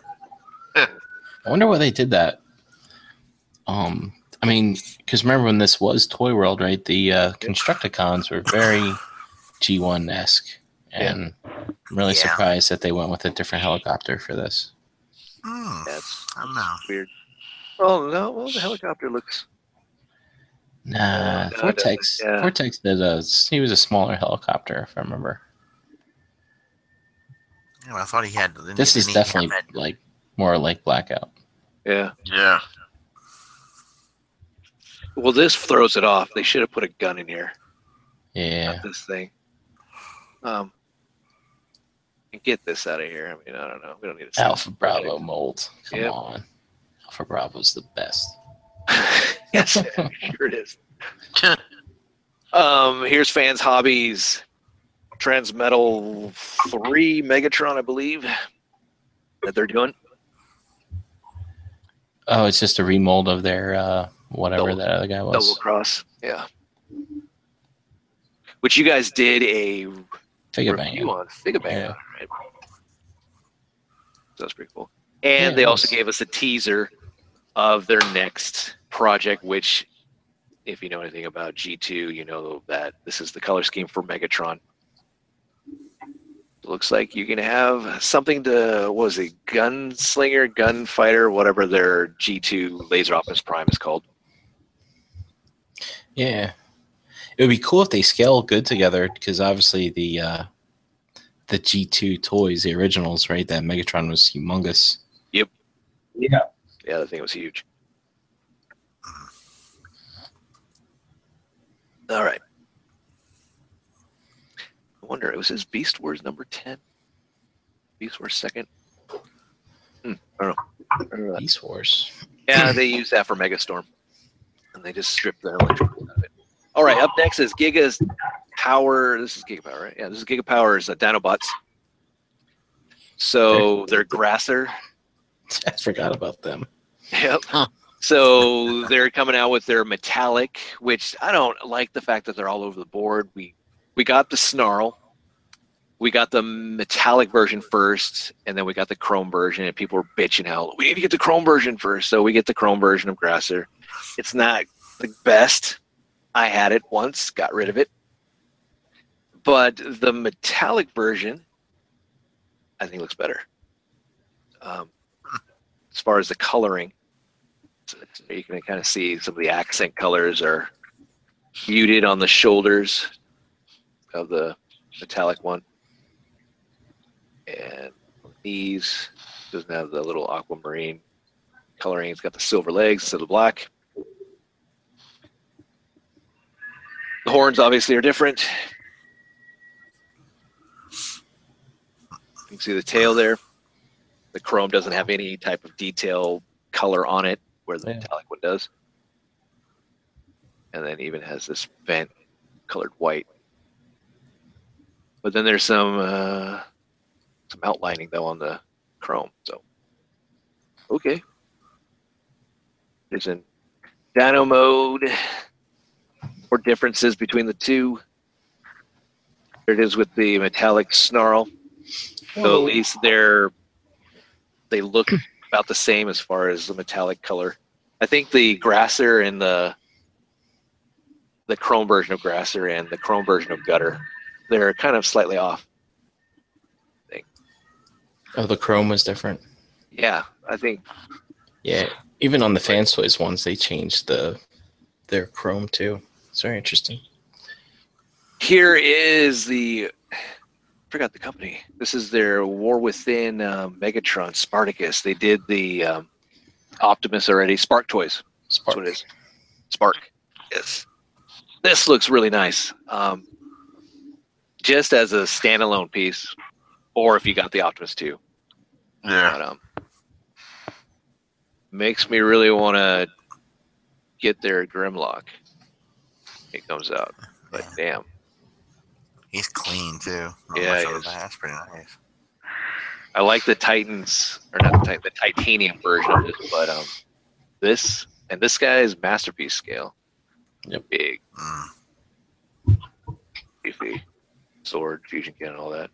I wonder why they did that. Um, I mean, because remember when this was Toy World, right? The uh, Constructicons were very G one-esque. And yeah. I'm really yeah. surprised that they went with a different helicopter for this. Mm, that's I don't know. Weird. Oh, no. Well, the helicopter looks... Nah, no, Vortex. Yeah. Vortex did a. He was a smaller helicopter, if I remember. Yeah, well, I thought he had. This he, is definitely like more like Blackout. Yeah. Yeah. Well, this throws it off. They should have put a gun in here. Yeah. Not this thing. Um. Get this out of here. I mean, I don't know. We don't need a Alpha Bravo it. mold. Come yep. on. Alpha Bravo's the best. Yes, sure it is. um, here's Fans Hobbies, Transmetal three Megatron, I believe, that they're doing. Oh, it's just a remold of their uh, whatever double, that other guy was. Double Cross, yeah. Which you guys did a Figure review bang. on. Figure bang. Yeah. Right? So that's pretty cool. And yeah, they also gave us a teaser of their next project, which, if you know anything about G two, you know that this is the color scheme for Megatron. Looks like you're gonna have something to, what was it, gunslinger, gunfighter, whatever their G two Laser Optimus Prime is called. Yeah, it would be cool if they scale good together, because obviously the uh, the G two toys, the originals, right? That Megatron was humongous. Yep. Yeah. Yeah, the thing was huge. All right. I wonder, it was his Beast Wars number ten? Beast Wars second? Hmm, I don't know. I Beast Wars. Yeah, they used that for Megastorm. And they just stripped the electrical out of it. All right, up next is Giga's Power. This is Giga Power, right? Yeah, this is Giga Power's uh, Dinobots. So they're Grasser. I forgot about them. Yep. Huh. So they're coming out with their metallic, which I don't like the fact that they're all over the board. We we got the Snarl. We got the metallic version first, and then we got the chrome version, and people were bitching out, we need to get the chrome version first. So we get the chrome version of Grasser. It's not the best. I had it once, got rid of it. But the metallic version, I think, looks better. Um, as far as the coloring. So you can kind of see some of the accent colors are muted on the shoulders of the metallic one. And these doesn't have the little aquamarine coloring. It's got the silver legs instead of black. The horns obviously are different. You can see the tail there. The chrome doesn't have any type of detail color on it, where the yeah. metallic one does. And then even has this vent colored white But then there's some uh, some outlining though on the Chrome. So okay, there's in Dino mode or differences between the two. There it is with the metallic snarl. So at least they're they look about the same as far as the metallic color. I think the Grasser and the the Chrome version of Grasser and the Chrome version of Gutter, they're kind of slightly off. I think. Oh, the Chrome was different. Yeah, I think. Yeah, even on the Fansways ones, they changed the their Chrome too. It's very interesting. Here is the. Forgot the company. This is their War Within, uh, Megatron, Spartacus. They did the um, Optimus already. Spark Toys. Spark. That's what it is. Spark. Yes. This looks really nice. Um, just as a standalone piece, or if you got the Optimus too. Yeah. But, um, makes me really want to get their Grimlock. It comes out, but yeah. Damn. He's clean too. Not yeah, he is. That's pretty nice. I like the Titans, or not the Titan, the titanium version of this, but um, this and this guy's masterpiece scale. Yep. Big, mm. beefy, sword, fusion cannon, all that.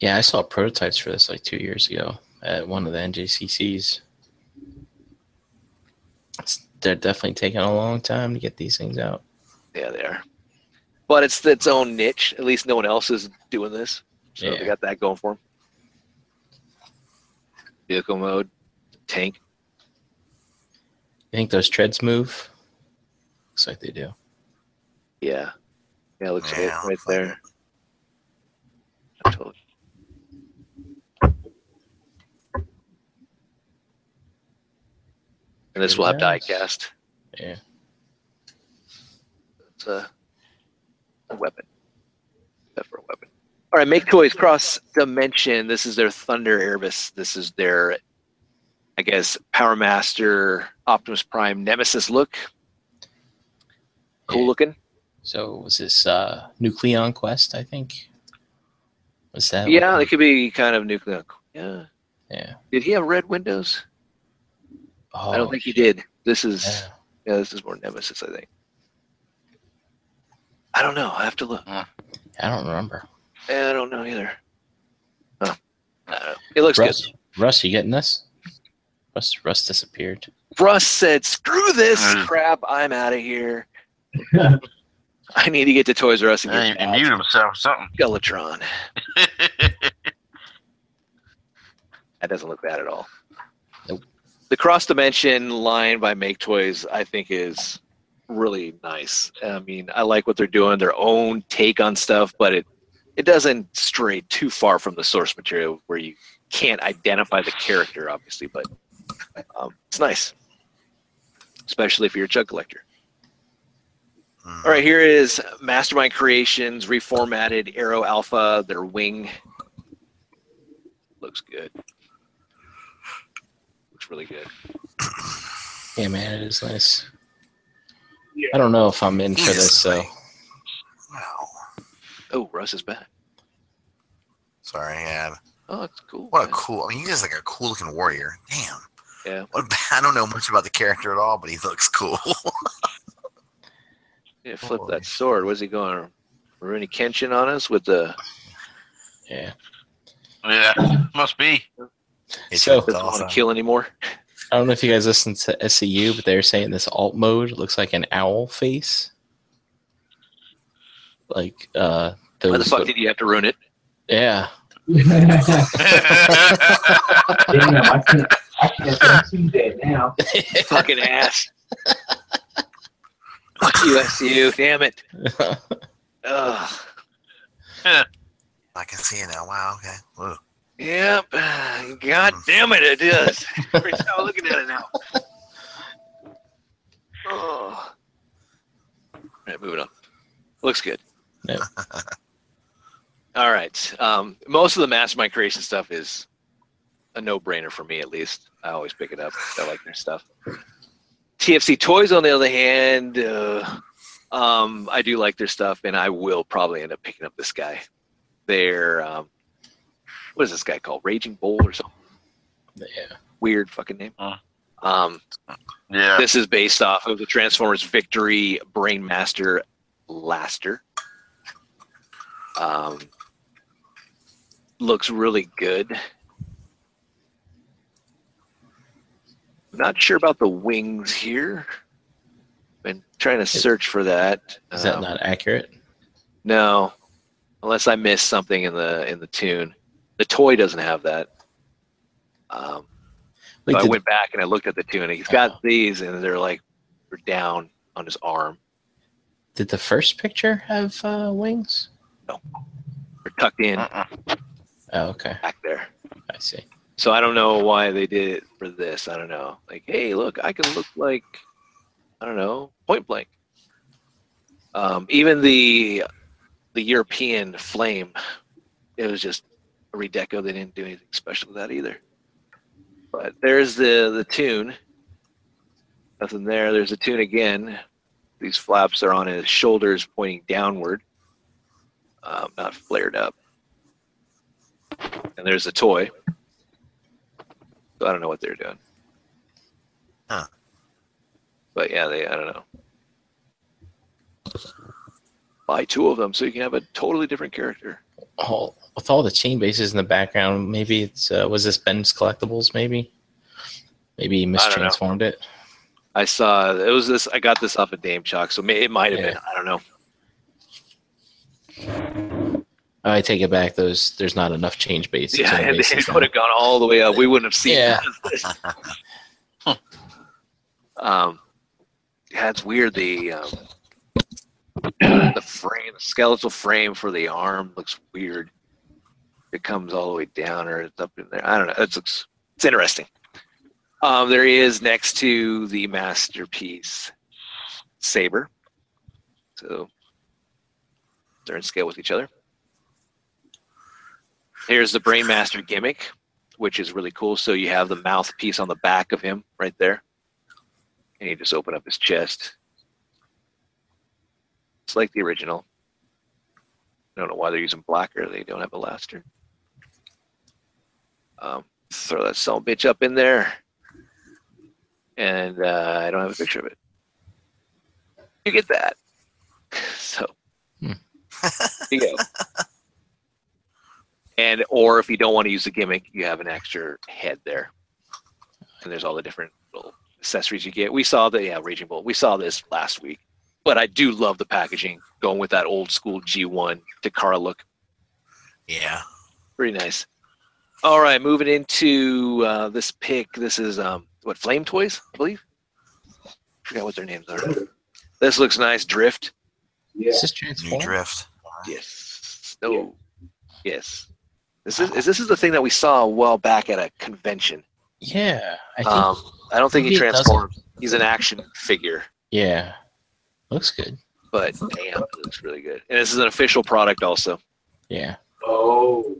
Yeah, I saw prototypes for this like two years ago at one of the N J C Cs. It's, they're definitely taking a long time to get these things out. Yeah, they are. But it's its own niche. At least no one else is doing this. So yeah. They got that going for them. Vehicle mode, tank. You think those treads move? Looks like they do. Yeah. Yeah, it looks yeah, like it right there. I told you. And this will have diecast. Yeah. It's a, a weapon. Except for a weapon. All right, Make Toys Cross Dimension. This is their Thunder Erebus. This is their, I guess, Power Master Optimus Prime Nemesis look. Cool yeah. looking. So was this uh, Nucleon Quest, I think? Was that? Yeah, it could be kind of Nucleon. Yeah. Yeah. Did he have red windows? Oh, I don't think he did. This is yeah. yeah, this is more Nemesis, I think. I don't know. I have to look. Uh, I don't remember. Yeah, I don't know either. Huh. I don't know. It looks Russ, good. Russ, you getting this? Russ, Russ disappeared. Russ said, "Screw this crap! I'm out of here. I need to get to Toys R Us and get yeah, he muted himself something." Skeletron. That doesn't look bad at all. Nope. The Cross Dimension line by Make Toys, I think, is really nice. I mean, I like what they're doing, their own take on stuff, but it, it doesn't stray too far from the source material where you can't identify the character, obviously, but um, it's nice, especially if you're a chug collector. Mm. All right, here is Mastermind Creations, reformatted Aero Alpha, their wing. Looks good. Really good. Yeah, man, it is nice. Yeah. I don't know if I'm in for this, so. Wow. Oh, Russ is back. Sorry, yeah. Oh, it's cool. What man. a cool. I mean, he's just like a cool looking warrior. Damn. Yeah. What a, I don't know much about the character at all, but he looks cool. Yeah, flip oh, that sword. What's he going? Rurouni Kenshin on us with the. Yeah. Yeah, must be. It so doesn't awesome. want to kill anymore. I don't know if you guys listen to S C U, but they're saying this alt mode looks like an owl face. Like, uh, why the fuck what... did you have to ruin it? Yeah. Damn, I can't, I can't see that now. Fucking ass. Fuck you, S C U. Damn it. Ugh. I can see it now. Wow. Okay. Whoa. Yep. God damn it, it is. Every time I'm looking at it now. Oh. All right, moving on. Looks good. Yeah. All right. Um, most of the Mastermind Creation stuff is a no-brainer for me, at least. I always pick it up. I like their stuff. T F C Toys, on the other hand, uh, um, I do like their stuff, and I will probably end up picking up this guy. Their um, what is this guy called? Raging Bull or something? Yeah. Weird fucking name. Uh, um, yeah. This is based off of the Transformers Victory Brainmaster Laster. Um, looks really good. Not sure about the wings here. Been trying to search for that. Is that um, not accurate? No, unless I missed something in the in the tune. The toy doesn't have that. Um, so I went back and I looked at the tune. And he's got oh. these, and they're like they're down on his arm. Did the first picture have uh, wings? No, they're tucked in. Uh-uh. Oh, okay. Back there. I see. So I don't know why they did it for this. I don't know. Like, hey, look, I can look like, I don't know, Point Blank. Um, even the the European Flame, it was just a redeco. They didn't do anything special with that either. But there's the, the tune. Nothing there. There's the tune again. These flaps are on his shoulders pointing downward, um, not flared up. And there's the toy. I don't know what they're doing. Huh. But yeah, they I don't know. Buy two of them so you can have a totally different character. Oh, with all the chain bases in the background, maybe it's uh, was this Ben's Collectibles maybe? Maybe he mistransformed it. I saw it was this I got this off of Dame Chalk, so it might have yeah. been. I don't know. I take it back. Those there's not enough change bases. Yeah, and they would have gone all the way up. We wouldn't have seen. Yeah. Huh. Um, yeah, it's weird. The um, the frame, the skeletal frame for the arm looks weird. It comes all the way down, or it's up in there. I don't know. It looks it's interesting. Um, there he is next to the masterpiece Saber. So they're in scale with each other. Here's the Brainmaster gimmick, which is really cool. So you have the mouthpiece on the back of him right there. And you just open up his chest. It's like the original. I don't know why they're using black or they don't have a Laster. Um, throw that son of a bitch up in there. And uh, I don't have a picture of it. You get that. So, hmm. there you go. And or if you don't want to use the gimmick, you have an extra head there, and there's all the different little accessories you get. We saw the yeah Raging Bull. We saw this last week, but I do love the packaging going with that old school G one Takara look. Yeah, pretty nice. All right, moving into uh, this pick. This is um, what Flame Toys, I believe. I forgot what their names are. This looks nice. Drift. Yeah. This is Transform. New Drift. Yes. No. Yeah. Yes. This is, is this is the thing that we saw a while back at a convention. Yeah, I think, um, I don't think he transformed. He's an action figure. Yeah, looks good. But damn, it looks really good. And this is an official product, also. Yeah. Oh,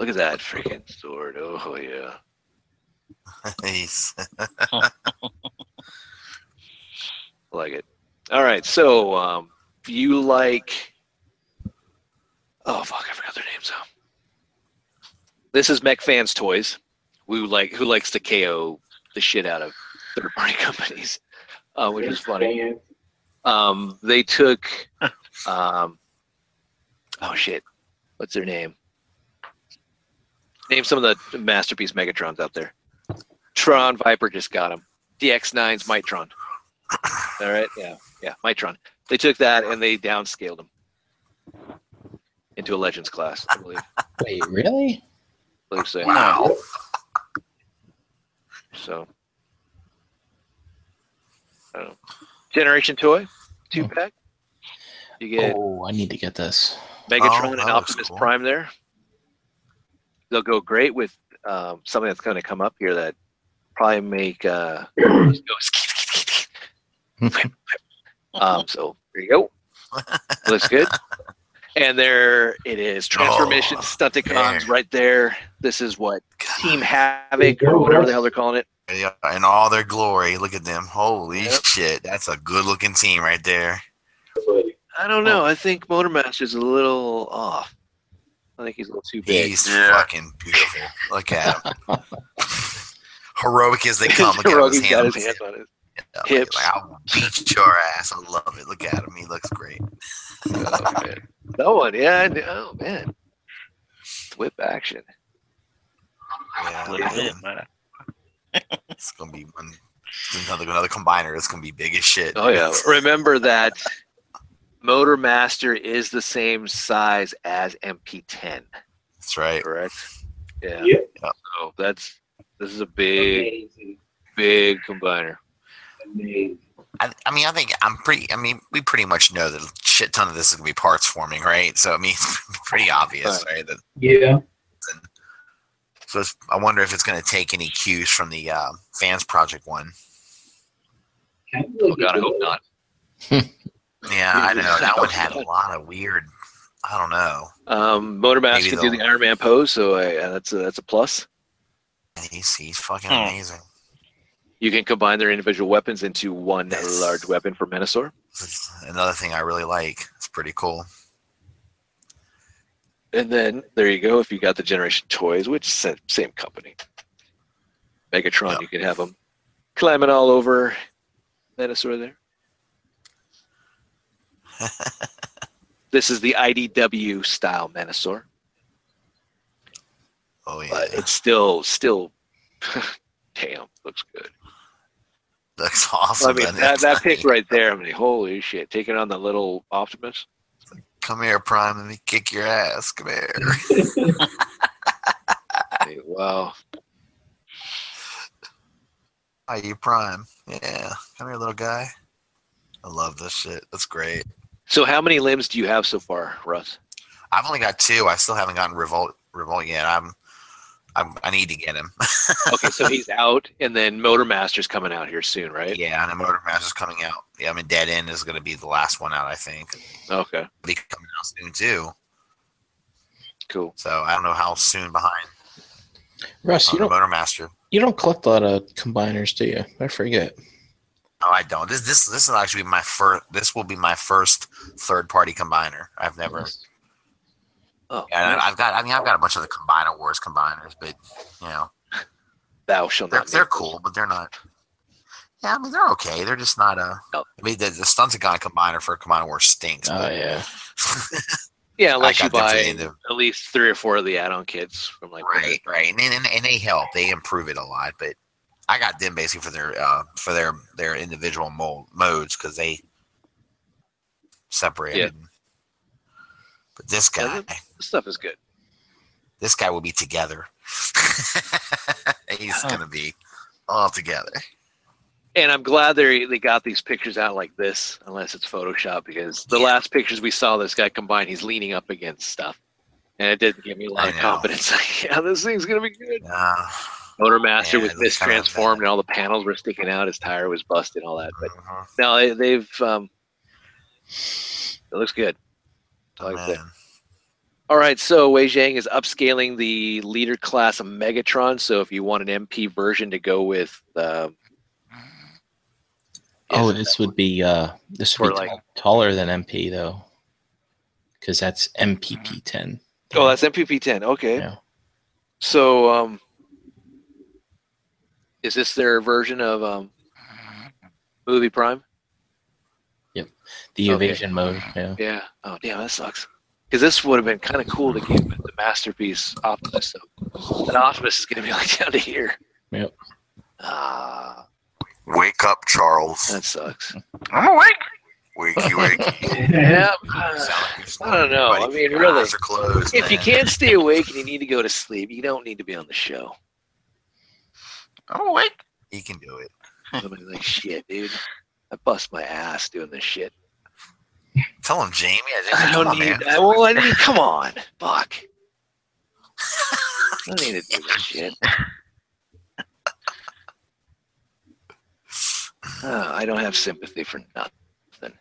look at that freaking sword! Oh yeah. Nice. I like it. All right, so um, if you like. Oh fuck! I forgot their names. So. This is MechFans Toys, who like who likes to K O the shit out of third-party companies, uh, which is funny. Um, they took, um, oh shit, what's their name? Name some of the masterpiece Megatrons out there. Tron Viper just got him. D X nine's Mitron. All right, yeah, yeah, Mitron. They took that and they downscaled him into a Legends class, I believe. Wait, really? So. Wow. So, I don't know. Generation Toy, two pack. You get. Oh, I need to get this. Megatron oh, and Optimus cool. Prime. There, they'll go great with um, something that's going to come up here that probably make. Uh, um. So there you go. Looks good. And there it is. Transformation oh, Stunticons right there. This is what? Team Havoc or whatever the hell they're calling it. Yeah, in all their glory. Look at them. Holy yep. shit. That's a good looking team right there. I don't know. Oh. I think Motormaster's a little off. I think he's a little too big. He's yeah. fucking beautiful. Look at him. Heroic as they come. Look at his hands. His hands on his yeah, hips. Like, I'll beat your ass. I love it. Look at him. He looks great. Oh, no one. Yeah. Oh, man. Whip action. Yeah, man. It's going to be one. Another, another combiner is going to be big as shit. Oh, yeah. Remember that Motormaster is the same size as M P ten. That's right. Correct? Yeah. Yep. So that's, this is a big, Amazing. big combiner. Amazing. I, I mean, I think I'm pretty, I mean, we pretty much know that a shit ton of this is going to be parts forming, right? So, I mean, it's pretty obvious, right? right? That, yeah. So it's, I wonder if it's going to take any cues from the uh, Fans Project one. Oh, God, I hope not. Yeah, I know. That one had a lot of weird, I don't know. Um, Motormaster can do the Iron Man pose, so I, uh, that's, a, that's a plus. He's, he's fucking hmm. amazing. You can combine their individual weapons into one yes. large weapon for Menasor. Another thing I really like. It's pretty cool. And then there you go. If you got the Generation Toys, which is same company, Megatron, yep. you can have them climbing all over Venusaur there. This is the I D W style Venusaur. Oh yeah, but it's still still. Damn, looks good. Looks awesome. I mean, that, that pick right there. I mean, holy shit! Taking on the little Optimus. Come here, Prime, let me kick your ass. Come here. Hey, wow. Are you Prime? Yeah. Come here, little guy. I love this shit. That's great. So how many limbs do you have so far, Russ? I've only got two. I still haven't gotten Revolt Revolt yet. I'm I'm I need to get him. Okay, so he's out, and then Motormaster's coming out here soon, right? Yeah, and the Motormaster's coming out. Yeah, I mean, Dead End is going to be the last one out, I think. Okay. Be coming out soon too. Cool. So I don't know how soon behind. Russ, you don't Motormaster. You don't collect a lot of combiners, do you? I forget. No, I don't. This this this is actually my first. This will be my first third party combiner. I've never. Yes. Oh, yeah, I've got. I mean, I've got a bunch of the Combiner Wars combiners, but you know, thou shall not. They're, they're cool, but they're not. Yeah, I mean, they're okay. They're just not a. No. I mean, the, the Stuntagon combiner for Combiner Wars stinks. Oh but, yeah. Yeah, unless you buy the, at least three or four of the add-on kits from like. Right, the, right, and, and and they help. They improve it a lot, but I got them basically for their uh for their their individual mold modes because they separated. Yeah. But this guy, yeah, this stuff is good. This guy will be together. He's oh. gonna be all together. And I'm glad they they got these pictures out like this, unless it's Photoshop, because the yeah. last pictures we saw this guy combined, he's leaning up against stuff, and it didn't give me a lot I of know. confidence. Like, yeah, this thing's gonna be good. Uh, Motormaster yeah, was mistransformed, and all the panels were sticking out. His tire was busted, all that. But uh-huh. no, they, they've um, it looks good. Like oh, that. All right, so Wei Zhang is upscaling the leader class of Megatron. So if you want an M P version to go with, um, oh, this would one? be uh, this would be like, taller than M P though, because that's M P P ten. Oh, that's M P P ten. Okay. Yeah. So, um, is this their version of um, Movie Prime? Yep, the okay. evasion mode. Yeah. Yeah. Oh damn, that sucks. Because this would have been kind of cool to give the masterpiece Optimus. So that Optimus is going to be like down to here. Yep. Ah. Uh, wake up, Charles. That sucks. I'm awake. Wakey, wakey. Yeah. Uh, I don't know. I mean, really, closed, if man. you can't stay awake and you need to go to sleep, you don't need to be on the show. I'm awake. He can do it. I'm like shit, dude. I bust my ass doing this shit. Tell him, Jamie. I, I don't on, need that. Well, I mean, come on. Fuck. I don't need to do this shit. Oh, I don't have sympathy for nothing.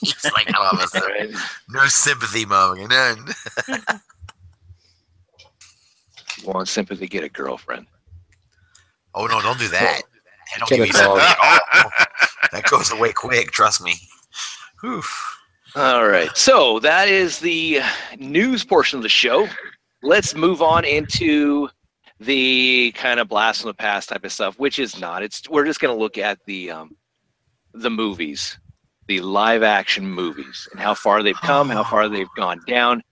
He's like, oh, right. No sympathy, Mom. None. Want sympathy, get a girlfriend. Oh, no, don't do that. I don't give you that. That goes away quick, trust me. Oof. All right. So that is the news portion of the show. Let's move on into the kind of blast from the past type of stuff, which is not. It's we're just going to look at the um, the movies, the live action movies, and how far they've come, how far they've gone down.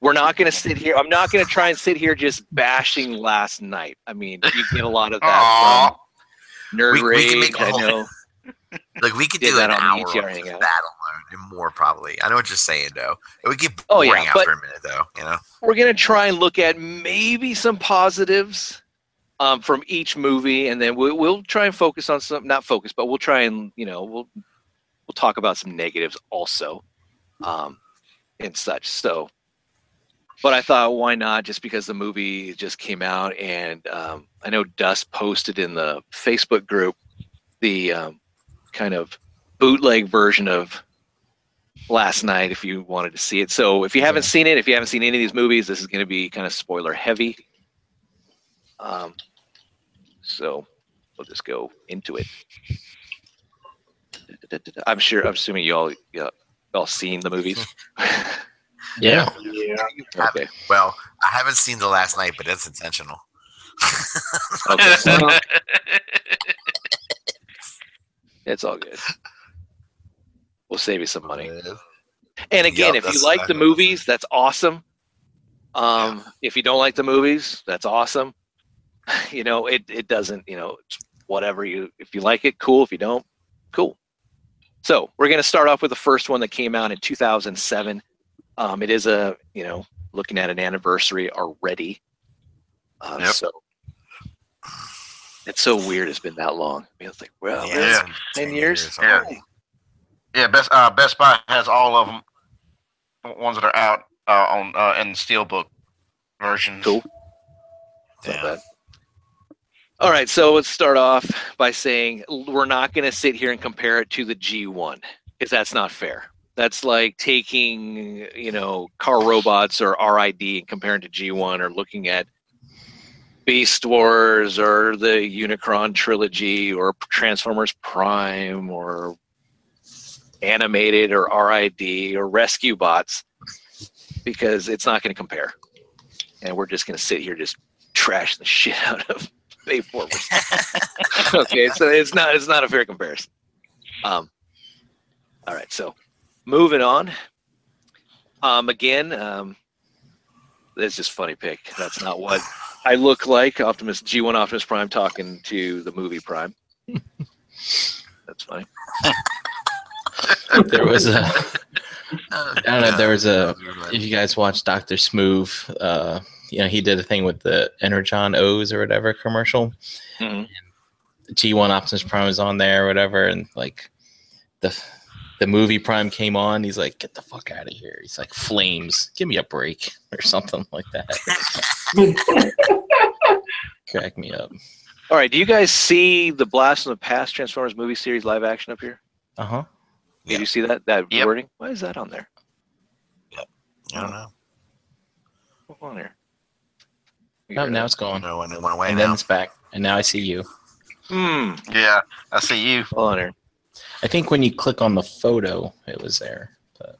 We're not going to sit here. I'm not going to try and sit here just bashing Last Night. I mean, you get a lot of that from Nerd we, Rage. We can make I know. Like we could do an hour of battle and more probably. I know what you're saying though. It would get boring oh, yeah, after a minute though. You know, we're gonna try and look at maybe some positives um, from each movie, and then we, we'll try and focus on some. Not focus, but we'll try and you know we'll we'll talk about some negatives also, um, and such. So, but I thought why not? Just because the movie just came out, and um, I know Dust posted in the Facebook group the. Um, kind of bootleg version of Last Night if you wanted to see it. So if you haven't seen it, if you haven't seen any of these movies, this is going to be kind of spoiler heavy. Um, so we'll just go into it. I'm sure, I'm assuming you all, you all seen the movies. Yeah. Yeah. Okay. Well, I haven't seen the Last Night, but that's intentional. Okay. Well, it's all good. We'll save you some money. And again, yep, if you like the movies, that's awesome. Um, yeah. If you don't like the movies, that's awesome. You know, it, it doesn't, you know, whatever you, if you like it, cool. If you don't, cool. So we're going to start off with the first one that came out in two thousand seven. Um, it is a, you know, looking at an anniversary already. Uh, yep. So. It's so weird. It's been that long. I mean, it's like, well, yeah, ten years. Yeah, right. Yeah. Best uh, Best Buy has all of them, ones that are out uh, on uh, in Steelbook versions. Cool. Yeah. Not bad. All right, so let's start off by saying we're not going to sit here and compare it to the G one because that's not fair. That's like taking you know Car Robots or R I D and comparing to G one or looking at Beast Wars or the Unicron trilogy or Transformers Prime or Animated or R I D or Rescue Bots because it's not going to compare. And we're just going to sit here just trash the shit out of Bay Forward. Okay, so it's not it's not a fair comparison. Um, all right, so moving on. Um, again, um, that's just funny pick. That's not what I look like Optimus G one Optimus Prime talking to the movie Prime. That's funny. There was a I don't know if there was a if you guys watched Doctor Smoove, uh, you know, he did a thing with the Energon O's or whatever commercial. Mm-hmm. G one Optimus Prime was on there or whatever, and like the the movie Prime came on. He's like, "Get the fuck out of here!" He's like, "Flames, give me a break," or something like that. Crack me up. All right, do you guys see the Blast from the Past Transformers movie series live action up here? Uh huh. Did yep. you see that that yep. wording? Why is that on there? Yep. I don't know. What's on there? Oh, now it's gone. No, it went away. And now. Then it's back. And now I see you. Hmm. Yeah, I see you. Hold on here. I think when you click on the photo, it was there. But.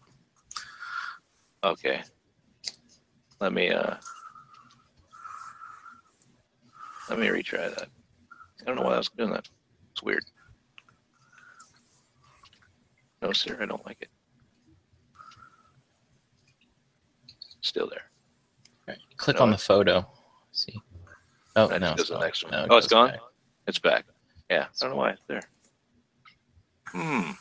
Okay. Let me uh. Let me retry that. I don't know why I was doing that. It's weird. No, sir, I don't like it. Still there. All right. Click on the photo. See. Oh no, it's gone. Oh, it's gone. It's back. Yeah. I don't know why it's there. Hmm.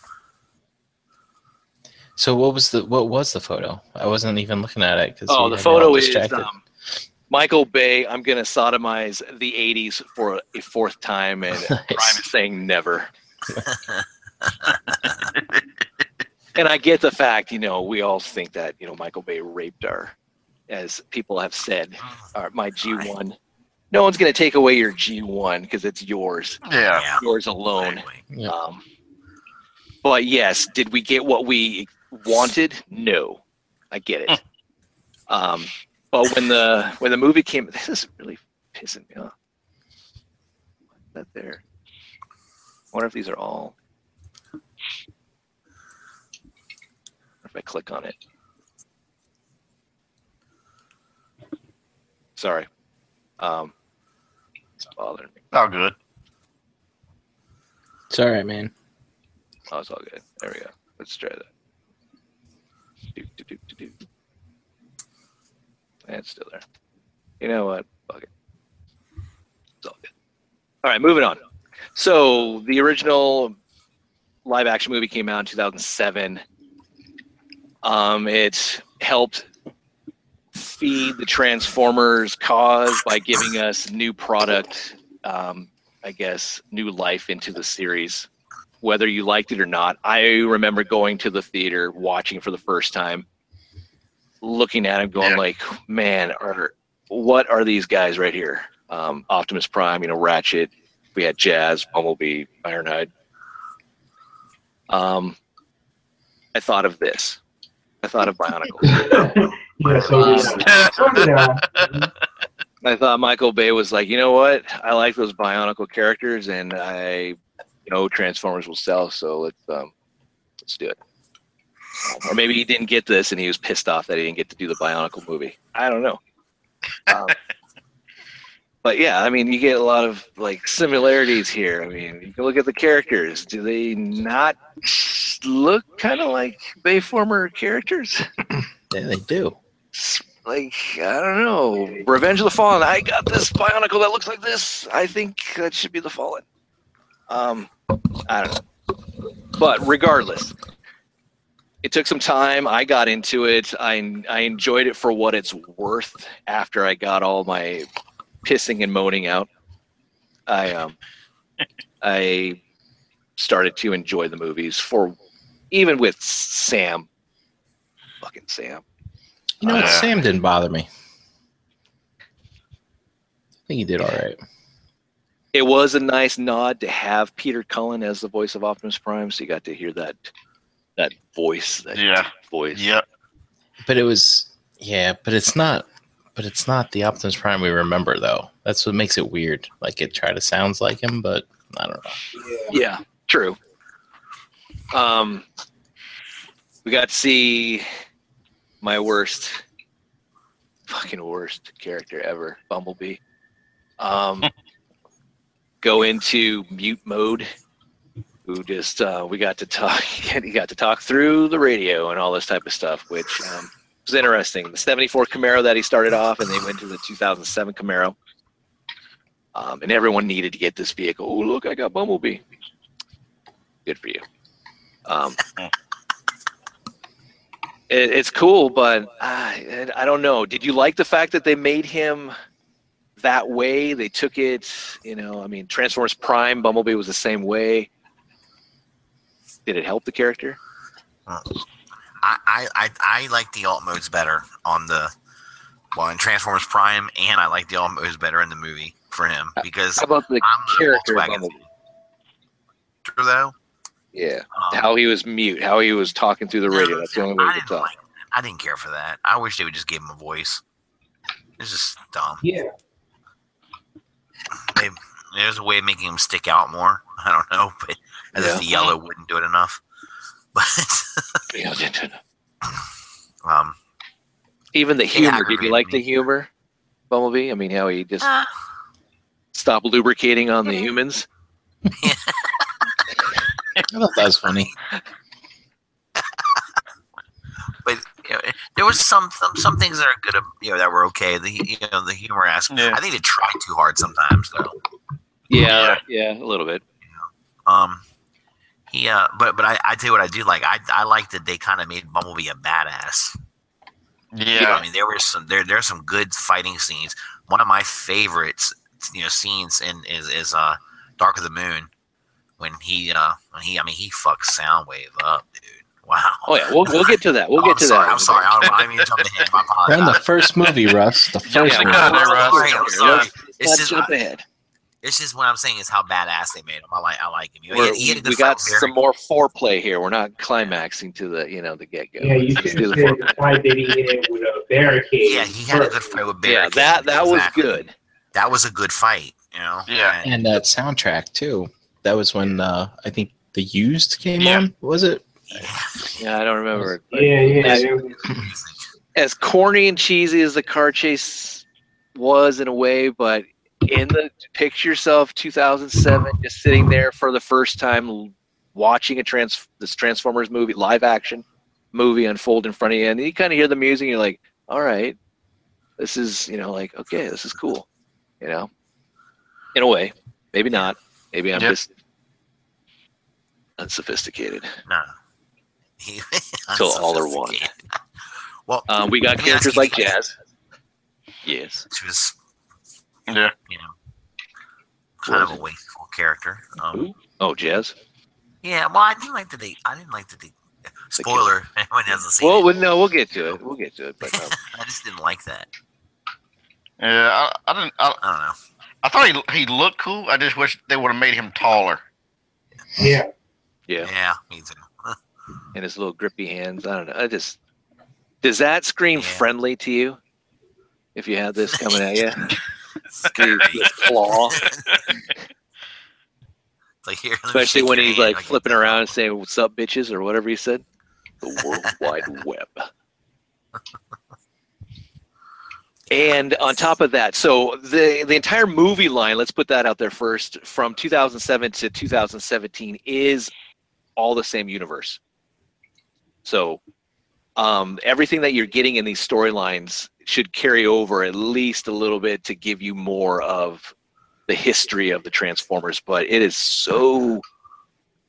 So what was the what was the photo? I wasn't even looking at it because oh, the photo is um, Michael Bay. I'm gonna sodomize the eighties for a fourth time, and Prime is saying never. And I get the fact, you know, we all think that you know Michael Bay raped our, as people have said, our, my G one. No one's gonna take away your G one because it's yours. Yeah, yours alone. Exactly. Yeah. Um, But yes, did we get what we wanted? No, I get it. Um, but when the when the movie came, this is really pissing me off. That there. I wonder if these are all. if I click on it. Sorry. Um, it's bothering me. All good. It's all right, man. Oh, it's all good. There we go. Let's try that. Do, do, do, do, do. And it's still there. You know what? Fuck it. It's all good. All right, moving on. So the original live action movie came out in two thousand seven. Um, it helped feed the Transformers cause by giving us new product, um, I guess, new life into the series. Whether you liked it or not, I remember going to the theater, watching for the first time, looking at him going yeah. like, man, are, what are these guys right here? Um, Optimus Prime, you know, Ratchet. We had Jazz, Bumblebee, Ironhide. Um, I thought of this. I thought of Bionicle. um, I thought Michael Bay was like, you know what? I like those Bionicle characters, and I know Transformers will sell, so let's um, let's do it. Or maybe he didn't get this, and he was pissed off that he didn't get to do the Bionicle movie. I don't know. Um, but yeah, I mean, you get a lot of like similarities here. I mean, you can look at the characters. Do they not look kind of like Bayformer characters? Yeah, they do. Like, I don't know. Revenge of the Fallen. I got this Bionicle that looks like this. I think that should be the Fallen. Um, I don't know. But regardless, it took some time. I got into it. I, I enjoyed it for what it's worth after I got all my pissing and moaning out. I, um, I started to enjoy the movies for, even with Sam. Fucking Sam. You know what? Uh, Sam didn't bother me. I think he did all right. It was a nice nod to have Peter Cullen as the voice of Optimus Prime, so you got to hear that that voice, that yeah. voice. Yeah. But it was yeah, but it's not but it's not the Optimus Prime we remember though. That's what makes it weird. Like it try to sounds like him, but I don't know. Yeah, yeah, true. Um We got to see my worst, fucking worst character ever, Bumblebee, um, go into mute mode. Who just uh, we got to talk? He got to talk through the radio and all this type of stuff, which um, was interesting. The seventy-four Camaro that he started off, and they went to the two thousand seven Camaro, um, and everyone needed to get this vehicle. Oh, look, I got Bumblebee. Good for you. Um, It's cool, but I, I don't know. Did you like the fact that they made him that way? They took it, you know, I mean, Transformers Prime, Bumblebee was the same way. Did it help the character? I I, I, I like the alt modes better on the, well, in Transformers Prime, and I like the alt modes better in the movie for him because how about the I'm character Volkswagen. True, though. Yeah, um, how he was mute, how he was talking through the radio. That's the only way I to talk. Like, I didn't care for that. I wish they would just give him a voice. It's just dumb. Yeah. They, there's a way of making him stick out more. I don't know, but as yeah. if the yellow wouldn't do it enough. But yeah, didn't do enough. Um, even the humor. Did you like me. the humor, Bumblebee? I mean, how he just uh, stopped lubricating on the humans. Yeah. I thought that was funny, but you know, there was some, some some things that are good, you know, that were okay. The you know the humor aspect. Yeah. I think they try too hard sometimes, though. Yeah, yeah, yeah a little bit. Yeah. Um, yeah, but but I, I tell you what I do like. I I like that they kind of made Bumblebee a badass. Yeah, you know, I mean there were some there there's some good fighting scenes. One of my favorites, you know, scenes in is is uh Dark of the Moon. When he, uh, when he, I mean, he fucks Soundwave up, dude. Wow. Oh yeah, we'll we'll get to that. We'll oh, get I'm to sorry, that. I'm sorry. I don't mean to jump ahead. My apologies. We're in the first movie, Russ. The first yeah, yeah, movie, Russ. Sorry, I'm sorry. It's just jump ahead. It's just what I'm saying is how badass they made him. I like, I like him. He had, he had we got some more foreplay here. We're not climaxing to the, you know, the get go. Yeah, you should have why did he hit it with a barricade? Yeah, he had a good fight with barricade. Yeah, that that exactly. was good. That was a good fight, you know. Yeah, and, and that soundtrack too. That was when uh, I think The Used came yeah. on, was it? Yeah. Yeah, I don't remember. Yeah, yeah. As, yeah. as corny and cheesy as the car chase was in a way, but in the picture yourself, two thousand seven, just sitting there for the first time, watching a trans this Transformers movie, live action movie unfold in front of you, and you kind of hear the music, and you're like, all right, this is, you know, like, okay, this is cool, you know, in a way. Maybe not. Maybe I'm yep. just unsophisticated. No. Until all are one. Well, um, we got characters like Jazz. Yes. Which was, yeah, you know, kind of a wasteful character. Um, oh, Jazz. Yeah. Well, I didn't like that they. I didn't like that they. Spoiler. Anyone hasn't seen well, it. Well, no, we'll get to it. We'll get to it. But um, I just didn't like that. Yeah, I, I didn't. I, I don't know. I thought he he looked cool. I just wish they would have made him taller. Yeah. Yeah. Yeah. Me too. And his little grippy hands. I don't know. I just does that scream yeah. friendly to you? If you had this coming at you, Dude, this claw. Like here, especially when he's like flipping around and saying "What's up, bitches?" or whatever he said. The World Wide Web. And on top of that, so the the entire movie line, let's put that out there first, from two thousand seven to two thousand seventeen is all the same universe. So um, everything that you're getting in these storylines should carry over at least a little bit to give you more of the history of the Transformers, but it is so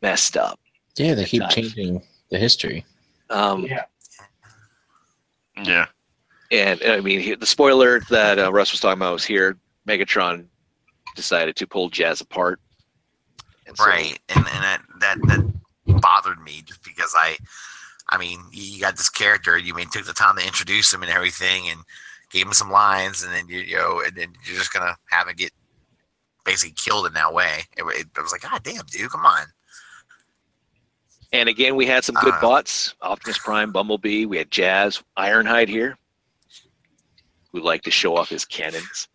messed up. Yeah, they keep times. changing the history. Um, yeah. Yeah. And, I mean, the spoiler that uh, Russ was talking about was here. Megatron decided to pull Jazz apart. And so, right, and, and that, that that bothered me just because I, I mean, you got this character. You mean took the time to introduce him and everything and gave him some lines, and then, you, you know, and then you're just going to have him get basically killed in that way. It, it, it was like, God damn, dude, come on. And, again, we had some good uh, bots. Optimus Prime, Bumblebee. We had Jazz, Ironhide here, who like to show off his cannons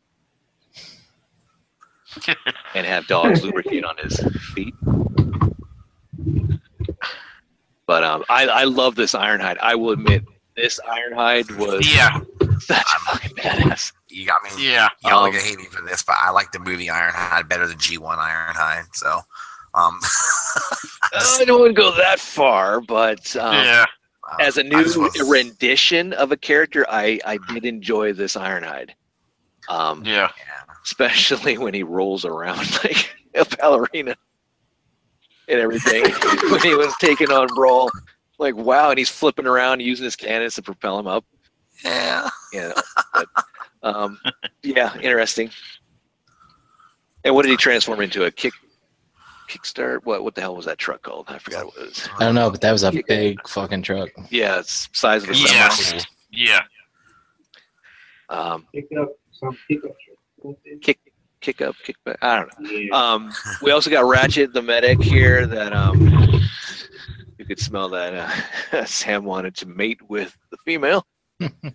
and have dogs lubricate on his feet. But um, I, I love this Ironhide. I will admit, this Ironhide was yeah. such a fucking badass. You got me. Yeah. Y'all um, are going to hate me for this, but I like the movie Ironhide better than G one Ironhide. So, um, I don't want to go that far, but um, yeah. As a new rendition of a character, I, I did enjoy this Ironhide. Um, yeah. Especially when he rolls around like a ballerina and everything. When he was taking on Brawl. Like, wow, and he's flipping around using his cannons to propel him up. Yeah. You know, but, um, yeah, interesting. And what did he transform into? A kick? Kickstart? What what the hell was that truck called? I forgot what it was. I don't know, but that was a Kick big fucking truck. Yeah, it's size of a yeah. semi. Yeah. Um, pick up some pickup truck. Kick kick up, kick back. I don't know. Yeah. Um, we also got Ratchet the medic here that um you could smell that uh, Sam wanted to mate with the female. Funny. We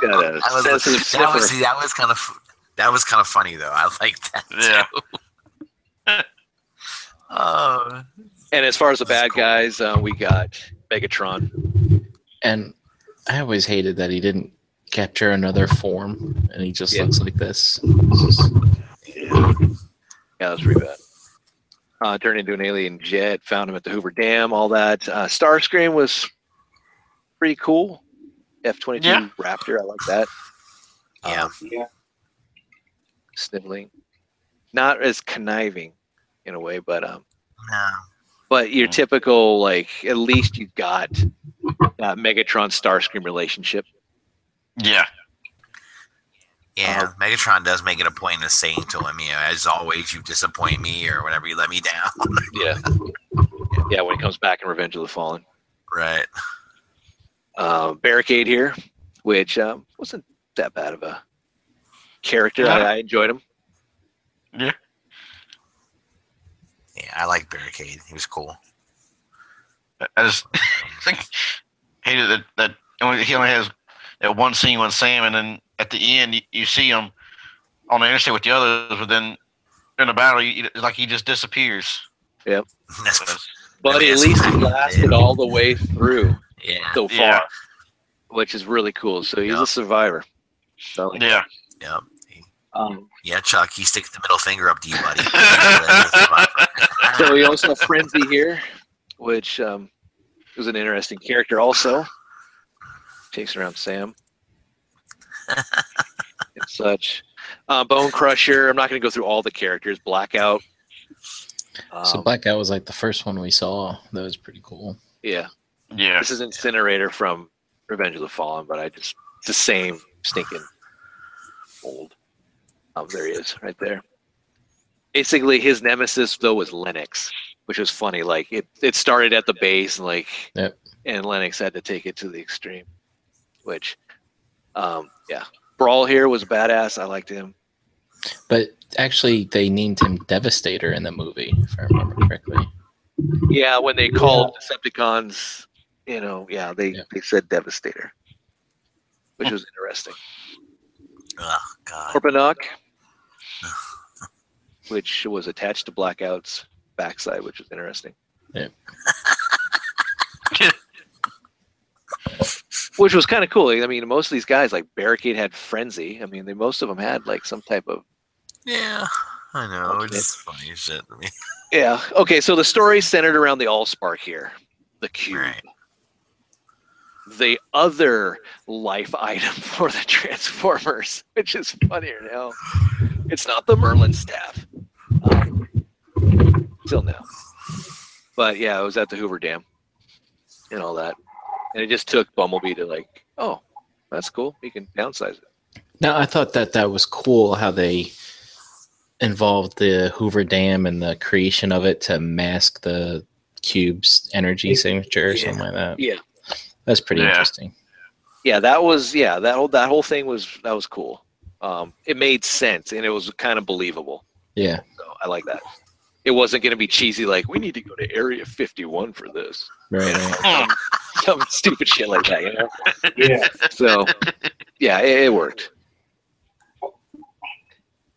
got a that was, sensitive sniffer. That was, that was kind of That was kind of funny, though. I liked that, too. Yeah. uh, and as far as the bad cool. guys, uh, we got Megatron. And I always hated that he didn't capture another form, and he just yeah. looks like this. Just... Yeah, yeah, that's pretty bad. Uh, turned into an alien jet, found him at the Hoover Dam, all that. Uh, Starscream was pretty cool. F twenty-two yeah. Raptor, I like that. Yeah. Um, yeah. Sniveling, not as conniving in a way, but um no. but your typical, like, at least you got that Megatron Starscream relationship. Yeah. Yeah, um, Megatron does make it a point of saying to him, you know, as always, you disappoint me or whatever, you let me down. yeah. Yeah, when he comes back in Revenge of the Fallen. Right. Uh, Barricade here, which um, wasn't that bad of a character. Yeah. I, I enjoyed him. Yeah. Yeah, I like Barricade. He was cool. I just think hated that, that only, he only has that one scene with Sam, and then at the end you, you see him on the interstate with the others, but then in the battle, you, like, he just disappears. Yep. That's, But at least it lasted all the way through yeah. so far, yeah. which is really cool. So he's yeah. a survivor. So, yeah. Yeah. Um, yeah, Chuck, he sticks the middle finger up to you, buddy. So we also have Frenzy here, which um, is an interesting character also. Takes around Sam and such. Uh, Bone Crusher. I'm not going to go through all the characters. Blackout. Um, so Blackout was like the first one we saw. That was pretty cool. Yeah. Yeah. This is Incinerator from Revenge of the Fallen, but I just it's the same stinking old. Oh, there he is, right there. Basically, his nemesis though was Lennox, which was funny. Like it, it started at the base, and like, yep. and Lennox had to take it to the extreme. Which, um, yeah, Brawl here was badass. I liked him. But actually, they named him Devastator in the movie, if I remember correctly. Yeah, when they called yeah. Decepticons, you know, yeah, they, yeah. they said Devastator, which was interesting. Oh, God. Corponok, which was attached to Blackout's backside, which was interesting. Yeah. Which was kind of cool. I mean, most of these guys, like Barricade, had Frenzy. I mean, they most of them had like some type of. Yeah, I know. It's just funny shit to me. Yeah. Okay, so the story centered around the Allspark here, the cube, right. the other life item for the Transformers, which is funnier now. It's not the Merlin staff, um, till now. But yeah, it was at the Hoover Dam and all that. And it just took Bumblebee to like, oh, that's cool. We can downsize it. Now, I thought that that was cool how they involved the Hoover Dam and the creation of it to mask the cube's energy signature or yeah. something like that. Yeah. That's pretty yeah. interesting. Yeah, that was, yeah, that whole, that whole thing was, that was cool. Um, it made sense and it was kind of believable. Yeah. So I like that. It wasn't going to be cheesy like, we need to go to Area fifty-one for this. Right. right. Some stupid shit like that, you know? Yeah. So, yeah, it, it worked.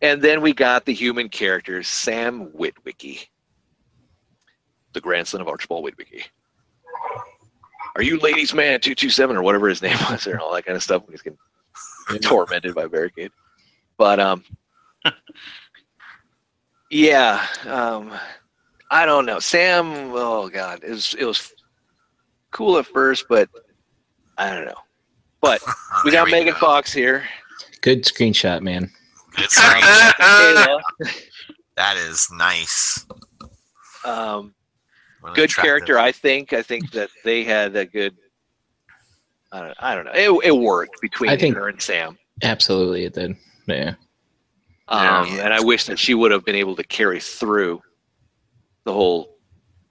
And then we got the human character, Sam Witwicky, the grandson of Archibald Witwicky. Are you ladies' man two two seven or whatever his name was and all that kind of stuff? He's getting tormented by Barricade. But, um... yeah, um, I don't know. Sam, oh God, it was it was cool at first, but I don't know. But we got we Megan go. Fox here. Good screenshot, man. Good screenshot. That is nice. Um, really good attractive. Character, I think. I think that they had a good. I don't. I don't know. It it worked between I think, her and Sam. Absolutely, it did. Yeah. Um, yeah, and I wish that she would have been able to carry through the whole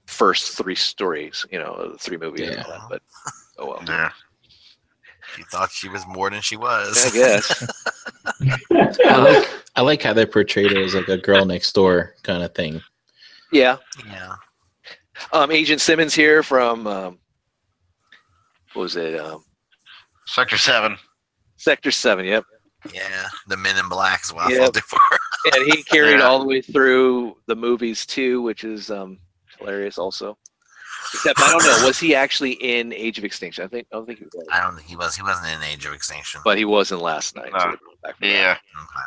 first three stories, you know, the three movies. Yeah. And all that, but oh well. Yeah. She thought she was more than she was. I guess. I like I like how they portrayed it as like a girl next door kind of thing. Yeah. Yeah. Um, Agent Simmons here from um, what was it? Um, Sector Seven. Sector Seven. Yep. Yeah, the Men in Black is what yep. I felt before. And he carried yeah. all the way through the movies too, which is um, hilarious also. Except I don't know, was he actually in Age of Extinction? I think I don't think he was. I don't think he was. He wasn't in Age of Extinction. But he was in Last Night. Uh, so yeah. Okay.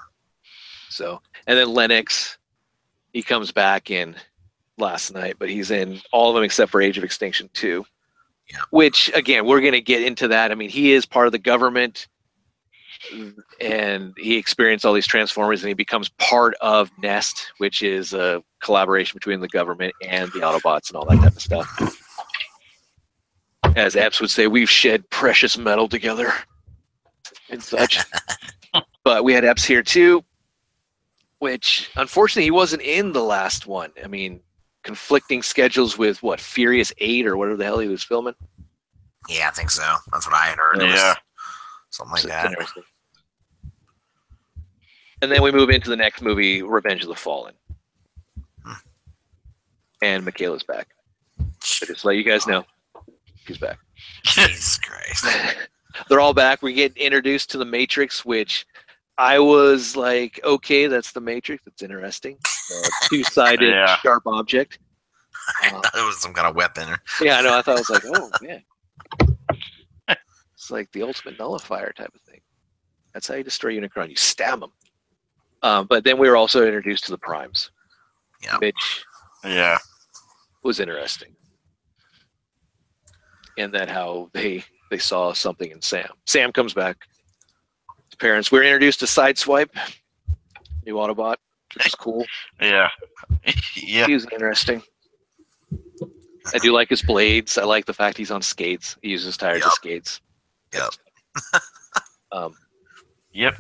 So and then Lennox, he comes back in Last Night, but he's in all of them except for Age of Extinction two. Yeah. Which again, we're gonna get into that. I mean, he is part of the government. And he experienced all these Transformers, and he becomes part of N E S T, which is a collaboration between the government and the Autobots and all that type of stuff. As Epps would say, we've shed precious metal together and such. But we had Epps here too, which unfortunately he wasn't in the last one. I mean, conflicting schedules with what, Furious eight or whatever the hell he was filming? Yeah, I think so. That's what I had heard. Yeah. Something like so that. And then we move into the next movie, Revenge of the Fallen. Hmm. And Michaela's back. So just let you guys know, she's back. Jesus Christ. They're all back. We get introduced to the Matrix, which I was like, okay, that's the Matrix. It's interesting. Uh, two-sided yeah. sharp object. I uh, thought it was some kind of weapon. Yeah, I know. I thought it was like, oh, yeah. It's like the ultimate nullifier type of thing. That's how you destroy Unicron. You stab them. Uh, but then we were also introduced to the Primes. Yeah. Which yeah. was interesting. And that how they they saw something in Sam. Sam comes back. His parents. We're introduced to Sideswipe. New Autobot. Which is cool. Yeah. Yeah. He was interesting. I do like his blades. I like the fact he's on skates. He uses tires yep. as skates. Yep. um, yep.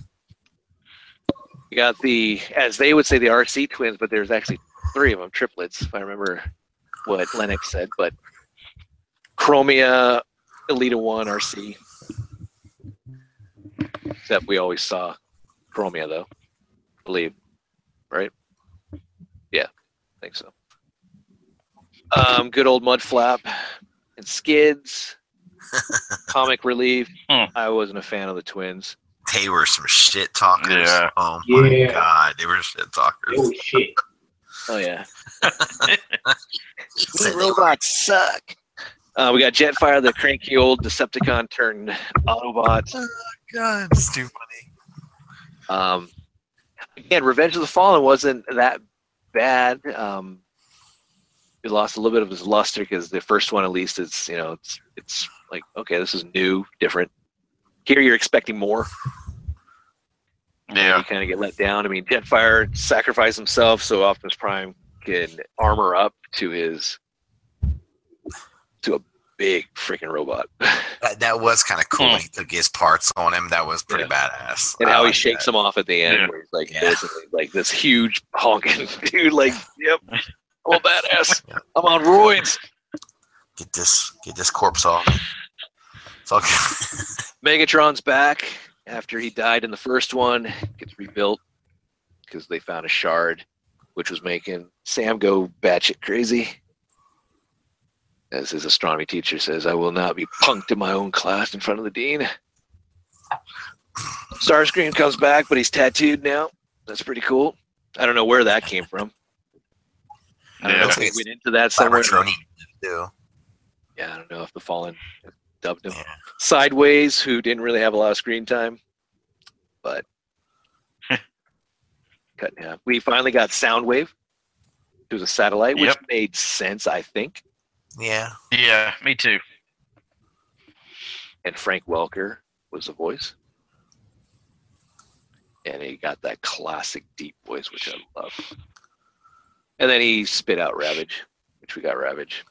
We got the, as they would say, the R C twins, but there's actually three of them, triplets, if I remember what Lennox said. But Chromia, Alita one, R C. Except we always saw Chromia, though. I believe. Right? Yeah. I think so. Um, good old Mudflap and Skids. Comic relief. Hmm. I wasn't a fan of the twins. They were some shit talkers. Yeah. Oh my yeah. god, they were shit talkers. Oh shit. Oh yeah. These robots suck. Uh, we got Jetfire, the cranky old Decepticon turned Autobot. Oh god, it's too funny. Um, again, Revenge of the Fallen wasn't that bad. Um. He lost a little bit of his luster because the first one, at least, it's you know, it's it's like okay, this is new, different. Here, you're expecting more. Yeah, and you kind of get let down. I mean, Jetfire sacrificed himself so Optimus Prime can armor up to his to a big freaking robot. That, that was kind of cool. Mm. He took his parts on him. That was pretty yeah. badass. And I how like he shakes that. him off at the end, yeah. where he's like yeah. basically like this huge honking dude. Like, yep. I'm a badass. Yeah. I'm on roids. Get this, get this corpse off. It's all good. Megatron's back after he died in the first one. Gets rebuilt because they found a shard, which was making Sam go batshit crazy. As his astronomy teacher says, I will not be punked in my own class in front of the dean. Starscream comes back, but he's tattooed now. That's pretty cool. I don't know where that came from. I don't yeah. know if we went into that somewhere. Yeah, I don't know if the Fallen dubbed him. Yeah. Sideways, who didn't really have a lot of screen time, but cut in half. We finally got Soundwave, who's a satellite, yep. which made sense, I think. Yeah. Yeah, me too. And Frank Welker was the voice. And he got that classic deep voice, which I love. And then he spit out Ravage, which we got Ravage.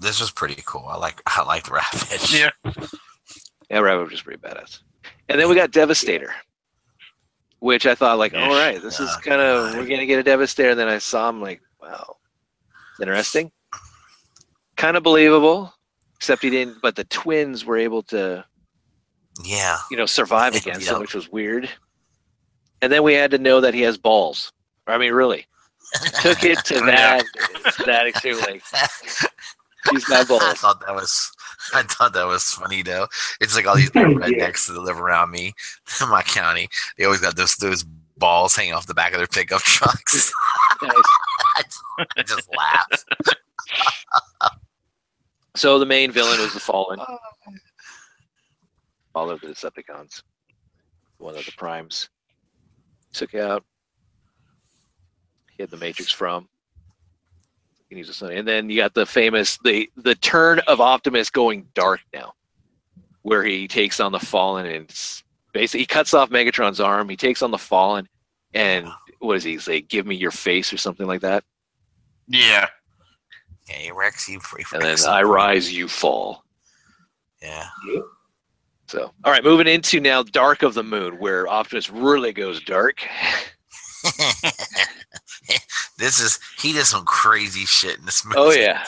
This was pretty cool. I like I liked Ravage. Yeah. Yeah, Ravage was pretty badass. And then we got Devastator. Which I thought like, all right, this uh, is kind of we're gonna get a Devastator. And then I saw him like, wow. Interesting. Kind of believable. Except he didn't, but the twins were able to Yeah. you know, survive against him, which was weird. And then we had to know that he has balls. I mean, really. Took it to that to that extreme. Like, she's got balls. I thought that was I thought that was funny though. It's like all these rednecks that live around me in my county. They always got those those balls hanging off the back of their pickup trucks. Nice. I, just, I just laughed. So the main villain was the Fallen. All of the Decepticons. One of the Primes. Took out. He had the Matrix from. And then you got the famous the the turn of Optimus going dark now, where he takes on the Fallen and basically he cuts off Megatron's arm. He takes on the Fallen, and what does he say? Give me your face or something like that. Yeah. Yeah, he wrecks you. He wrecks and then I rise, you fall. Yeah. So all right, moving into now Dark of the Moon, where Optimus really goes dark. This is he did some crazy shit in this movie. Oh yeah,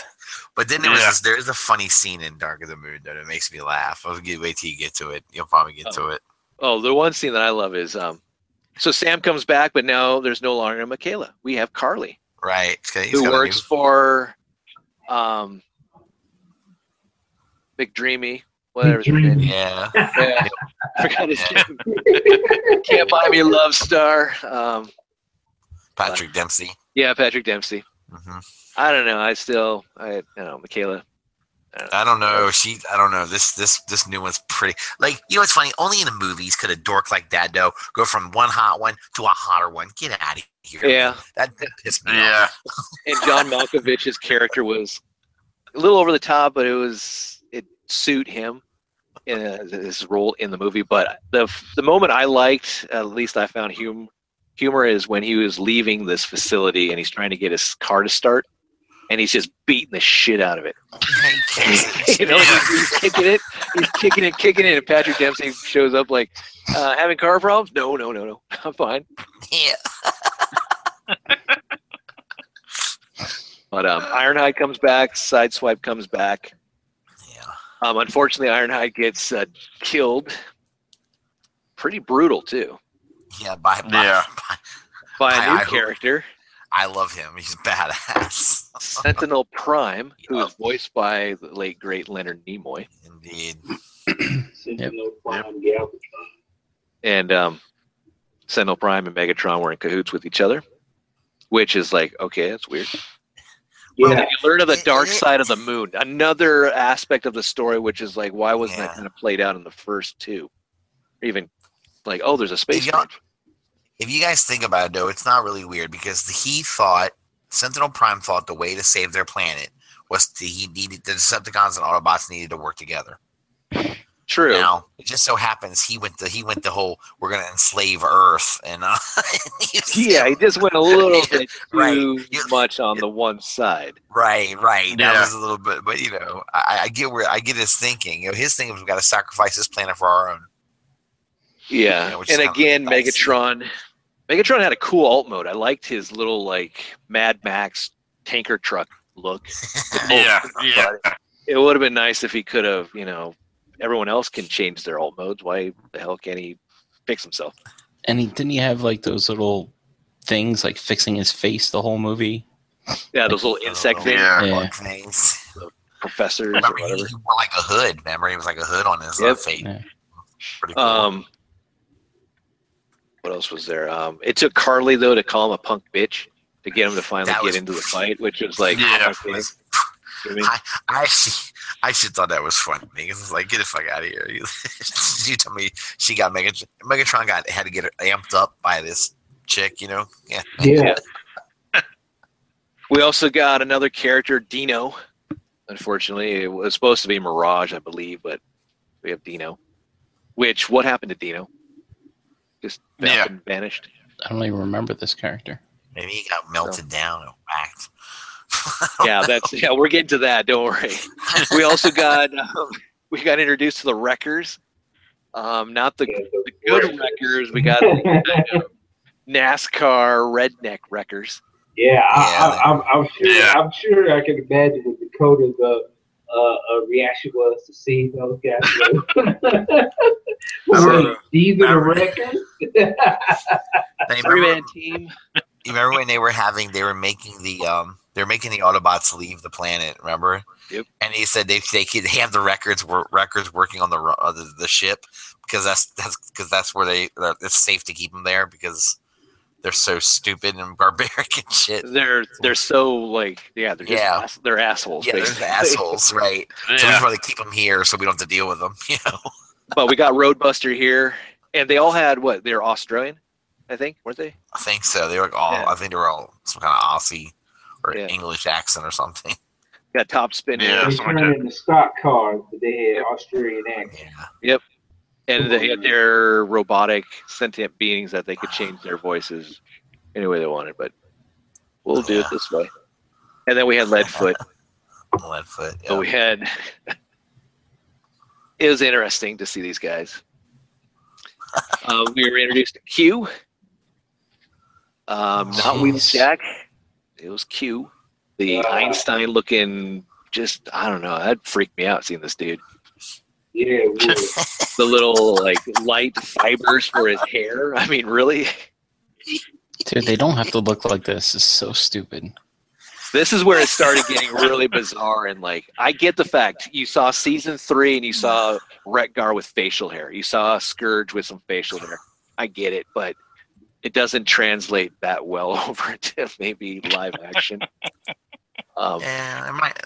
but then there yeah. was this, there is a funny scene in Dark of the Moon that it makes me laugh. I'll get, wait till you get to it. You'll probably get oh. to it. Oh, the one scene that I love is um, so Sam comes back, but now there's no longer Michaela. We have Carly, right? Who works for um, McDreamy. Whatever's her name. Yeah. yeah. Forgot his name. Can't Buy Me a Love Star. Um, Patrick uh, Dempsey. Yeah, Patrick Dempsey. Mm-hmm. I don't know. I still, I, I don't know, Michaela. I don't know. I don't know. She, I don't know. This, this, this new one's pretty. Like, you know, what's funny. Only in the movies could a dork like that though go from one hot one to a hotter one. Get out of here. Yeah, that, that pissed me yeah. off. And John Malkovich's character was a little over the top, but it was it suit him in uh, his role in the movie. But the the moment I liked, at least I found humor. Humor is when he was leaving this facility and he's trying to get his car to start, and he's just beating the shit out of it. You know, he's, he's kicking it, he's kicking it, kicking it, and Patrick Dempsey shows up like, uh, having car problems? No, no, no, no, I'm fine. Yeah. But um, Ironhide comes back, Sideswipe comes back. Yeah. Um, unfortunately, Ironhide gets uh, killed. Pretty brutal too. Yeah, by, by, yeah. by, by a new I, character. I love him. He's badass. Sentinel Prime, who is voiced by the late, great Leonard Nimoy. Indeed. Sentinel yep. Prime, yep. And um, Sentinel Prime and Megatron were in cahoots with each other, which is like, okay, that's weird. Yeah. Well, you learn of the dark side of the moon. Another aspect of the story, which is like, why wasn't yeah. that kind of played out in the first two? Or even like, oh, there's a space. If you guys think about it, though, it's not really weird because he thought, Sentinel Prime thought the way to save their planet was to, he needed the Decepticons and Autobots needed to work together. True. Now, it just so happens he went the he went the whole we're gonna enslave Earth and uh, yeah, he just went a little bit too right. much on the one side. Right, right. Yeah. That was a little bit, but you know, I, I get where I get his thinking. You know, his thing was we've got to sacrifice this planet for our own. Yeah, you know, and again, nice. Megatron. Megatron had a cool alt mode. I liked his little like Mad Max tanker truck look. yeah, yeah. But it would have been nice if he could have. You know, everyone else can change their alt modes. Why the hell can't he fix himself? And he didn't he have like those little things like fixing his face the whole movie? Yeah, those little insect things. Yeah. Yeah. things. The professors. Remember, or whatever. He wore like a hood. Remember, he was like a hood on his yep. face. Yeah. Pretty cool. Um. What else was there? Um, it took Carly, though, to call him a punk bitch to get him to finally was, get into the fight, which was like... Yeah, was, I, I, I should thought that was funny. It was like, get the fuck out of here. You, you tell me she got Megatron. Megatron got, had to get her amped up by this chick, you know? Yeah. yeah. We also got another character, Dino. Unfortunately, it was supposed to be Mirage, I believe, but we have Dino. Which, what happened to Dino? Just yeah. vanished. I don't even remember this character. Maybe he got melted so. down and whacked. yeah, that's know. yeah. We're getting to that. Don't worry. We also got um, we got introduced to the Wreckers. Um, not the, the good Wreckers. We got the NASCAR redneck Wreckers. Yeah, I, I, I'm, I'm sure. Yeah. I'm sure I can imagine what Dakota's uh, uh, reaction was to see those guys. Remember, these are the Wreckers. Three-man team. You remember when they were having, they were making the, um, they were making the Autobots leave the planet. Remember? Yep. And he said they they could have the records were records working on the uh, the, the ship because that's that's because that's where they uh, it's safe to keep them there because they're so stupid and barbaric and shit. They're they're so like yeah they're just yeah. Ass, they're assholes. Yeah, basically. They're the assholes, right? yeah. So we probably keep them here so we don't have to deal with them. You know. But we got Roadbuster here, and they all had what? They were Australian, I think, weren't they? I think so. They were all. Yeah. I think they were all some kind of Aussie or yeah. English accent or something. Got top spin. Yeah, they turned like into stock cars, but they had Australian accent. Yeah. Yep, and they had their robotic sentient beings that they could change their voices any way they wanted. But we'll oh, do yeah. it this way. And then we had Leadfoot. Leadfoot. Yeah. So we had. It was interesting to see these guys. Uh, we were introduced to Q. Um, not Wheels Jack. It was Q. The uh, Einstein looking, just, I don't know. That freaked me out seeing this dude. Yeah. The little, like, light fibers for his hair. I mean, really? Dude, they don't have to look like this. It's so stupid. This is where it started getting really bizarre, and like I get the fact you saw season three and you saw Retgar with facial hair, you saw Scourge with some facial hair. I get it, but it doesn't translate that well over to maybe live action. Um, yeah, it might.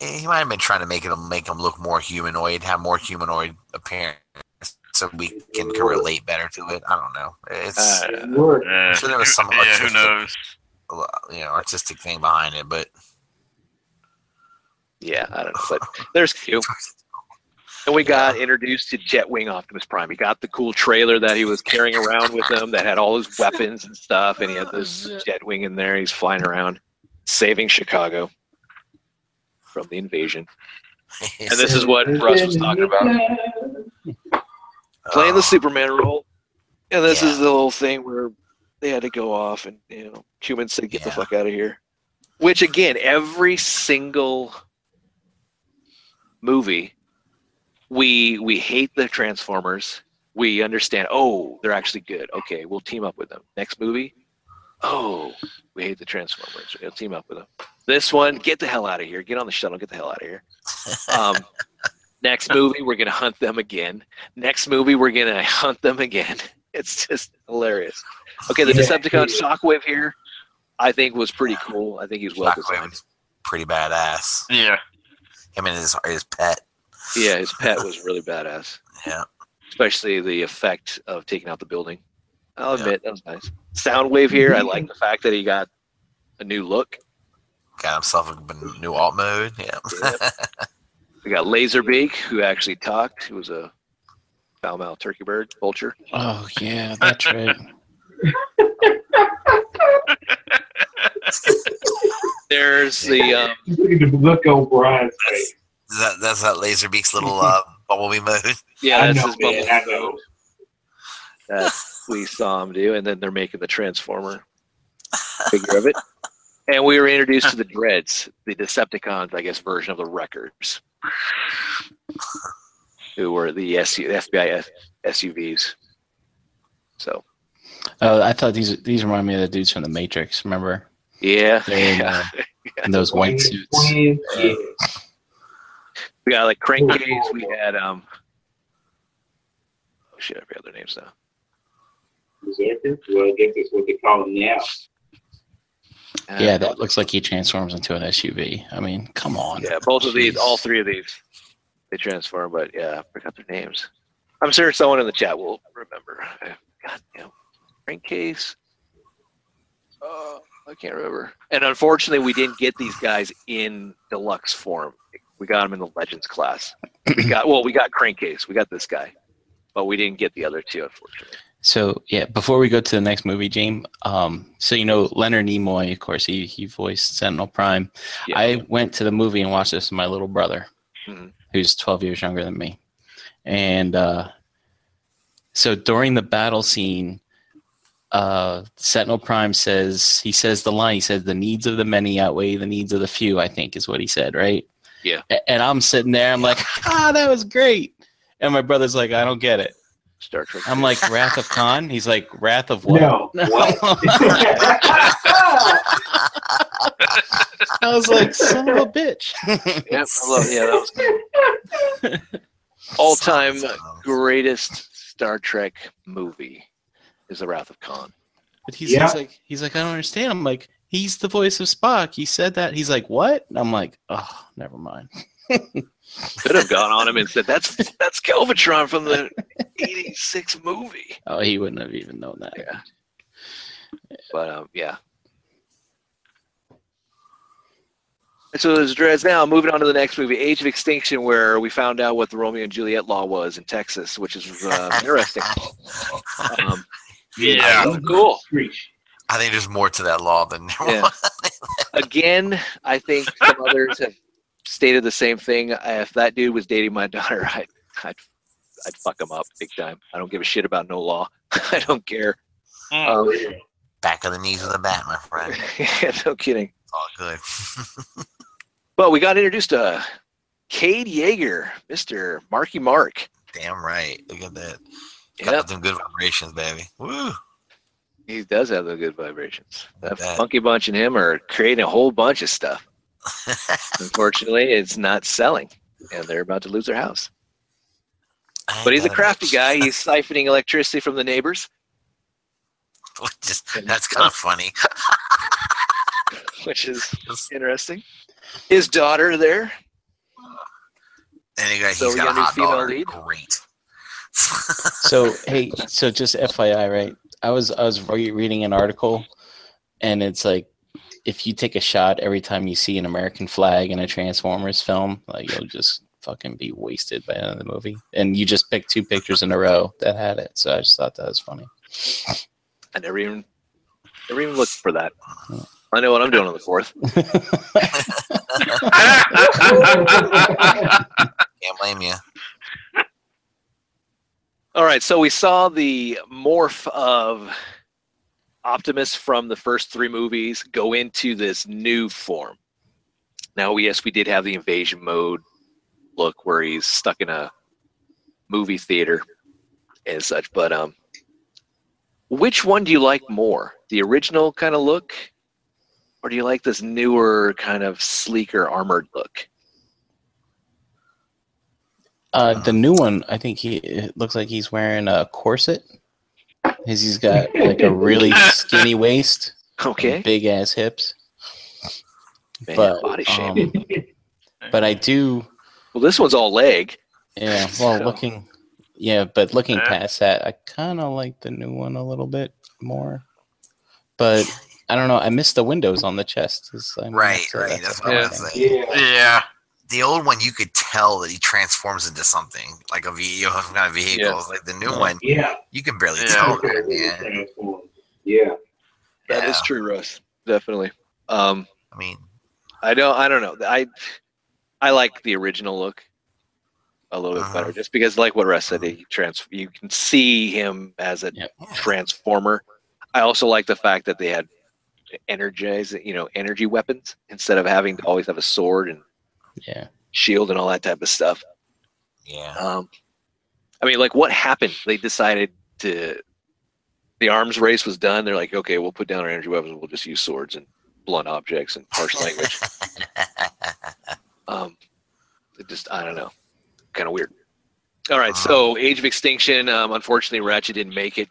He might have been trying to make it make him look more humanoid, have more humanoid appearance, so we can relate better to it. I don't know. It's uh, I'm sure there was some yeah, who knows, you know, artistic thing behind it, but yeah, I don't know. But there's Q. And we got introduced to Jetwing Optimus Prime. He got the cool trailer that he was carrying around with him that had all his weapons and stuff, and he had this Jetwing in there. He's flying around, saving Chicago from the invasion. And this is what Russ was talking about. Playing the Superman role. And this yeah. is the whole thing where they had to go off and, you know, humans said, get yeah. the fuck out of here. Which, again, every single movie... We we hate the Transformers. We understand, oh, they're actually good. Okay, we'll team up with them. Next movie, oh, we hate the Transformers. We'll team up with them. This one, get the hell out of here. Get on the shuttle. Get the hell out of here. Um, next movie, we're going to hunt them again. Next movie, we're going to hunt them again. It's just hilarious. Okay, the yeah, Decepticon yeah. Shockwave here, I think, was pretty cool. I think he was well designed. Pretty badass. Yeah. Him and his, his pet. Yeah, his pet was really badass. Yeah. Especially the effect of taking out the building. I'll admit, yeah. that was nice. Soundwave here, I like the fact that he got a new look. Got himself a new alt mode, yeah. yeah. We got Laserbeak, who actually talked. He was a foul-mouthed turkey bird, vulture. Oh, yeah, that's right. There's the... Um, Just look at the look on Brian's face. Is that, that's that Laserbeak's little uh, Bumblebee mode. Yeah, that's his Bumblebee mode. That we saw him do, and then they're making the Transformer figure of it. And we were introduced to the Dreads, the Decepticons, I guess, version of the Wreckers, who were the F B I S U Vs. So, oh, I thought these these remind me of the dudes from the Matrix. Remember? Yeah, in, yeah. Uh, yeah. In those white suits. Uh, We got like Crankcase. We had um. Oh shit! I forgot their names now. Berserker? Well, I guess that's what they call them now. Uh, yeah, that looks like he transforms into an S U V. I mean, come on. Yeah, both Jeez. of these, all three of these, they transform. But yeah, I forgot their names. I'm sure someone in the chat will remember. God damn, Crankcase. Oh, I can't remember. And unfortunately, we didn't get these guys in deluxe form. We got him in the Legends class. We got well, we got Crankcase. We got this guy, but we didn't get the other two, unfortunately. So yeah, before we go to the next movie, James. Um, so you know Leonard Nimoy, of course, he he voiced Sentinel Prime. Yeah. I went to the movie and watched this with my little brother, mm-hmm. who's twelve years younger than me, and uh, so during the battle scene, uh, Sentinel Prime says he says the line. He says the needs of the many outweigh the needs of the few. I think is what he said, right? Yeah. And I'm sitting there, I'm like, ah, that was great. And my brother's like, I don't get it. Star Trek. I'm like, Wrath of Khan? He's like, Wrath of what? No. no. What? I was like, son of a bitch. Yep, I love, yeah, that was all-time greatest Star Trek movie is The Wrath of Khan. But he's, yeah. he's like, he's like, I don't understand. I'm like, he's the voice of Spock. He said that. He's like, what? And I'm like, oh, never mind. Could have gone on him and said, that's that's Galvatron from the eighty-six movie. Oh, he wouldn't have even known that. Yeah. yeah. But, um, yeah. And so there's Dreads now. Moving on to the next movie, Age of Extinction, where we found out what the Romeo and Juliet law was in Texas, which is uh, interesting. Um, yeah. yeah. Cool. I think there's more to that law than yeah. Again, I think some others have stated the same thing. If that dude was dating my daughter, I'd, I'd, I'd fuck him up big time. I don't give a shit about no law. I don't care. Um, Back of the knees of the bat, my friend. Yeah, no kidding. All good. But we got introduced to Cade Yeager, Mister Marky Mark. Damn right. Look at that. Got yep. them good vibrations, baby. Woo. He does have the good vibrations. That Funky Bunch and him are creating a whole bunch of stuff. Unfortunately, it's not selling, and they're about to lose their house. But he's a crafty guy. He's siphoning electricity from the neighbors. Which is, that's kind of funny. Which is interesting. His daughter there. And he, he's so got a hot dog. Great. So hey, so just F Y I, right? I was I was reading an article, and it's like, if you take a shot every time you see an American flag in a Transformers film, like you'll just fucking be wasted by the end of the movie. And you just picked two pictures in a row that had it, so I just thought that was funny. I never even, never even looked for that. Oh. I know what I'm doing on the fourth. Can't blame you. All right, so we saw the morph of Optimus from the first three movies go into this new form. Now, yes, we did have the invasion mode look where he's stuck in a movie theater and such, but um, which one do you like more? The original kind of look, or do you like this newer kind of sleeker armored look? Uh, the new one, I think he it looks like he's wearing a corset. Because he's got like a really skinny waist, okay, big ass hips. Man, but body shape. Um, but I do. Well, this one's all leg. Yeah. Well, so. looking. Yeah, but looking past that, I kind of like the new one a little bit more. But I don't know. I miss the windows on the chest. I mean, right. So right. That's, that's what I was saying. Yeah. yeah. The old one, you could tell that he transforms into something like a vehicle, kind of vehicle. Yeah. Like the new yeah. one, yeah, you can barely yeah. tell that, man. Yeah, that yeah. is true, Russ. Definitely. Um, I mean, I don't, I don't know. I, I like the original look a little bit uh-huh. better, just because, like what Russ said, he trans. You can see him as a yeah. transformer. I also like the fact that they had energize, you know, energy weapons instead of having to always have a sword and yeah shield and all that type of stuff. Yeah. um I mean, like, what happened? They decided to the arms race was done. They're like, okay, we'll put down our energy weapons, we'll just use swords and blunt objects and harsh language. um it just I don't know, kind of weird. All right, so Age of Extinction. Um unfortunately, Ratchet didn't make it,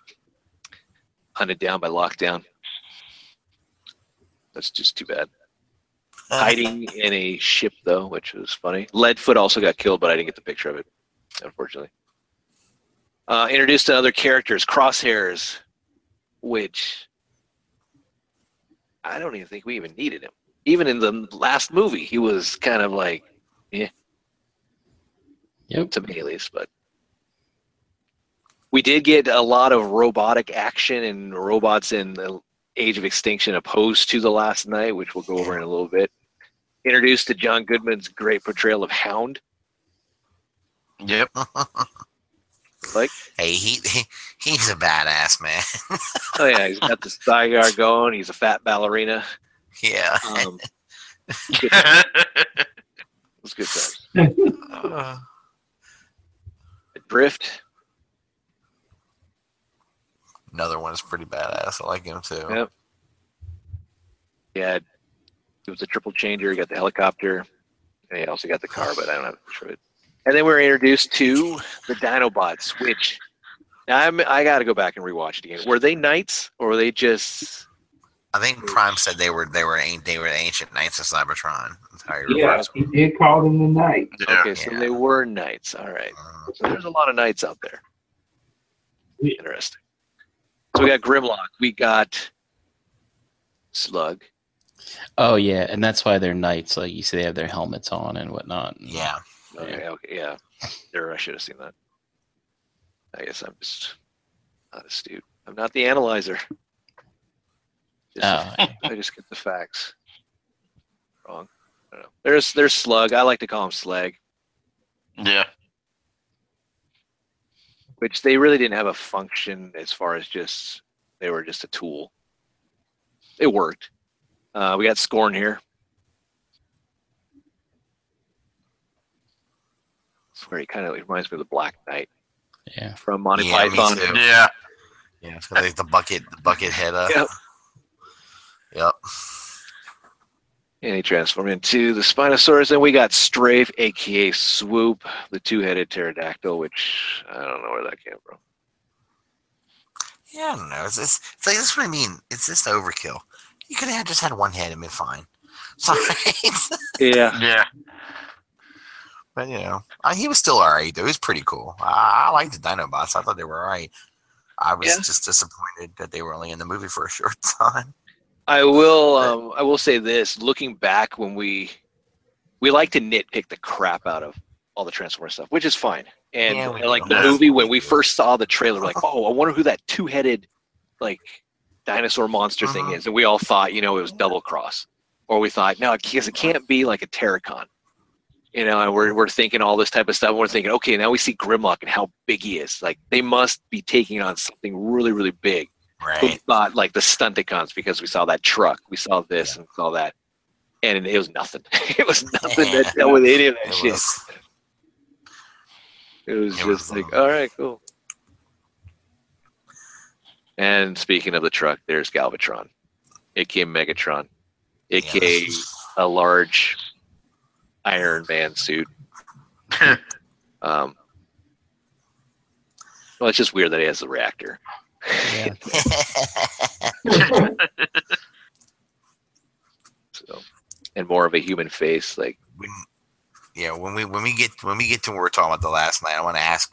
hunted down by Lockdown. That's just too bad. Hiding in a ship, though, which was funny. Leadfoot also got killed, but I didn't get the picture of it, unfortunately. Uh, introduced to other characters, Crosshairs, which I don't even think we even needed him. Even in the last movie, he was kind of like, eh. Yep. To me, at least. But we did get a lot of robotic action and robots in the Age of Extinction, opposed to the last night, which we'll go over in a little bit. Introduced to John Goodman's great portrayal of Hound. Yep. Like, hey, he, he he's a badass, man. Oh yeah, he's got the thigh guard going. He's a fat ballerina. Yeah. Um, good time. It was good times. Uh, Drift. Another one is pretty badass. I like him too. Yep. Yeah, it was a triple changer. He got the helicopter, and he also got the car, but I don't have a picture of it. And then we were introduced to the Dinobots, which now I'm, I got to go back and rewatch it again. Were they knights, or were they just? I think Prime said they were. They were. They were the ancient knights of Cybertron. That's how you yeah, he did call them the knights. Yeah. Okay, so yeah. they were knights. All right. So there's a lot of knights out there. Interesting. So we got Grimlock. We got Slug. Oh yeah, and that's why they're knights. Like you see, they have their helmets on and whatnot. Yeah. Okay. Yeah. Okay, yeah. There, I should have seen that. I guess I'm just not astute. I'm not the analyzer. Just, oh. I just get the facts wrong. I don't know. There's there's Slug. I like to call him Slag. Yeah. Which they really didn't have a function as far as just, they were just a tool. It worked. Uh, we got Scorn here. That's where he kind of reminds me of the Black Knight. Yeah. From Monty yeah, Python. Yeah. Yeah. It's like the bucket, the bucket head up. Yep. Yep. And he transformed into the Spinosaurus. And we got Strafe, a k a. Swoop, the two-headed pterodactyl, which I don't know where that came from. Yeah, I don't know. It's, it's, it's like, that's what I mean. It's just overkill. You could have just had one hit and been fine. It's all right. Yeah. Yeah. But, you know, I, he was still all right, though. He was pretty cool. I, I liked the Dinobots. I thought they were all right. I was yeah. just disappointed that they were only in the movie for a short time. I will um, I will say this. Looking back, when we we like to nitpick the crap out of all the Transformers stuff, which is fine. And, yeah, and like the movie, when we first saw the trailer, we're like, oh, I wonder who that two-headed like dinosaur monster uh-huh. thing is. And we all thought, you know, it was Double Cross. Or we thought, no, because it can't be like a Terracon. You know, and we're, we're thinking all this type of stuff. And we're thinking, okay, now we see Grimlock and how big he is. Like, they must be taking on something really, really big. Right. We thought, like, the Stunticons, because we saw that truck. We saw this yeah. and saw that. And it was nothing. It was nothing yeah. that dealt with any of that it shit. Was, it was it just was like, all right, cool. And speaking of the truck, there's Galvatron. A K A Megatron. A K A yeah, a large... Iron Man suit. um, well, it's just weird that he has the reactor. Yeah. So, and more of a human face, like. When, yeah, when we when we get when we get to where we're talking about the last night, I want to ask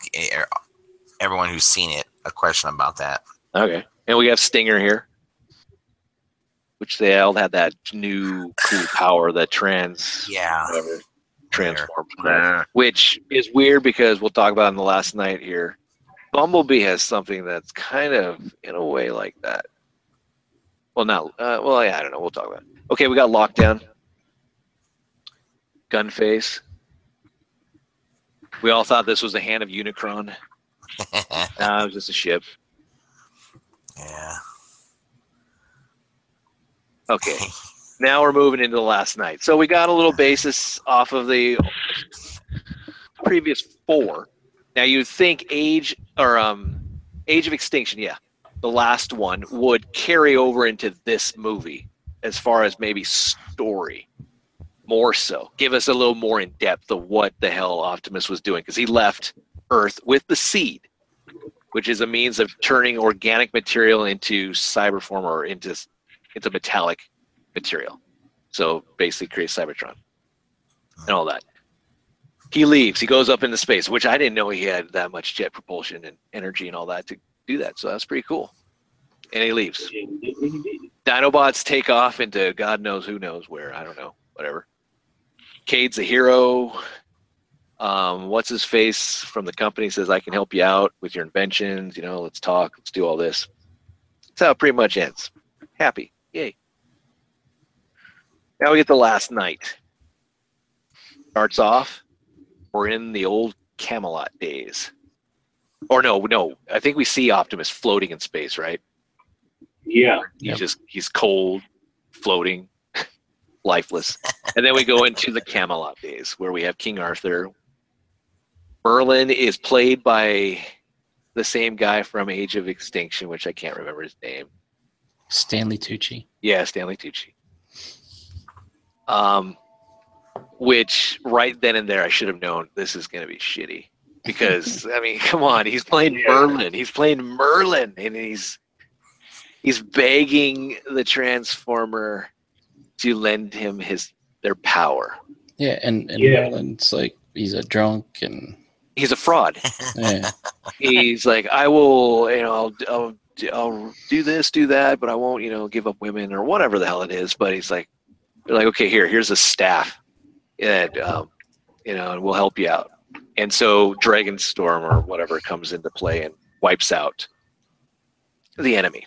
everyone who's seen it a question about that. Okay, and we have Stinger here, which they all had that new cool power, the trans, yeah, whatever, transform, yeah. which is weird because we'll talk about in the last night here. Bumblebee has something that's kind of in a way like that. Well, not uh, well. Yeah, I don't know. We'll talk about it. Okay, we got Lockdown, Gunface. We all thought this was the hand of Unicron. Nah, it was just a ship. Yeah. Okay, now we're moving into the last night. So we got a little basis off of the previous four. Now you'd think Age or um, Age of Extinction, yeah, the last one would carry over into this movie as far as maybe story, more so. Give us a little more in depth of what the hell Optimus was doing because he left Earth with the seed, which is a means of turning organic material into cyberform or into. It's a metallic material. So basically creates Cybertron and all that. He leaves. He goes up into space, which I didn't know he had that much jet propulsion and energy and all that to do that. So that's pretty cool. And he leaves. Dinobots take off into God knows who knows where. I don't know. Whatever. Cade's a hero. Um, what's his face from the company says, I can help you out with your inventions. You know, let's talk. Let's do all this. That's how it pretty much ends. Happy. Yay. Now we get the last night. Starts off, we're in the old Camelot days. Or no, no. I think we see Optimus floating in space, right? Yeah. He's yep. just, he's cold, floating, lifeless. And then we go into the Camelot days where we have King Arthur. Merlin is played by the same guy from Age of Extinction, which I can't remember his name. Stanley Tucci. Yeah, Stanley Tucci. Um, which right then and there, I should have known this is going to be shitty because I mean, come on, he's playing yeah. Merlin. He's playing Merlin, and he's he's begging the Transformer to lend him his their power. Yeah, and, and yeah. Merlin's like he's a drunk and he's a fraud. Yeah. He's like, I will, you know, I'll. I'll I'll do this, do that, but I won't, you know, give up women or whatever the hell it is. But he's like, they're like, okay, here, here's a staff, and um, you know, and we'll help you out. And so Dragonstorm or whatever comes into play and wipes out the enemy.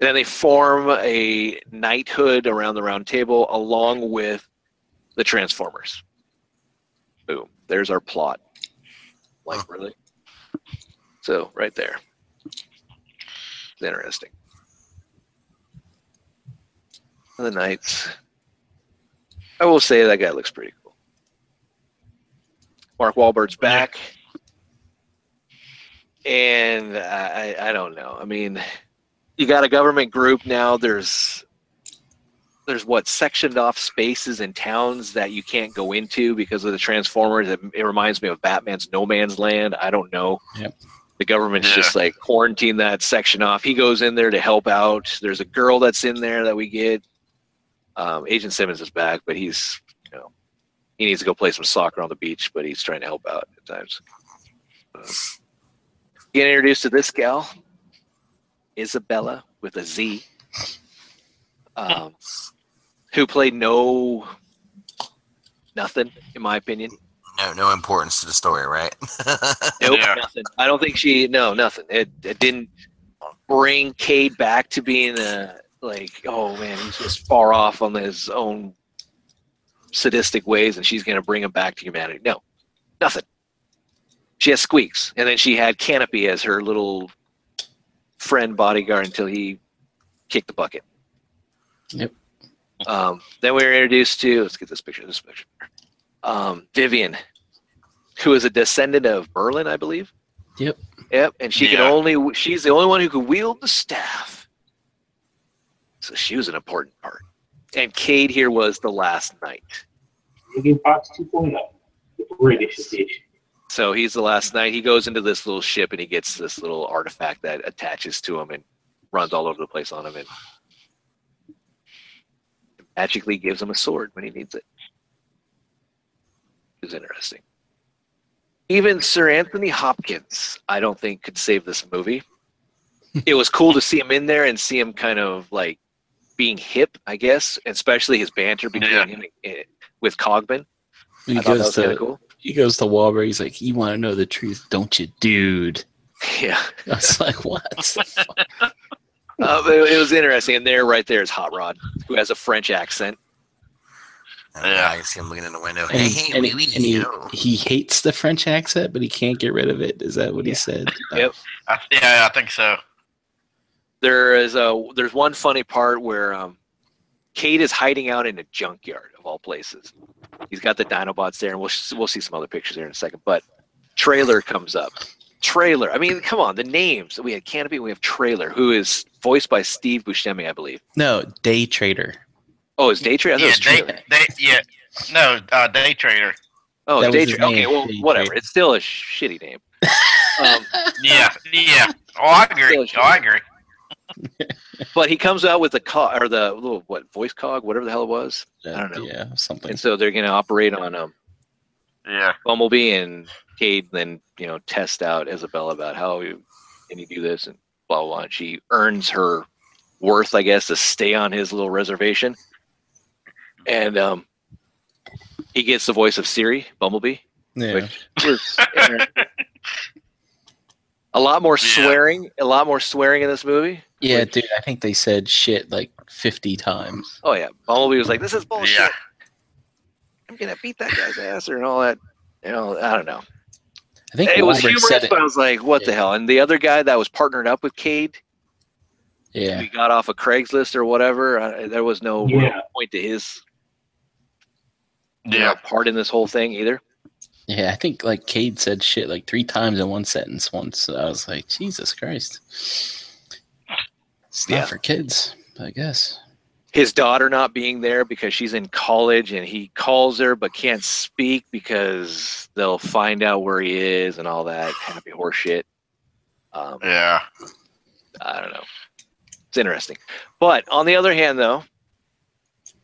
And then they form a knighthood around the round table along with the Transformers. Boom. There's our plot. Like, really? So right there. Interesting. The Knights. I will say that guy looks pretty cool. Mark Wahlberg's back. And I, I don't know. I mean, you got a government group now. There's, there's what, sectioned off spaces and towns that you can't go into because of the Transformers. It, it reminds me of Batman's No Man's Land. I don't know. Yep. The government's yeah. just like quarantined that section off. He goes in there to help out. There's a girl that's in there that we get. Um, Agent Simmons is back, but he's, you know, he needs to go play some soccer on the beach, but he's trying to help out at times. Um, getting introduced to this gal, Isabella with a Z, um, who played no nothing, in my opinion. No, no importance to the story, right? Nope, yeah. nothing. I don't think she. No, nothing. It, it didn't bring Cade back to being a like. Oh man, he's just far off on his own sadistic ways, and she's gonna bring him back to humanity. No, nothing. She has Squeaks, and then she had Canopy as her little friend bodyguard until he kicked the bucket. Yep. Um, then we were introduced to. Let's get this picture. This picture. Um, Vivian, who is a descendant of Merlin, I believe. Yep. Yep. And she yeah. can only, she's the only one who could wield the staff. So she was an important part. And Cade here was the last knight. Fox two point oh, the British edition. So he's the last knight. He goes into this little ship and he gets this little artifact that attaches to him and runs all over the place on him and magically gives him a sword when he needs it. Is interesting. Even Sir Anthony Hopkins, I don't think could save this movie. It was cool to see him in there and see him kind of like being hip, I guess, especially his banter between yeah. him and, with Cogman. He I thought that was kind of cool. He goes to Wahlberg, he's like, "You want to know the truth, don't you, dude?" Yeah. I was like, what? uh, it, it was interesting. And there, right there is Hot Rod, who has a French accent. Yeah, I can see him looking in the window. And, hey, and, we, we and he, he hates the French accent, but he can't get rid of it. Is that what yeah. he said? Yep. Uh, yeah, I think so. There is a there's one funny part where um, Cade is hiding out in a junkyard of all places. He's got the Dinobots there, and we'll we'll see some other pictures there in a second. But Trailer comes up. Trailer. I mean, come on, the names. We had Canopy, and we have Trailer, who is voiced by Steve Buscemi, I believe. No, Day Trader. Oh, it's Day Trader? I thought yeah, it was Trailer. Day, day, yeah, no, uh, Day Trader. Oh, that Day Trader. Okay, well, day whatever. Trader. It's still a shitty name. Um, yeah, yeah. Oh, I agree. Oh, I agree. But he comes out with the cog, or the little what voice cog, whatever the hell it was. Uh, I don't know. Yeah, something. And so they're going to operate on um, yeah, Bumblebee and Cade, then you know test out Isabella about how you, can you do this and blah blah. blah. And she earns her worth, I guess, to stay on his little reservation. And um, he gets the voice of Siri, Bumblebee. Yeah. Which was a lot more swearing, a lot more swearing in this movie. Yeah, which, dude, I think they said shit like fifty times. Oh, yeah. Bumblebee was like, this is bullshit. Yeah. I'm going to beat that guy's ass and all that. You know, I don't know. I think it was humorous, but it. I was like, what yeah. the hell? And the other guy that was partnered up with Cade, yeah, we got off of Craigslist or whatever. I, there was no yeah. real point to his... Yeah, part in this whole thing either. Yeah, I think like Cade said shit like three times in one sentence once. So I was like, Jesus Christ, it's not yeah. for kids, I guess. His daughter not being there because she's in college, and he calls her but can't speak because they'll find out where he is and all that happy horse shit. Um, yeah, I don't know. It's interesting, but on the other hand, though,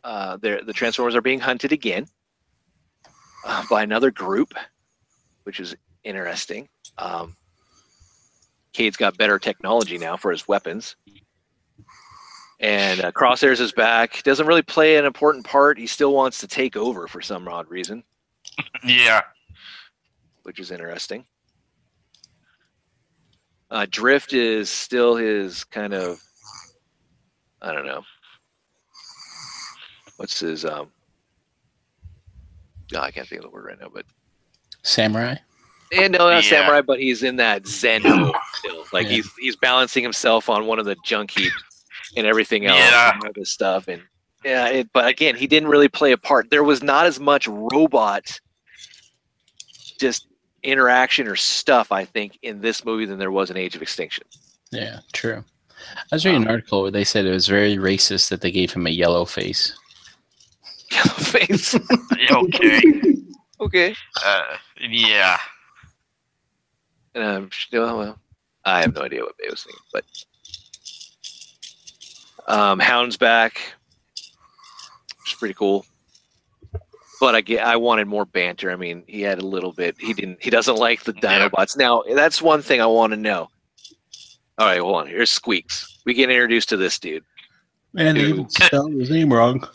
uh, the Transformers are being hunted again. Uh, by another group, which is interesting. Um, Cade's got better technology now for his weapons. And uh, Crosshairs is back. Doesn't really play an important part. He still wants to take over for some odd reason. Yeah. Which is interesting. Uh, Drift is still his kind of, I don't know. What's his... Um, Oh, I can't think of the word right now, but samurai. And no, not yeah. samurai, but he's in that Zen mode still. Like yeah. he's he's balancing himself on one of the junk heaps and everything else, yeah. and other stuff. And yeah, it, but again, he didn't really play a part. There was not as much robot just interaction or stuff, I think, in this movie than there was in Age of Extinction. Yeah, true. I was reading um, an article where they said it was very racist that they gave him a yellow face. Yellow face. Okay. Okay. Uh, yeah. And I'm still, well, I have no idea what Bay was thinking, but um, Hound's back. It's pretty cool. But I get, I wanted more banter. I mean, he had a little bit. He didn't. He doesn't like the Dinobots. Now that's one thing I want to know. All right, hold on. Here's Squeaks. We get introduced to this dude. Man, they even spelled his name wrong.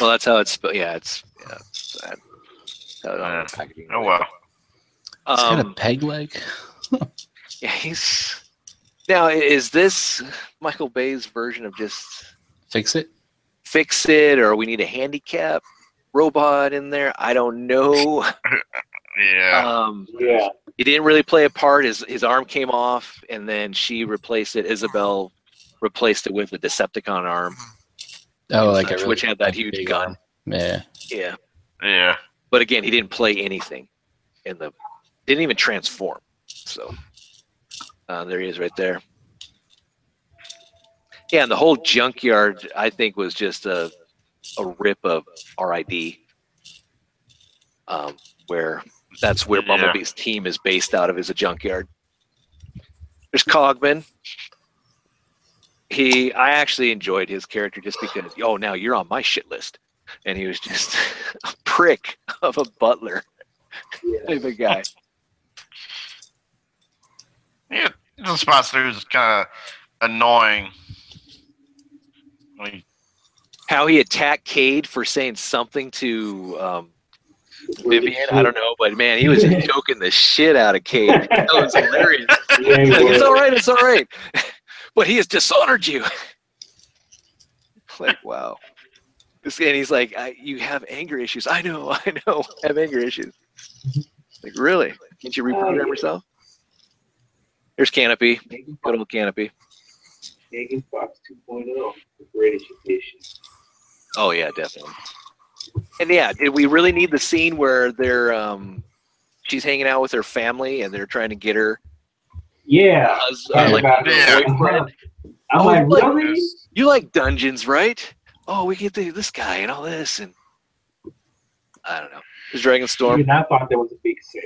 Well, that's how it's spelled. Yeah, it's yeah. It's bad. Uh, oh wow. He's um, got a peg leg. Yeah, he's now. Is this Michael Bay's version of just fix it? Fix it, or we need a handicap robot in there. I don't know. Yeah. Um, yeah. He didn't really play a part. His his arm came off, and then she replaced it. Isabel replaced it with a Decepticon arm. Oh, like such, really which had that huge gun. One. Yeah. Yeah. Yeah. But again, he didn't play anything, in the didn't even transform. So uh, there he is, right there. Yeah, and the whole junkyard, I think, was just a a rip of R I D, um, where that's where yeah. Bumblebee's team is based out of, is a junkyard. There's Cogman. He, I actually enjoyed his character just because, oh, now you're on my shit list, and he was just a prick of a butler, yeah. The guy. Yeah, the spots there was kind of annoying. Like, how he attacked Cade for saying something to um, Vivian, I don't know, but man, he was joking the shit out of Cade. That was hilarious. Yeah, he was. It's all right, it's all right. But he has dishonored you. Like, wow. And he's like, I, you have anger issues. I know, I know, I have anger issues. Like, really? Can't you reprogram oh, yeah. yourself? There's Canopy. Good old Canopy. Megan Fox two point oh, the greatest edition. Oh, yeah, definitely. And, yeah, did we really need the scene where they're um, she's hanging out with her family and they're trying to get her? Yeah. Hus- uh, like, boyfriend. I'm oh, like, really? Like, you like dungeons, right? Oh, we get the, this guy and all this. And I don't know. There's Dragon Storm. Even I thought there was a big scene.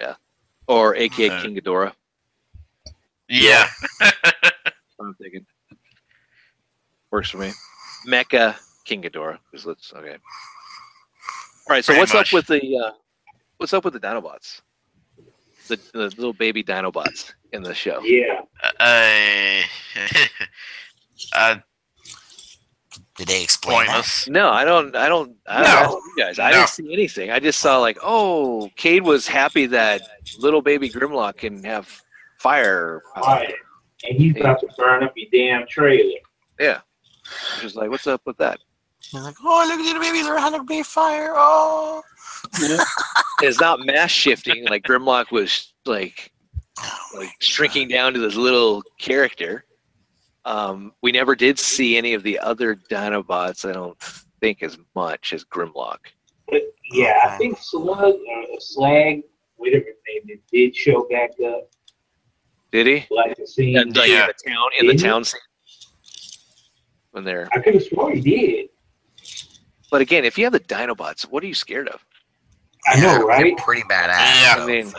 Yeah. Or A K A uh, King Ghidorah. Yeah. I'm thinking. Works for me. Mecha King Ghidorah. Let's, okay. All right, so Pretty what's much. up with the uh, what's up with the Dinobots? The, the little baby Dinobots in the show. Yeah. I uh, Did they explain us? No, I don't I don't I don't no. know you guys. I no. didn't see anything. I just saw like, oh, Cade was happy that little baby Grimlock can have fire. Fire. And he's about to burn up your damn trailer. Yeah. Just like, what's up with that? He's like, oh, look at the babies around the big fire. Oh. Yeah. It's not mass shifting. Like, Grimlock was, like, like shrinking down to this little character. Um, we never did see any of the other Dinobots, I don't think, as much as Grimlock. But, yeah, I think Slug, uh, Slag, whatever his name is, did show back up. Did he? Like the scene. And, like, yeah. In the town, in did the town scene. When they're... I could have sworn he did. But again, if you have the Dinobots, what are you scared of? I know, yeah, right? Pretty badass. Yeah. I mean,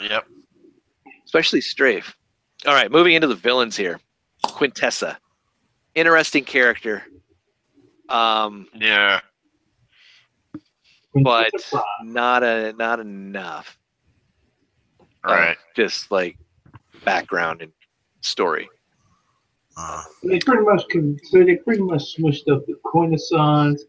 yep. Especially Strafe. All right, moving into the villains here. Quintessa. Interesting character. Um, yeah. But not a not enough. All right. Um, just like background and story. Uh, they pretty much can, so they pretty much smushed up the Cornissons,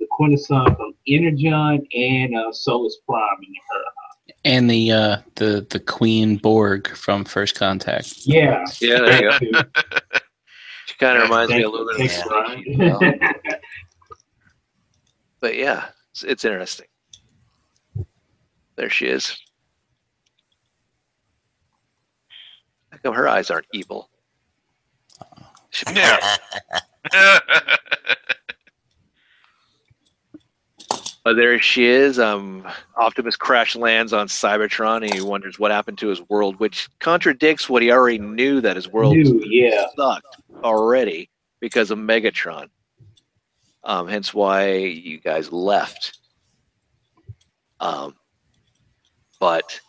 the Cornisson from Energon, and uh, Solus Prime in her. And the uh, the the Queen Borg from First Contact. Yeah, yeah, there you go. She kind of reminds me a little bit of that. Um, but yeah, it's, it's interesting. There she is. How come her eyes aren't evil? Yeah. Well, there she is. Um, Optimus crash lands on Cybertron, and he wonders what happened to his world, which contradicts what he already knew, that his world knew, yeah. sucked already because of Megatron. Um, hence why you guys left. Um, but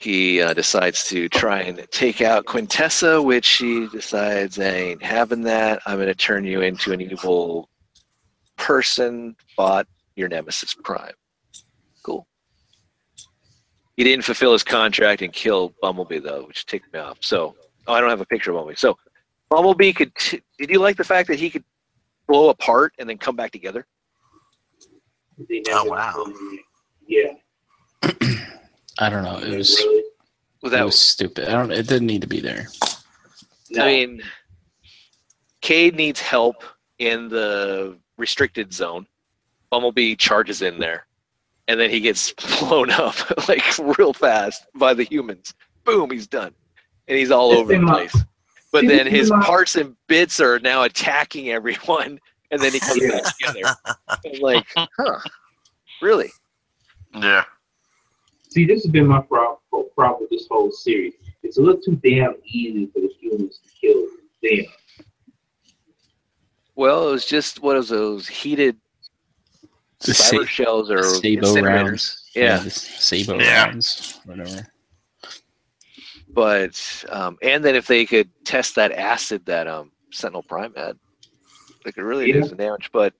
He uh, decides to try and take out Quintessa, which she decides ain't having that. I'm going to turn you into an evil person, bot, your nemesis Prime. Cool. He didn't fulfill his contract and kill Bumblebee, though, which ticked me off. So, oh, I don't have a picture of Bumblebee. So, Bumblebee could. T Did you like the fact that he could blow apart and then come back together? Oh, wow. Yeah. I don't know. It was, really? well, that it was stupid. I don't. It didn't need to be there. No. I mean, Cade needs help in the restricted zone. Bumblebee charges in there, and then he gets blown up like real fast by the humans. Boom! He's done, and he's all over the place. But then his parts and bits are now attacking everyone, and then he comes back together. I'm like, huh? Really? Yeah. See, this has been my problem, problem with this whole series. It's a little too damn easy for the humans to kill them. Well, it was just, what was those heated the cyber shells or Sabo rounds. Yeah. yeah Sabo yeah. rounds, whatever. But, um, and then if they could test that acid that um, Sentinel Prime had, they could really yeah. do some damage, but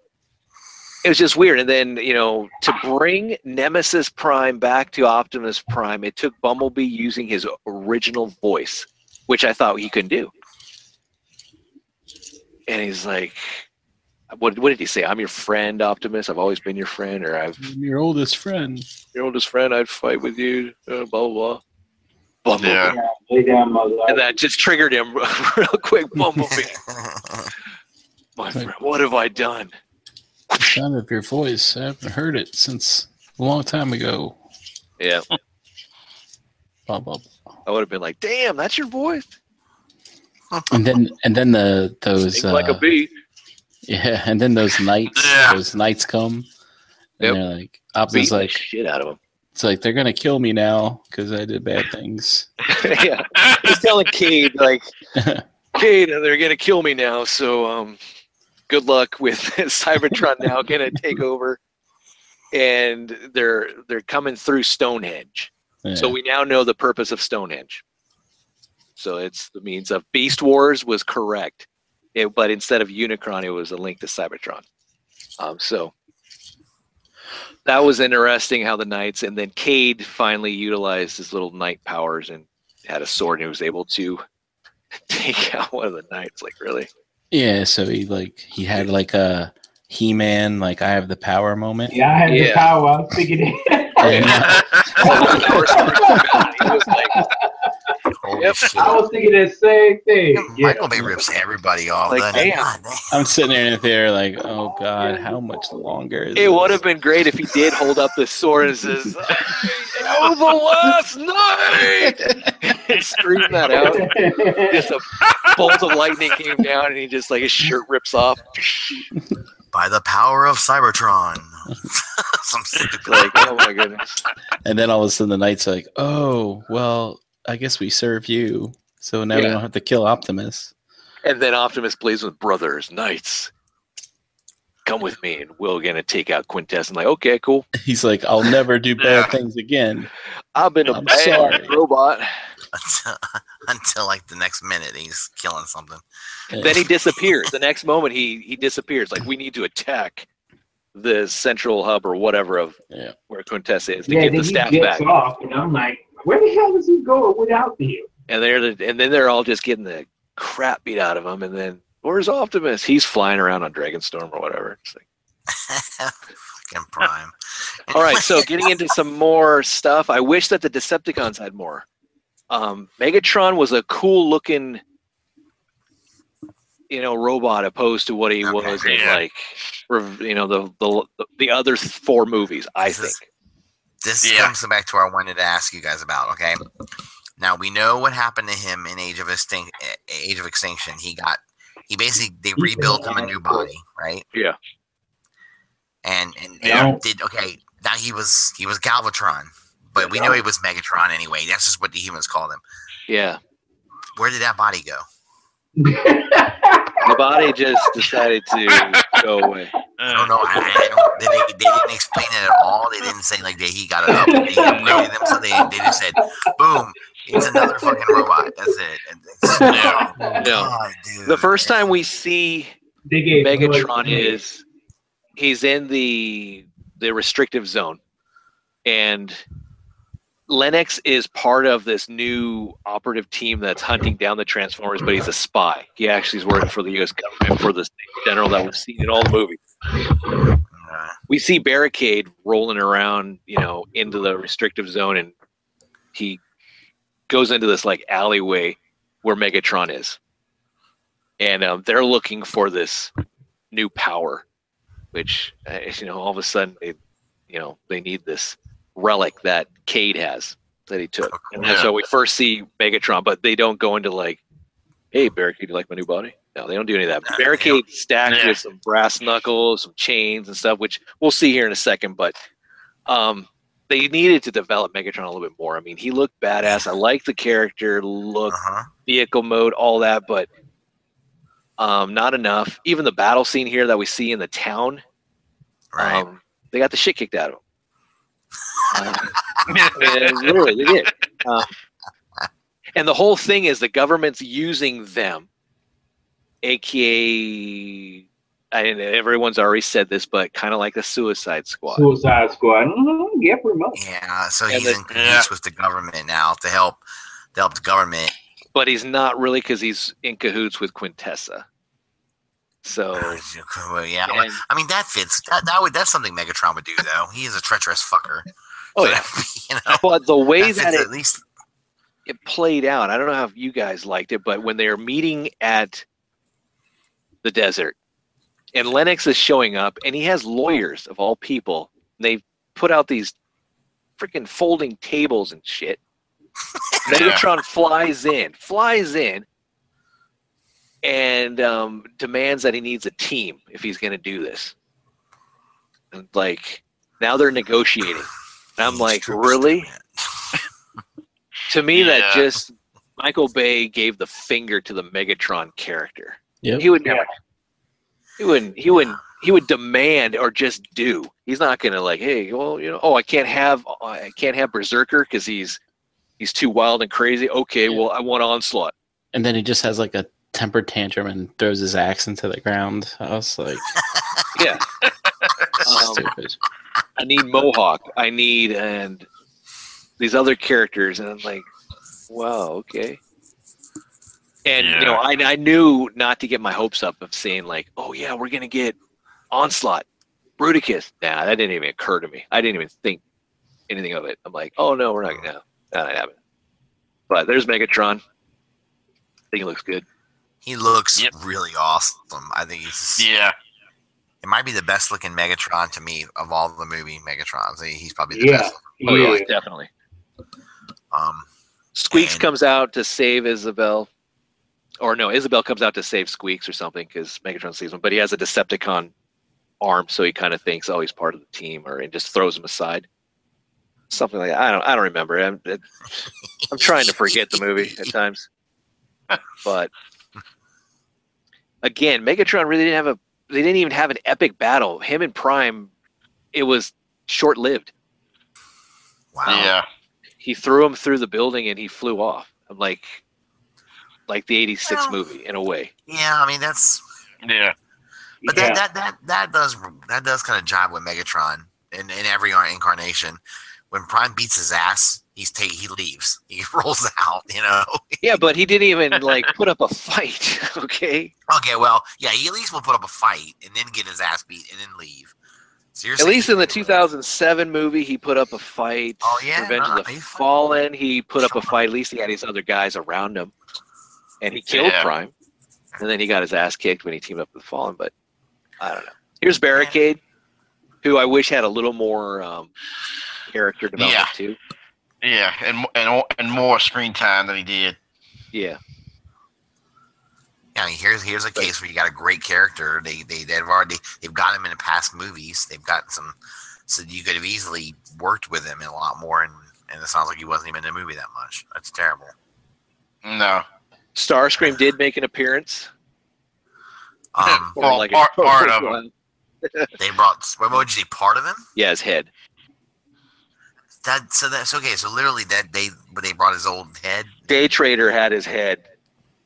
it was just weird. And then, you know, to bring Nemesis Prime back to Optimus Prime, it took Bumblebee using his original voice, which I thought he couldn't do. And he's like, what, what did he say? I'm your friend, Optimus. I've always been your friend. Or I've, I'm your oldest friend. Your oldest friend. I'd fight with you. Uh, blah, blah, blah. Bumblebee. Yeah. And that just triggered him real quick. Bumblebee. My friend, what have I done? Sound of your voice. I haven't heard it since a long time ago. Yeah. Blah, blah, blah. I would have been like, "Damn, that's your voice." And then, and then the those uh, like a bee. Yeah, and then those knights, yeah. those knights come, and yep. they're like, "Optimus, like shit out of them." It's like they're gonna kill me now because I did bad things. yeah, he's telling Cade like, "Cade, they're gonna kill me now." So, um. good luck with Cybertron now gonna take over, and they're they're coming through Stonehenge. Yeah. So we now know the purpose of Stonehenge. So it's the means of Beast Wars was correct, it, but instead of Unicron, it was a link to Cybertron. Um, so that was interesting how the Knights, and then Cade finally utilized his little Knight powers and had a sword and was able to take out one of the Knights. Like really. Yeah, so he like he had like a He-Man like I have the power moment. Yeah, I have yeah. the power. I was thinking it. And, uh, was like, yep. I was thinking that same thing. Yeah. Michael Bay rips everybody off. Like, damn. I'm sitting there and there like, oh god, how much longer? Is it would have been great if he did hold up the sword and says, "Over last night," scream that out. Just a bolt of lightning came down, and he just like his shirt rips off. By the power of Cybertron. Some stupid like, oh my goodness. And then all of a sudden the Knights are like, oh, well, I guess we serve you. So now yeah. we don't have to kill Optimus. And then Optimus plays with brothers, Knights. Come with me and we're going to take out Quintessa. I'm like, okay, cool. He's like, I'll never do bad yeah. things again. I've been a I'm bad sorry. robot. Until, until like the next minute he's killing something. Then he disappears. The next moment he he disappears. Like we need to attack the central hub or whatever of yeah. where Quintessa is to yeah, get the staff back. Off, and I'm like, where the hell does he go without you? And they're the, and then they're all just getting the crap beat out of him. And then where's Optimus? He's flying around on Dragonstorm or whatever. It's like, fucking Prime. All right, so getting into some more stuff. I wish that the Decepticons had more. Um, Megatron was a cool-looking, you know, robot opposed to what he okay, was in, yeah. like, you know, the the the other four movies. I this think is, this yeah. comes back to what I wanted to ask you guys about. Okay, now we know what happened to him in Age of Extinction. Age of Extinction, he got he basically they rebuilt him a new body, right? Yeah. And and yeah. did okay. Now he was he was Galvatron. But we know he was Megatron anyway. That's just what the humans called him. Yeah. Where did that body go? The body just decided to go away. I don't know. I, I don't, they, they, they didn't explain it at all. They didn't say like that he got it up. They upgraded him, so they they just said, "Boom, it's another fucking robot." That's it. It's, yeah. Oh, God, dude. The first time we see Megatron is he's in the the restrictive zone, and Lennox is part of this new operative team that's hunting down the Transformers, but he's a spy. He actually is working for the U S government, for the state general that we've seen in all the movies. We see Barricade rolling around, you know, into the restrictive zone, and he goes into this like alleyway where Megatron is, and um, they're looking for this new power, which uh, you know, all of a sudden, they, you know, they need this relic that Cade has that he took, and yeah. So we first see Megatron, but they don't go into like, "Hey, Barricade, you like my new body?" No, they don't do any of that. No, Barricade stacked yeah. with some brass knuckles, some chains and stuff, which we'll see here in a second. But um, they needed to develop Megatron a little bit more. I mean, he looked badass. I like the character look, uh-huh. vehicle mode, all that, but um, not enough. Even the battle scene here that we see in the town, right? Um, they got the shit kicked out of him. uh, really, they did. Uh, and the whole thing is the government's using them, aka I didn't, everyone's already said this, but kind of like the Suicide Squad. Suicide Squad, mm-hmm. yeah, pretty much. Yeah, so and he's the, in peace yeah. with the government now to help, to help the government. But he's not really, because he's in cahoots with Quintessa. So uh, yeah, and, I mean that fits. That, that would that's something Megatron would do, though. He is a treacherous fucker. Oh so yeah, that, you know, but the way that, that it, at least it played out, I don't know how you guys liked it, but when they are meeting at the desert, and Lennox is showing up, and he has lawyers of all people. They put out these freaking folding tables and shit. Megatron flies in, flies in. And um, demands that he needs a team if he's going to do this. And like, now they're negotiating. And I'm like, really? To me, yeah. that just Michael Bay gave the finger to the Megatron character. Yep. He would never. He wouldn't. He wouldn't. He would demand or just do. He's not going to like, hey, well, you know, oh, I can't have, I can't have Berserker because he's, he's too wild and crazy. Okay, yeah. well, I want Onslaught. And then he just has like a temper tantrum and throws his axe into the ground. I was like, yeah, um, stupid. I need Mohawk. I need and these other characters, and I'm like, wow, okay. And yeah. you know, I I knew not to get my hopes up of saying like, oh yeah, we're gonna get Onslaught, Bruticus. Nah, that didn't even occur to me. I didn't even think anything of it. I'm like, oh no, we're not gonna. No, that happened. But there's Megatron. I think it looks good. He looks yep. really awesome. I think he's yeah. It might be the best looking Megatron to me of all the movie Megatrons. He's probably the yeah. best. Oh yeah, yeah, definitely. Um, Squeaks and, comes out to save Isabel, or no, Isabel comes out to save Squeaks or something because Megatron sees him. But he has a Decepticon arm, so he kind of thinks, oh, he's part of the team, or and just throws him aside. Something like that. I don't. I don't remember. I'm. I'm trying to forget the movie at times, but. Again, Megatron really didn't have a. They didn't even have an epic battle. Him and Prime, it was short-lived. Wow. Yeah. He threw him through the building and he flew off. I'm like, like the eighty-six well, movie in a way. Yeah, I mean that's. Yeah. But yeah. that that that that does that does kind of jive with Megatron in in every incarnation. When Prime beats his ass, he's take he leaves. He rolls out, you know. Yeah, but he didn't even like put up a fight. Okay. Okay, well, yeah, he at least will put up a fight and then get his ass beat and then leave. Seriously. At least in the two thousand seven movie, he put up a fight. Oh yeah, Revenge no, of the Fallen. He put up a fight. At least he had his other guys around him, and he killed yeah. Prime. And then he got his ass kicked when he teamed up with the Fallen. But I don't know. Here's Barricade, who I wish had a little more. Um, character development yeah. too. Yeah, and and and more screen time than he did. Yeah. Yeah, I mean, here's here's a case where you got a great character. They they they've already they've got him in the past movies. They've gotten some, so you could have easily worked with him in a lot more. And and it sounds like he wasn't even in the movie that much. That's terrible. No. Starscream did make an appearance. Um, or like part, a, part, part of. One. They brought Uemoji part of him? Yeah, his head. That so that's okay. So literally, that they they brought his old head. Day Trader had his head.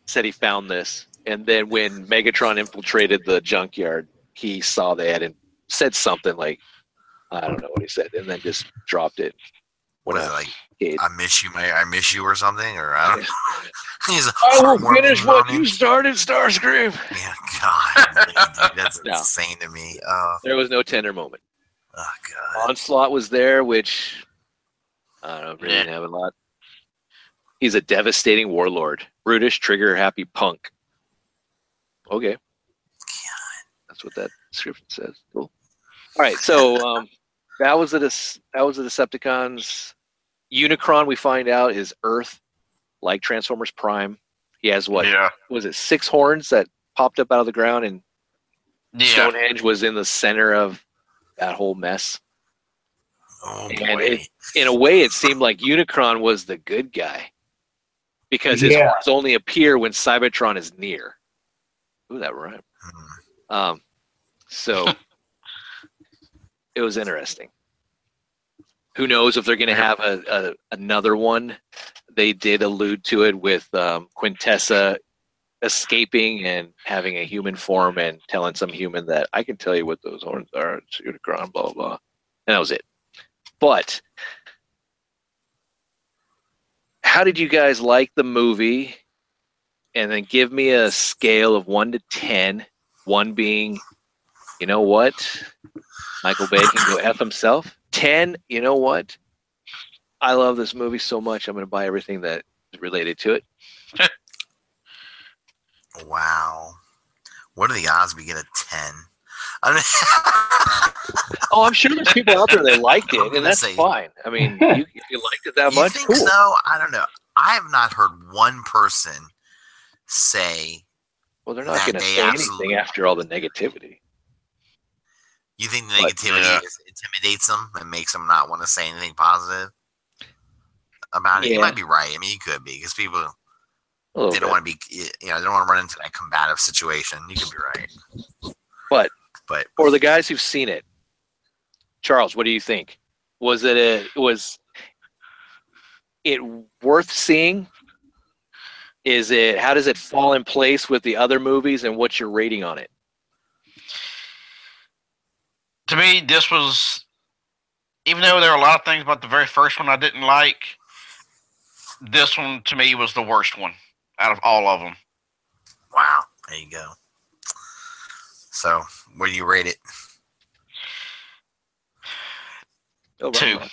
Said he found this, and then when Megatron infiltrated the junkyard, he saw that and said something like, "I don't know what he said," and then just dropped it. What is it like? Kid. I miss you, May. I miss you, or something, or I don't know. He's I will finish what you started, Starscream. Yeah, God, man, dude, that's no. insane to me. Uh, there was no tender moment. Oh God, Onslaught was there, which I don't really yeah. have a lot. He's a devastating warlord, brutish, trigger-happy punk. Okay, God. That's what that description says. Cool. All right, so um, that was the that was the Decepticons. Unicron, we find out, is Earth, like Transformers Prime. He has what? Yeah. Was it six horns that popped up out of the ground, and yeah. Stonehenge was in the center of that whole mess. Oh boy! And it, in a way, it seemed like Unicron was the good guy because his yeah. horns only appear when Cybertron is near. Ooh, that rhymed. Hmm. Um, so it was interesting. Who knows if they're going to have a, a another one? They did allude to it with um, Quintessa escaping and having a human form and telling some human that I can tell you what those horns are. It's Unicron, blah blah, and that was it. But how did you guys like the movie? And then give me a scale of one to ten. One being, you know what, Michael Bay can go F himself. ten, you know what? I love this movie so much, I'm going to buy everything that is related to it. Wow. What are the odds we get a ten? I mean, oh, I'm sure there's people out there that liked it, and that's say, fine. I mean, you, if you liked it that you much, think cool. so? I don't know. I have not heard one person say well, they're not going to say absolutely... anything after all the negativity. You think the negativity but, yeah. intimidates them and makes them not want to say anything positive about it? Yeah. You might be right. I mean, you could be because people they don't bit. want to be, you know, they don't want to run into that combative situation. You could be right. But but for the guys who've seen it, Charles, what do you think? Was it a, was it worth seeing? Is it how does it fall in place with the other movies and what's your rating on it? To me, this was, even though there are a lot of things about the very first one I didn't like, this one to me was the worst one out of all of them. Wow. There you go. So, where do you rate it? Oh, right, Two. Right.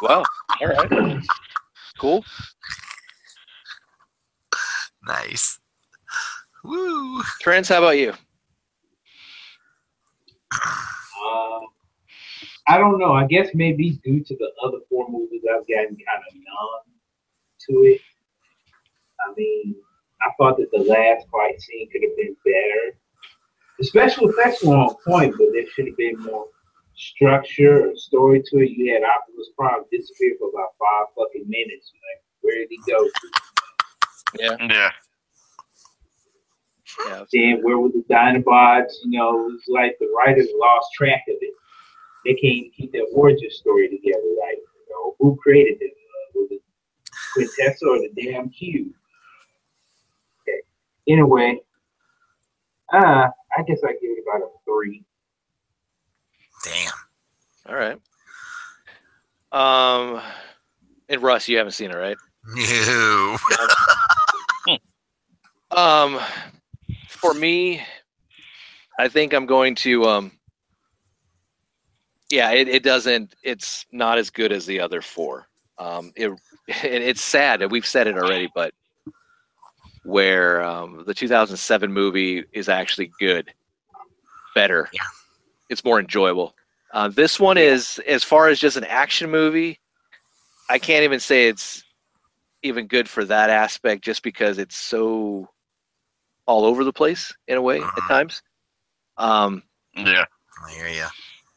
Wow. All right. Cool. Nice. Woo. Terrence, how about you? Um, I don't know. I guess maybe due to the other four movies, I've gotten kind of numb to it. I mean, I thought that the last fight scene could have been better. The special effects were on point, but there should have been more structure or story to it. You had Optimus Prime disappear for about five fucking minutes. Like, where did he go to? Yeah. Yeah. Yeah, then where were the Dinobots? You know, it was like the writers lost track of it. They can't keep their origin story together. Like, you know, who created this? Uh, was it Quintessa or the damn Cube? Okay. Anyway, uh, I guess I give it about a three. Damn. All right. Um, and Russ, you haven't seen it, right? No. um. For me, I think I'm going to, um, yeah, it, it doesn't, it's not as good as the other four. Um, it, it It's sad, and we've said it already, but where um, the two thousand seven movie is actually good, better. Yeah. It's more enjoyable. Uh, this one is, as far as just an action movie, I can't even say it's even good for that aspect just because it's so... all over the place in a way mm-hmm. at times. Um, yeah, I hear you.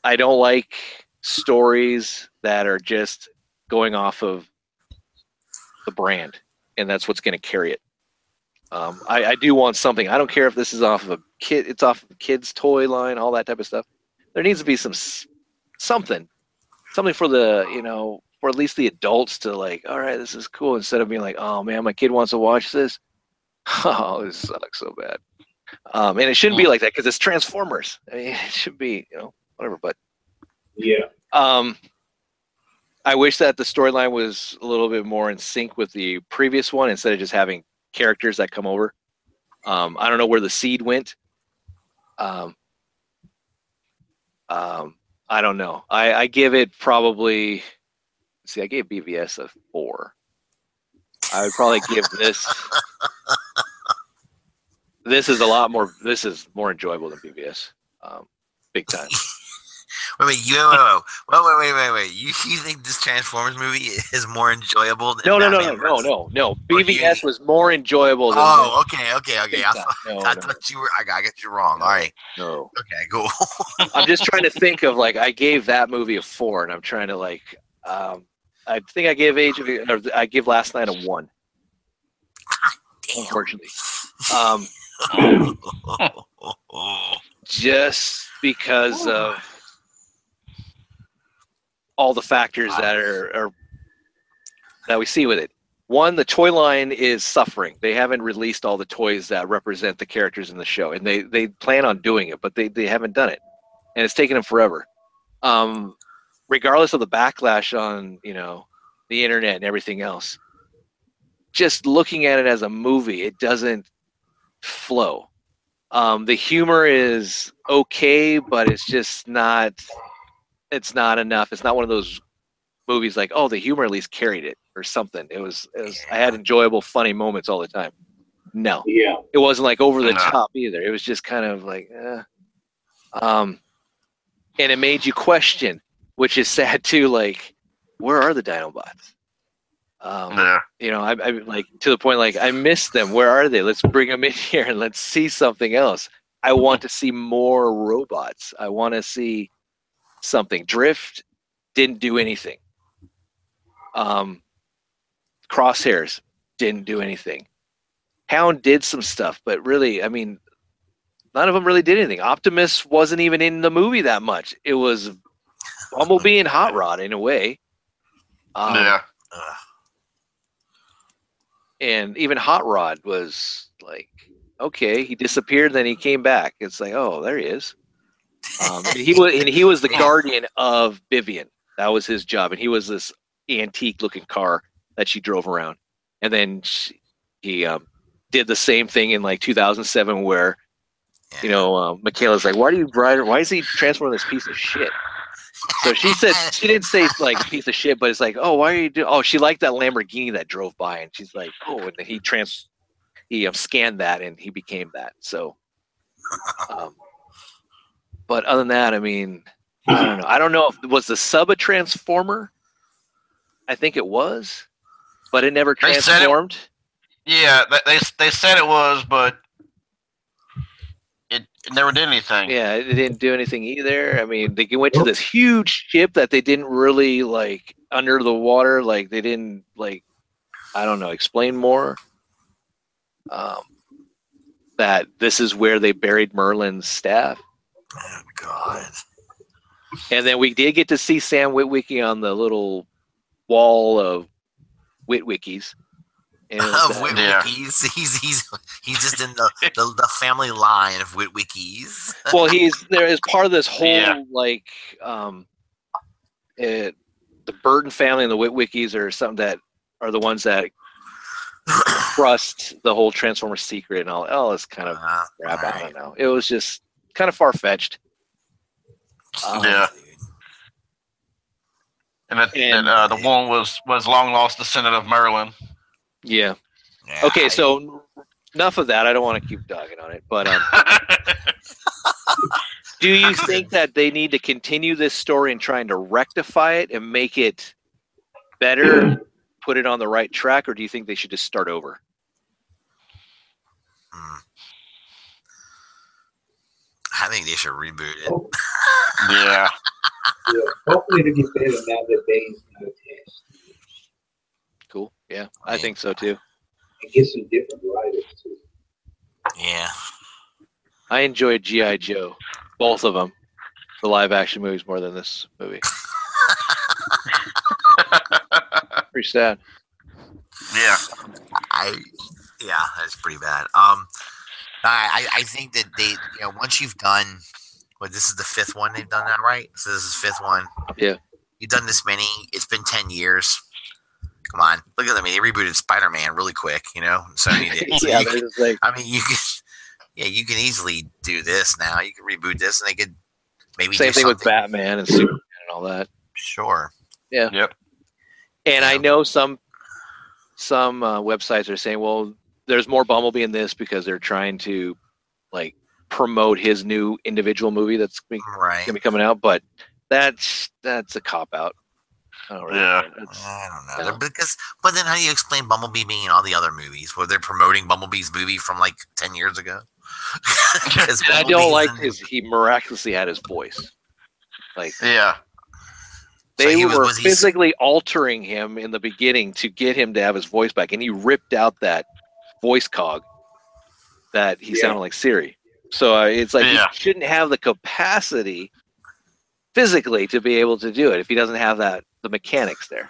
I don't like stories that are just going off of the brand, and that's what's going to carry it. Um, I, I do want something. I don't care if this is off of a kid, it's off of the kids' toy line, all that type of stuff. There needs to be some something, something for the, you know, for at least the adults to like, all right, this is cool. Instead of being like, oh man, my kid wants to watch this. Oh, this sucks so bad. Um, and it shouldn't be like that because it's Transformers. I mean, it should be, you know, whatever. But yeah, um, I wish that the storyline was a little bit more in sync with the previous one instead of just having characters that come over. Um, I don't know where the seed went. Um, um, I don't know. I, I give it probably. See, I gave B V S a four. I would probably give this. This is a lot more. This is more enjoyable than B V S, um, big time. Wait, wait, you, wait, wait, wait, wait, wait. You, you think this Transformers movie is more enjoyable than? No, no, no, no, no, no, no. B V S was more enjoyable than. Oh, this. okay, okay, okay. I, thought, no, I no. thought you were. I got you wrong. All right. No. Okay, cool. I'm just trying to think of like I gave that movie a four, and I'm trying to like. Um, I think I gave Age of. Or I give Last Night a one. God damn. Unfortunately. Um. Just because of all the factors that are, are that we see with it. One, the toy line is suffering. They haven't released all the toys that represent the characters in the show, and they they plan on doing it, but they, they haven't done it, and it's taken them forever. Um, regardless of the backlash on, you know, the internet and everything else, just looking at it as a movie, it doesn't flow. Um, the humor is okay, but it's just not, it's not enough. It's not one of those movies like, oh, the humor at least carried it or something. It was, it was I had enjoyable, funny moments all the time. No, yeah, it wasn't like over the top either. It was just kind of like, eh. um, and it made you question, which is sad too. Like, where are the Dinobots? Um, yeah. You know, I, I like to the point like I miss them. Where are they? Let's bring them in here and let's see something else. I want to see more robots. I want to see something. Drift didn't do anything. Um, Crosshairs didn't do anything. Hound did some stuff, but really, I mean, none of them really did anything. Optimus wasn't even in the movie that much. It was Bumblebee and Hot Rod in a way. Um, yeah. Uh, And even Hot Rod was like, okay, he disappeared, then he came back. It's like, oh, there he is. Um, and he was, and he was the guardian of Vivian. That was his job, and he was this antique-looking car that she drove around. And then she, he um, did the same thing in like two thousand seven, where you know uh, Michaela's like, why do you ride? Why is he transforming this piece of shit? So she said she didn't say like piece of shit, but it's like, oh, why are you doing? Oh, she liked that Lamborghini that drove by, and she's like, oh, and then he trans, he um, scanned that, and he became that. So, um, but other than that, I mean, I don't know. I don't know if was the sub a transformer. I think it was, but it never transformed. They said it, yeah, they they said it was, but it never did anything. Yeah, it didn't do anything either. I mean, they went to this huge ship that they didn't really, like, under the water. Like, they didn't, like, I don't know, explain more. Um, that this is where they buried Merlin's staff. Oh, God. And then we did get to see Sam Witwicky on the little wall of Witwickies. Of Witwickies, yeah. he's he's he's just in the, the, the family line of Witwickies. Well, he's there as part of this whole yeah. like um, it, the Burton family and the Witwickies are some that are the ones that trust the whole Transformer secret and all. Oh, it's kind of uh, crap. Right. I don't know. It was just kind of far fetched. Um, yeah. And, it, and, and uh, the one was was long lost descendant of Merlin. Yeah. Okay, so enough of that. I don't want to keep dogging on it, but um, do you think that they need to continue this story and trying to rectify it and make it better, put it on the right track, or do you think they should just start over? I think they should reboot it. yeah. yeah. Hopefully it'll get better now that they Cool. Yeah, I, I mean, think so too. And get some different writers too. I enjoyed G I Joe, both of them, the live-action movies more than this movie. Pretty sad. Yeah, I yeah, that's pretty bad. Um, I I think that they, you know, once you've done, well, this is the fifth one they've done that, right? So this is the fifth one. Yeah, you've done this many. It's been ten years. Come on, look at them. They rebooted Spider-Man really quick, you know. So yeah, you can, like, I mean, you can, yeah, you can easily do this now. You can reboot this, and they could maybe same do thing something with Batman and Superman and all that. Sure. Yeah. Yep. And yeah. I know some some uh, websites are saying, well, there's more Bumblebee in this because they're trying to like promote his new individual movie that's going right. to be coming out, but that's that's a cop out. I don't really yeah, know. I don't know yeah. because. But then, how do you explain Bumblebee being in all the other movies? Where they're promoting Bumblebee's movie from like ten years ago. I don't like his. He miraculously had his voice. Like yeah, they so were was, was physically he... altering him in the beginning to get him to have his voice back, and he ripped out that voice cog that he yeah. sounded like Siri. So uh, it's like yeah. he shouldn't have the capacity physically to be able to do it if he doesn't have that. The mechanics there,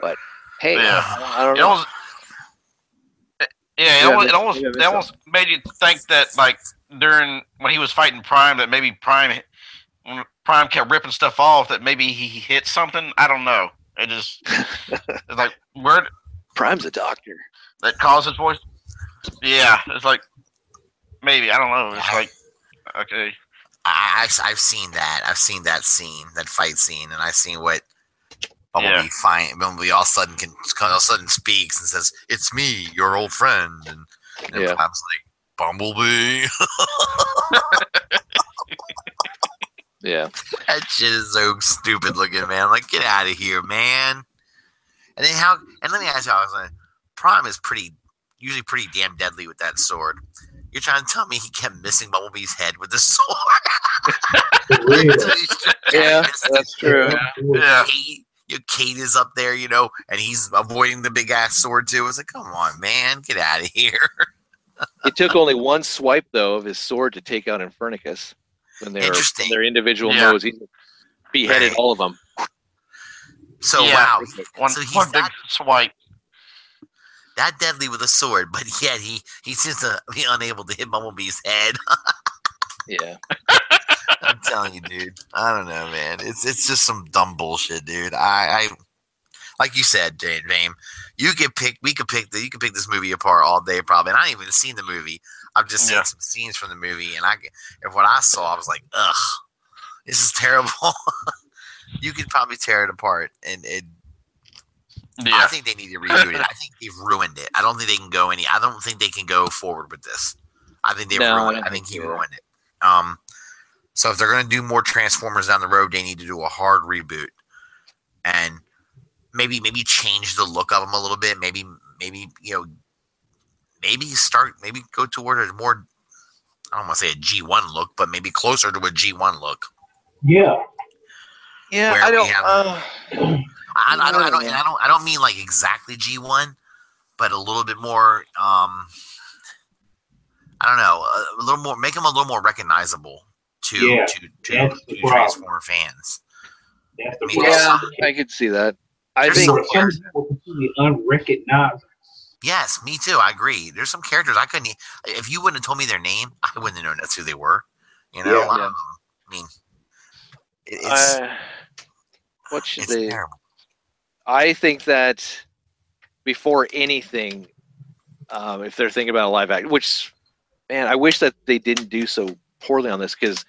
but hey, yeah. I, I don't it know. Almost, yeah, it almost, it almost, it almost made you think that, like during when he was fighting Prime, that maybe Prime, when Prime kept ripping stuff off, that maybe he hit something. I don't know. It just it's like where Prime's a doctor that caused his voice. Yeah, it's like maybe I don't know. It's like okay, I, I've seen that. I've seen that scene, that fight scene, and I've seen what. Bumblebee yeah. fine. Bumblebee all of a sudden can all of a sudden speaks and says, "It's me, your old friend." And, and yeah. I was like, "Bumblebee." yeah, that shit is so stupid looking, man. I'm like, get out of here, man. And then how? And let me ask you, I was like, Prime is pretty, usually pretty damn deadly with that sword. You're trying to tell me he kept missing Bumblebee's head with the sword? yeah, that's true. Yeah. He, Your Kate is up there, you know, and he's avoiding the big ass sword too. It's like, come on, man, get out of here. It took only one swipe though of his sword to take out Infernicus when they're in their individual yeah. modes. He beheaded right. all of them. So yeah. wow, one, so he's one big not, swipe. That deadly with a sword, but yet he he seems to be unable to hit Bumblebee's head. yeah. I'm telling you, dude. I don't know, man. It's it's just some dumb bullshit, dude. I, I like you said, Jane Vame, you could pick we could pick the you could pick this movie apart all day probably. And I ain't even seen the movie. I've just seen yeah. some scenes from the movie and I and what I saw I was like, ugh, this is terrible. You could probably tear it apart and it yeah. I think they need to redo it. I think they've ruined it. I don't think they can go any I don't think they can go forward with this. I think they no, ruined it. I think he ruined it. Um So if they're going to do more Transformers down the road, they need to do a hard reboot and maybe maybe change the look of them a little bit. Maybe maybe you know maybe start maybe go toward a more I don't want to say a G one look, but maybe closer to a G one look. Yeah, yeah. I don't, have, uh, I, I don't. I don't. I don't. I don't mean like exactly G one, but a little bit more. Um, I don't know. A, a little more. Make them a little more recognizable. To, yeah, to to to Transformer fans. That's the I mean, yeah, I could see that. I There's think some completely unrecognizable. Yes, me too. I agree. There's some characters I couldn't. If you wouldn't have told me their name, I wouldn't have known that's who they were. You know, yeah, a lot yeah. of them. I mean, it's uh, what should it's they? Terrible. I think that before anything, um, if they're thinking about a live act, which man, I wish that they didn't do so poorly on this because.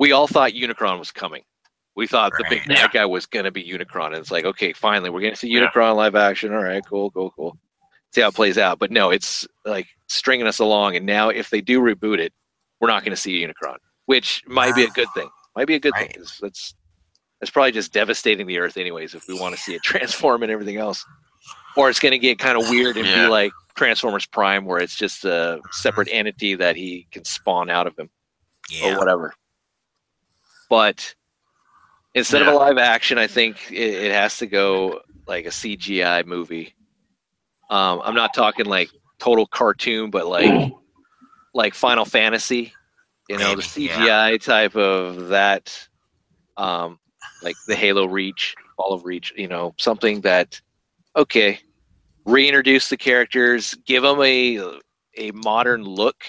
We all thought Unicron was coming. We thought right. the big bad yeah. guy was going to be Unicron. And it's like, okay, finally, we're going to see Unicron yeah. live action. All right, cool, cool, cool. See how it plays out. But no, it's like stringing us along. And now if they do reboot it, we're not going to see Unicron, which might wow. be a good thing. Might be a good right. thing. That's, that's probably just devastating the Earth anyways if we want to see it transform and everything else. Or it's going to get kind of weird and yeah. be like Transformers Prime where it's just a separate entity that he can spawn out of him yeah. or whatever. But instead yeah. of a live action, I think it, it has to go like a C G I movie. Um, I'm not talking like total cartoon, but like like Final Fantasy You know, maybe, the C G I yeah. type of that, um, like the Halo Reach, Fall of Reach, you know, something that, okay, reintroduce the characters, give them a, a modern look,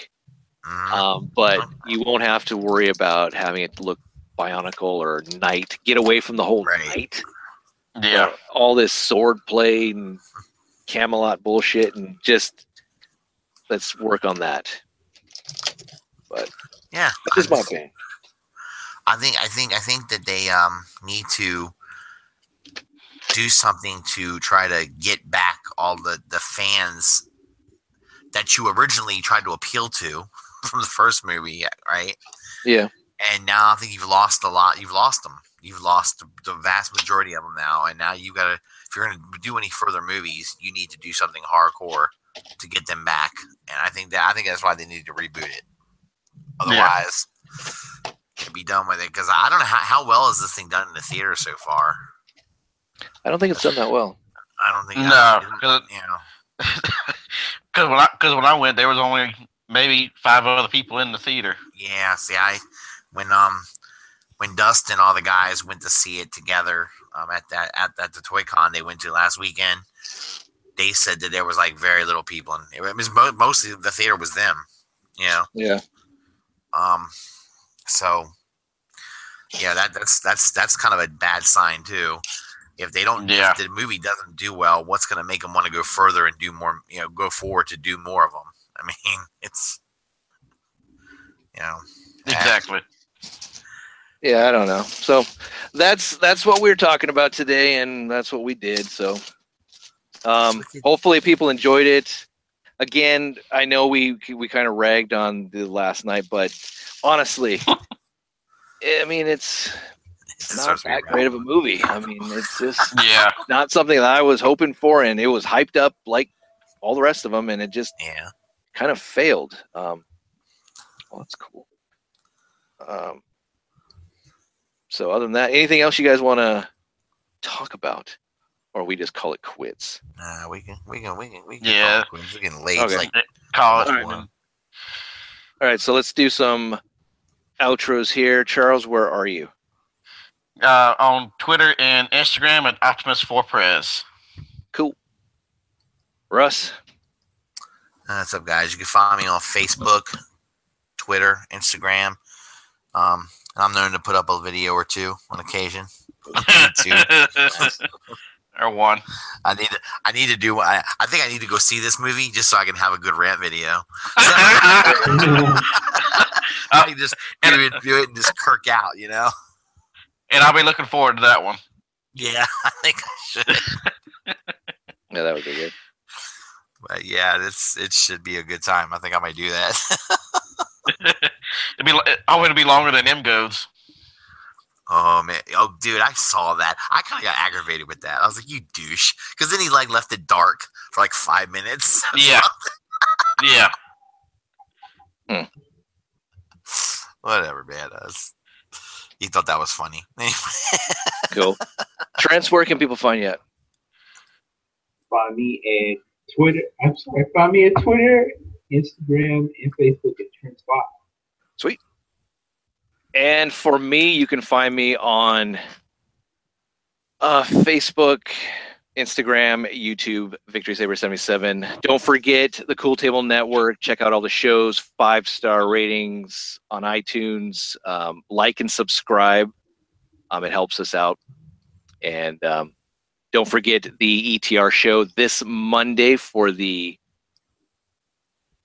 um, but you won't have to worry about having it look bionicle or knight. Get away from the whole right. knight. Yeah. Uh, all this sword play and Camelot bullshit, and just let's work on that. But yeah, this is my opinion. I think I think I think that they um need to do something to try to get back all the, the fans that you originally tried to appeal to from the first movie, right? Yeah. And now I think you've lost a lot. You've lost them. You've lost the vast majority of them now. And now you've got to, if you're going to do any further movies, you need to do something hardcore to get them back. And I think that I think that's why they need to reboot it. Otherwise, yeah. I'd be done with it, because I don't know how, how well is this thing done in the theater so far. I don't think it's done that well. I don't think. No, because you know. when I because when I went, there was only maybe five other people in the theater. Yeah, see, I when um when Dustin and all the guys went to see it together um at that at, at the Toy Con they went to last weekend, they said that there was like very little people, and it was mo- mostly the theater was them. You know? Yeah. Um. So. Yeah, that that's that's that's kind of a bad sign too. If they don't, yeah. if the movie doesn't do well, what's going to make them want to go further and do more? You know, go forward to do more of them. I mean, it's, you know, exactly. Yeah, I don't know. So that's that's what we were talking about today, and that's what we did. So, um, hopefully, people enjoyed it. Again, I know we we kind of ragged on the last night, but honestly, I mean, it's. It's not that great of a movie. I mean, it's just yeah. not something that I was hoping for, and it was hyped up like all the rest of them, and it just yeah. kind of failed. Um, well, that's cool. Um, so other than that, anything else you guys want to talk about, or we just call it quits? Nah, we can, we can, we can, we can yeah. call it quits. We're getting late. Okay. Like, call it all right, one. All right, so let's do some outros here. Charles, where are you? Uh, on Twitter and Instagram at Optimus four Prez. Cool. Russ? Uh, what's up, guys? You can find me on Facebook, Twitter, Instagram. Um, I'm known to put up a video or two on occasion. or one. I need to, I need to do I, I think I need to go see this movie just so I can have a good rant video. I can just do it, do it and just kirk out, you know? And I'll be looking forward to that one. Yeah, I think I should. Yeah, that would be good. But yeah, this it should be a good time. I think I might do that. It'd be I want to be longer than M goes. Oh man! Oh dude, I saw that. I kind of got aggravated with that. I was like, "You douche," because then he like left it dark for like five minutes. Yeah. yeah. Hmm. Whatever, man. That's. He thought that was funny. Cool. Trent, where can people find you at? Find me at Twitter. I'm sorry. Find me at Twitter, Instagram, and Facebook at Trent's Box. Sweet. And for me, you can find me on uh, Facebook, Instagram, YouTube, Victory Saber seventy-seven. Don't forget the Cool Table Network. Check out all the shows, five-star ratings on iTunes. Um, like and subscribe. Um, it helps us out. And um, don't forget the E T R show this Monday for the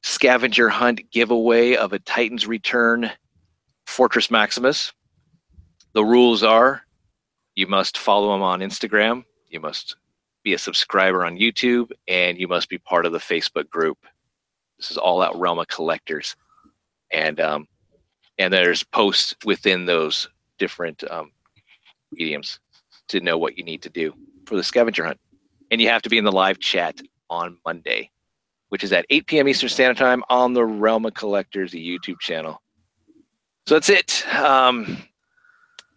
scavenger hunt giveaway of a Titans Return Fortress Maximus. The rules are you must follow him on Instagram. You must be a subscriber on YouTube, and you must be part of the Facebook group. This is all out Realm of Collectors, and um, and there's posts within those different um, mediums to know what you need to do for the scavenger hunt. And you have to be in the live chat on Monday, which is at eight p.m. Eastern Standard Time on the Realm of Collectors YouTube channel. So that's it. Um,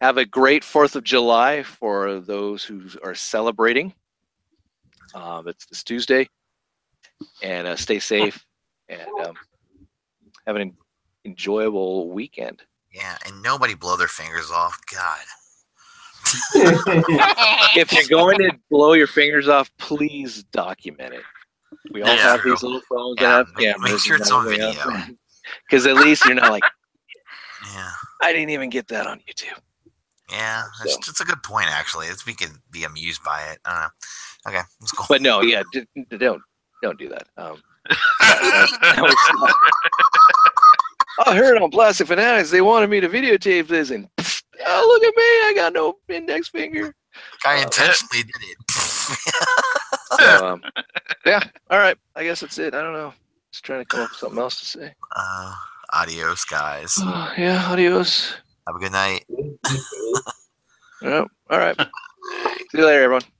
have a great fourth of July for those who are celebrating. Um, it's this Tuesday, and uh, stay safe, and um, have an enjoyable weekend. Yeah, and nobody blow their fingers off. God. If you're going to blow your fingers off, please document it. We all yeah, have true. these little phones yeah, that have cameras. Make sure it's on video. Because at least you're not like, yeah, I didn't even get that on YouTube. Yeah, that's, so. that's a good point, actually. It's, we could be amused by it. Uh, okay, that's cool. But no, yeah, d d don't, don't do that. Um, that, that, that was, uh, I heard on Plastic Fanatics, they wanted me to videotape this, and pfft, oh, look at me, I got no index finger. I intentionally uh, did it. So, um, yeah, all right, I guess that's it. I don't know. Just trying to come up with something else to say. Uh, adios, guys. Uh, yeah, adios. Have a good night. Yep. All right. See you later, everyone.